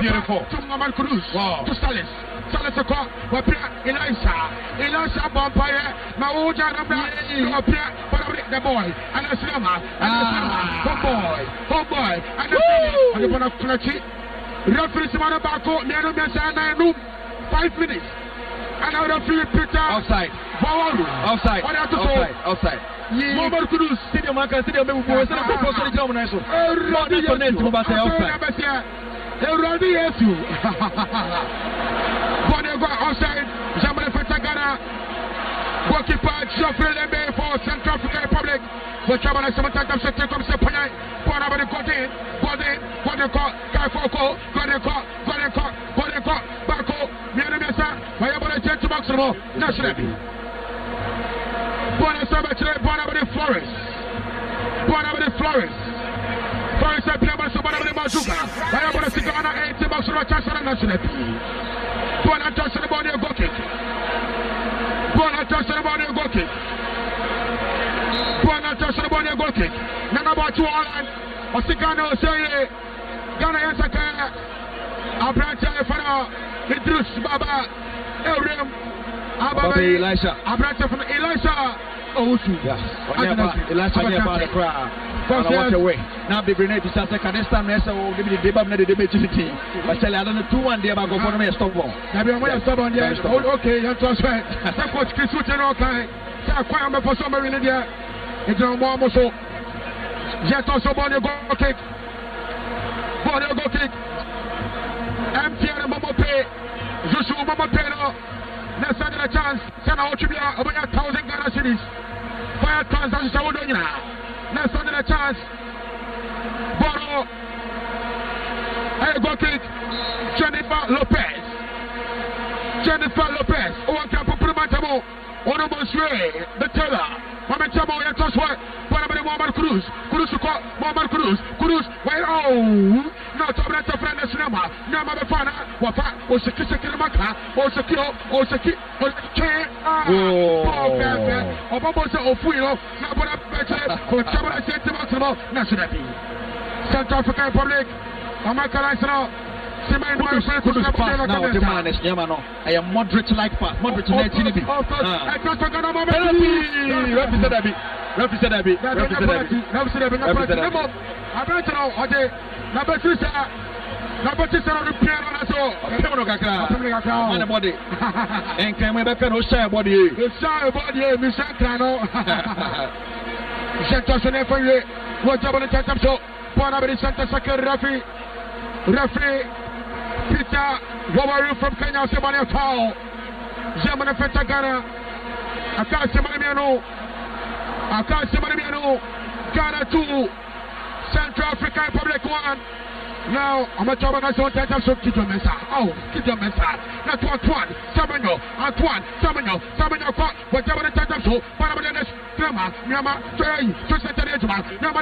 Beautiful. To Mohammed Kudus. Wow. To Salis Akwa. Elisha Vampire. Mauja Namla. To appear. But the boy. And the Slama. And the Slama. Oh boy. And the one of Clutchy. Referee Simona Bako. Nero Mesa. 5 minutes. And I would have Peter. Offside. Wawori. Offside. Mohammed Kudus, Stadium Marker, Stadium Mebu, we send a proposal to Germany. Already yes you. Bonnego outside, Jamale Fatagana. Goalkeeper Geoffrey Lembe for Central African Republic. We travel as a matter of sector comes up tonight. Bonabody got it. Bako, Mianamesa, my brother Jet Maximo, national. Born over the Flores. Flores are playing with someone over the Mazuka. I am going to see Ghana 80 bucks for a chance on a national. Born and touch the body of Gokic. Now about 2 hours. Osikano say Ghana is a car. I branch out for Idrisu Baba. Every. Elisha. Owusu. Elisha the crowd. Walk away. Now be brave. This is a canasta. Next time we will debate. We will debate everything. But I don't know 2-1 there. But go for me. Stop ball. Now we are stubborn there. Okay, that's right. That's what Chris Wood and all kind. That's why I'm a person very there. It's on one more so. Yet also ball you go kick. MTN Momo Pay. Joshua Momo Pay now. Let's have a chance. Send out to be about 1,000 Ghana cedis. 5,000 Saudi Arabia. Now starting a chance. Boro. Go kick. Jennifer Lopez. Oh, Campo Primatamo. Ono Mosre. The teller. Mohamed Chamo, yeah, touch one. Mohamed Kudus. Kudus. Well, oh. Now, Tobrata Fran Nasunama. Nama Bafana. Wafa. Osekirimaka. Oseki. Obamosa Ofuyo. Nabona Better. For Chabra Sentimosimo. Nationality. South African Republic. Amaka National. I am moderate like pass. Moderate to Nigeria. Referee. Peter Wawori from Kenya, Siaman foul. Siaman Feta Ghana. Akasi Manimiano. Ghana 2. Central African Republic 1. Now, I'm a job on us on that. So, Kijwa Nakasani. Oh, Kijwa Nakasani. That's Antoine Semenyo. But Jaman and Tatam so. Panamanes. Drama. Nyama. Tray. Society Edgeman. Nyama.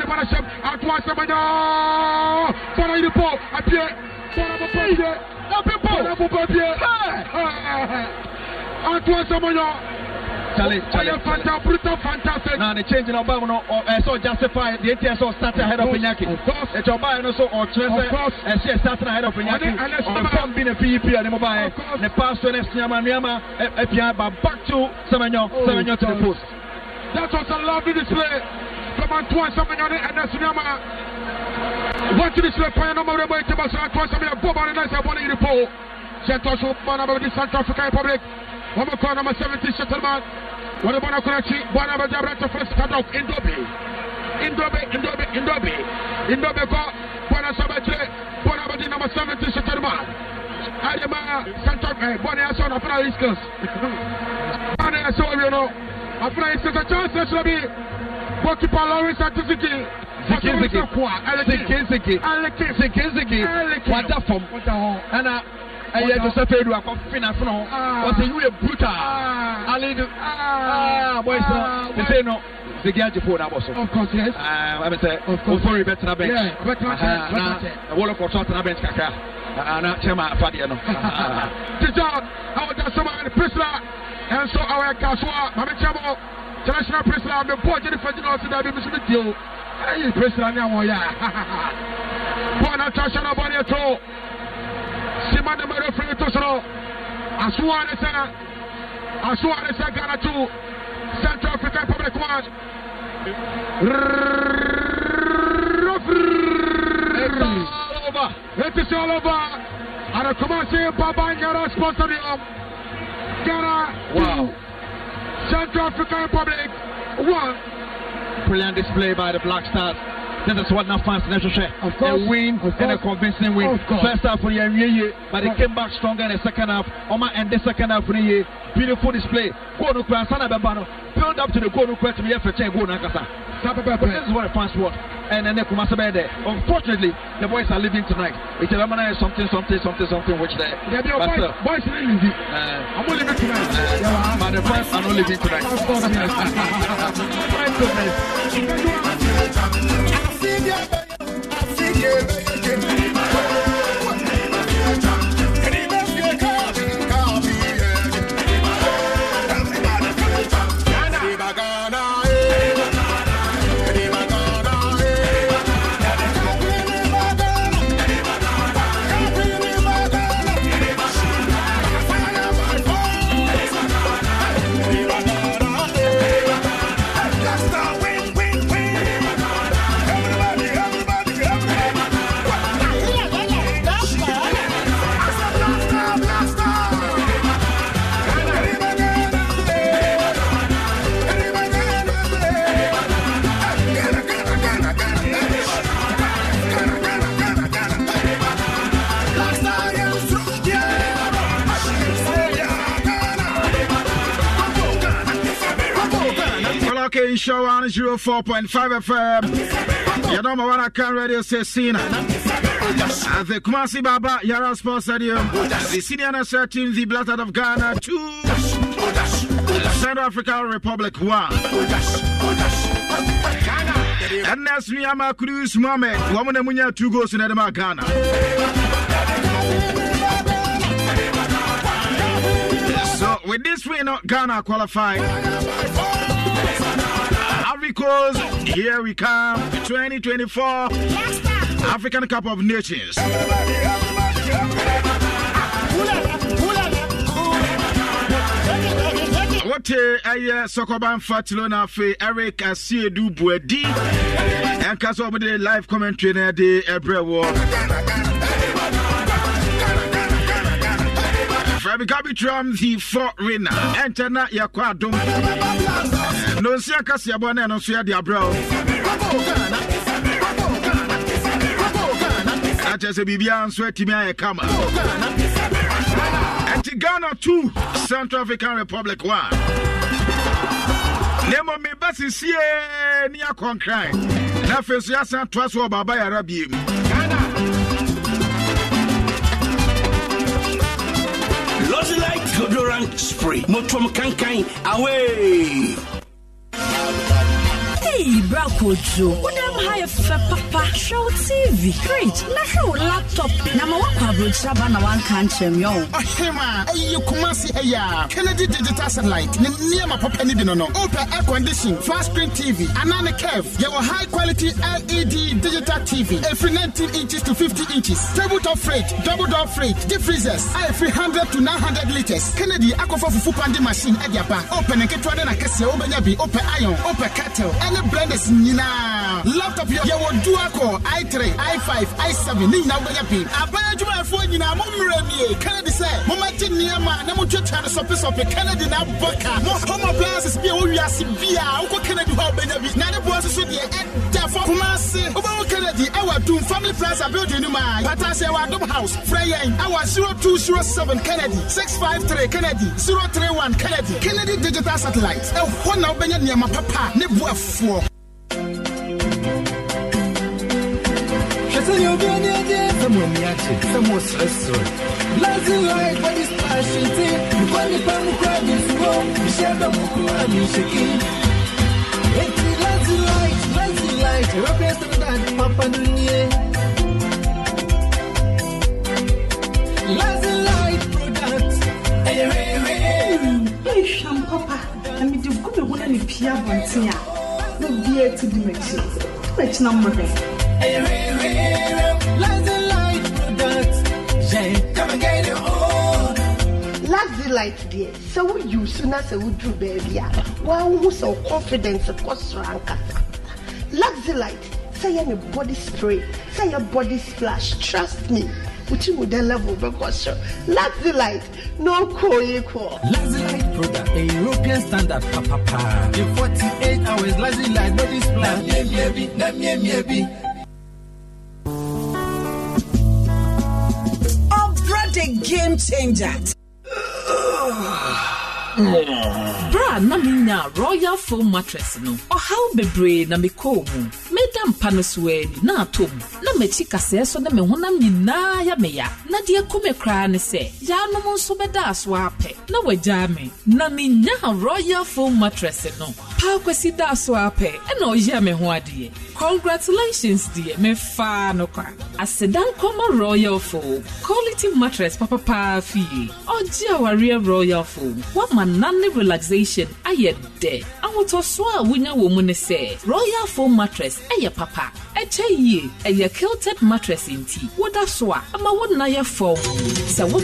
Antoine Semenyo. Panay Paul. Appear. Antoine Semenyo. Fantastic. Now the change in Obama so justify the ATS or starting ahead of Inyaki. It's Obama also or Trezor and she starting ahead of Inyaki. Some being a PEP and mobile. The past to Nyama FPI but back to Semenyo to the post. That was a lovely display from Antoine Semenyo and Nyama. What to this left by number of way to Basra, twice a minute, Bob and I want to report. Santos, one of the South African Republic, one of number 70 settlement, one of Bonaconachi, one of the director first cut off in Dobby, Bonasabache, one of the number 70 settlement, Adama, Santos, Bonason, of Franciscus, Bonason, you know, of Franciscus, a chance that should be Bokipa Lawrence Ati-Zigi. Ziki. What that from? And I had Joseph Aidoo a confidence now. But you a brutal. Alidu. Boys, they say no. The guy just phone us. Of course, yes. I mean, of course. Sorry, better bench. Yeah, better. Wall of course, better bench, Kaka. Ana chema fadi no. Teacher, our customer and prisoner, and so our Kaswa, my chamo, international prisoner, the boy Jennifer Fadino today be Mr. Dio. Hey, President Amoya. Bona Tashana Boneto. Simon Mero Fritoso. Asuana Ghana 2. Central African Republic 1. It's all over. And a Kumasi Baba Yara Sports Stadium. Ghana. Wow. Central African Republic 1. Brilliant display by the Black Stars. This is what now fans need to share. A win and a convincing win. First half for the year, but they came back stronger in the second half. Oma and the second half for the year. Beautiful display. Go to Sana Babano. Build up to the goal request to be FHA Go Nakasa. This is what the fans want. And then Kumasi Baba there. Unfortunately, the boys are leaving tonight. It's a something which they. Boys are leaving. I'm only leaving tonight. But the boys are not leaving tonight. Show 104.5 FM. Your number one account radio station. At the Kumasi Baba Yara Sports Stadium, the senior national team, the Black Stars of Ghana 2, Central African Republic 1. And that's Miyama Kudus Mohammed, Wamune Munya 2 goals in Edema, Ghana. So, with this win, Ghana qualified. Africa's, here we come, 2024 African Cup of Nations. What a Sokoban Fatilovi for Eric Asiedu Bwedi and Kaso with the live commentary in the Ebre War. Fabi Gabi Tram, the foreigner, and Tana Yakwadum. No Siakas Yabana and Osia Diabro. I just a Bibian sweating my camera. Ghana 2, Central African Republic 1. Nemo me basi siye niya konkrai. Na fesu ya san twaswa baba ya rabi. Ghana. Lozilite deodorant spray. Motom kankan away. Hey, Brakocho. Udam high papa. Show TV. Great. Na show laptop. Na mawakwa brochaba na wan kanchem yo. Ohema. Ayo Kumasi eya. Kennedy digital satellite. Ni niema papa ni binono. Open air condition, flat screen TV, anane curve. Your high quality LED digital TV. Every 19 inches to 50 inches. Tabletop fridge, double door fridge, deep freezers. I 300 to 900 liters. Kennedy akofa fufu pandi machine ediaba. Open nketwade na kese obenya bi. Open iron, open kettle. Blenders Nina. Laptop your duaco i3, i5, i7, Nina Wayapin. A bad phone in a mummy, Kennedy said, Momati Niama, Namucha, the surface of the Kennedy now Baka. No home appliances be only as Via, Uncle Kennedy, how Benjamin, Nana was with the end for Kumasi. Over Kennedy, our two family plaza building, Patasi, our dumb house, Freya, our 0207 Kennedy, 653 Kennedy, 031 Kennedy, Kennedy digital satellite. Oh, one now Benjamin, my papa, Nebuaf. Lazy light, the beer to the machine. Which number? Light products. Come and get it all. Lazy light beer. So you soon as a would do baby. Wow, who's so confidence of course ranker? Lazy light. Say your body spray. Say your body splash. Trust me. Which you would level because lazy light. No cool equal. Lazy light product, a European standard. Papa. In 48 hours, lazy light, no display. Upgrade game changer. Bra namina royal foam mattress no. Or how bebre na me ko mu. Madam Panoswe na atom. Na me chikase so na me honam nyina ya meya. Na de akome kra ne se. Ya no nso beda aso ape. Na waja me. Na me nya royal foam mattress no. Pa kwesi da aso ape. E na oye me ho ade. Congratulations dear. Me fa no kwa. Asedan koma royal foam. Quality mattress papa pa fi. Oje aware royal foam. What man nanny relaxation aye de awoto so a wonya wo mu ne se royal foam mattress aye papa eche ye aye quilted mattress inti woda so a ama wona ye foam se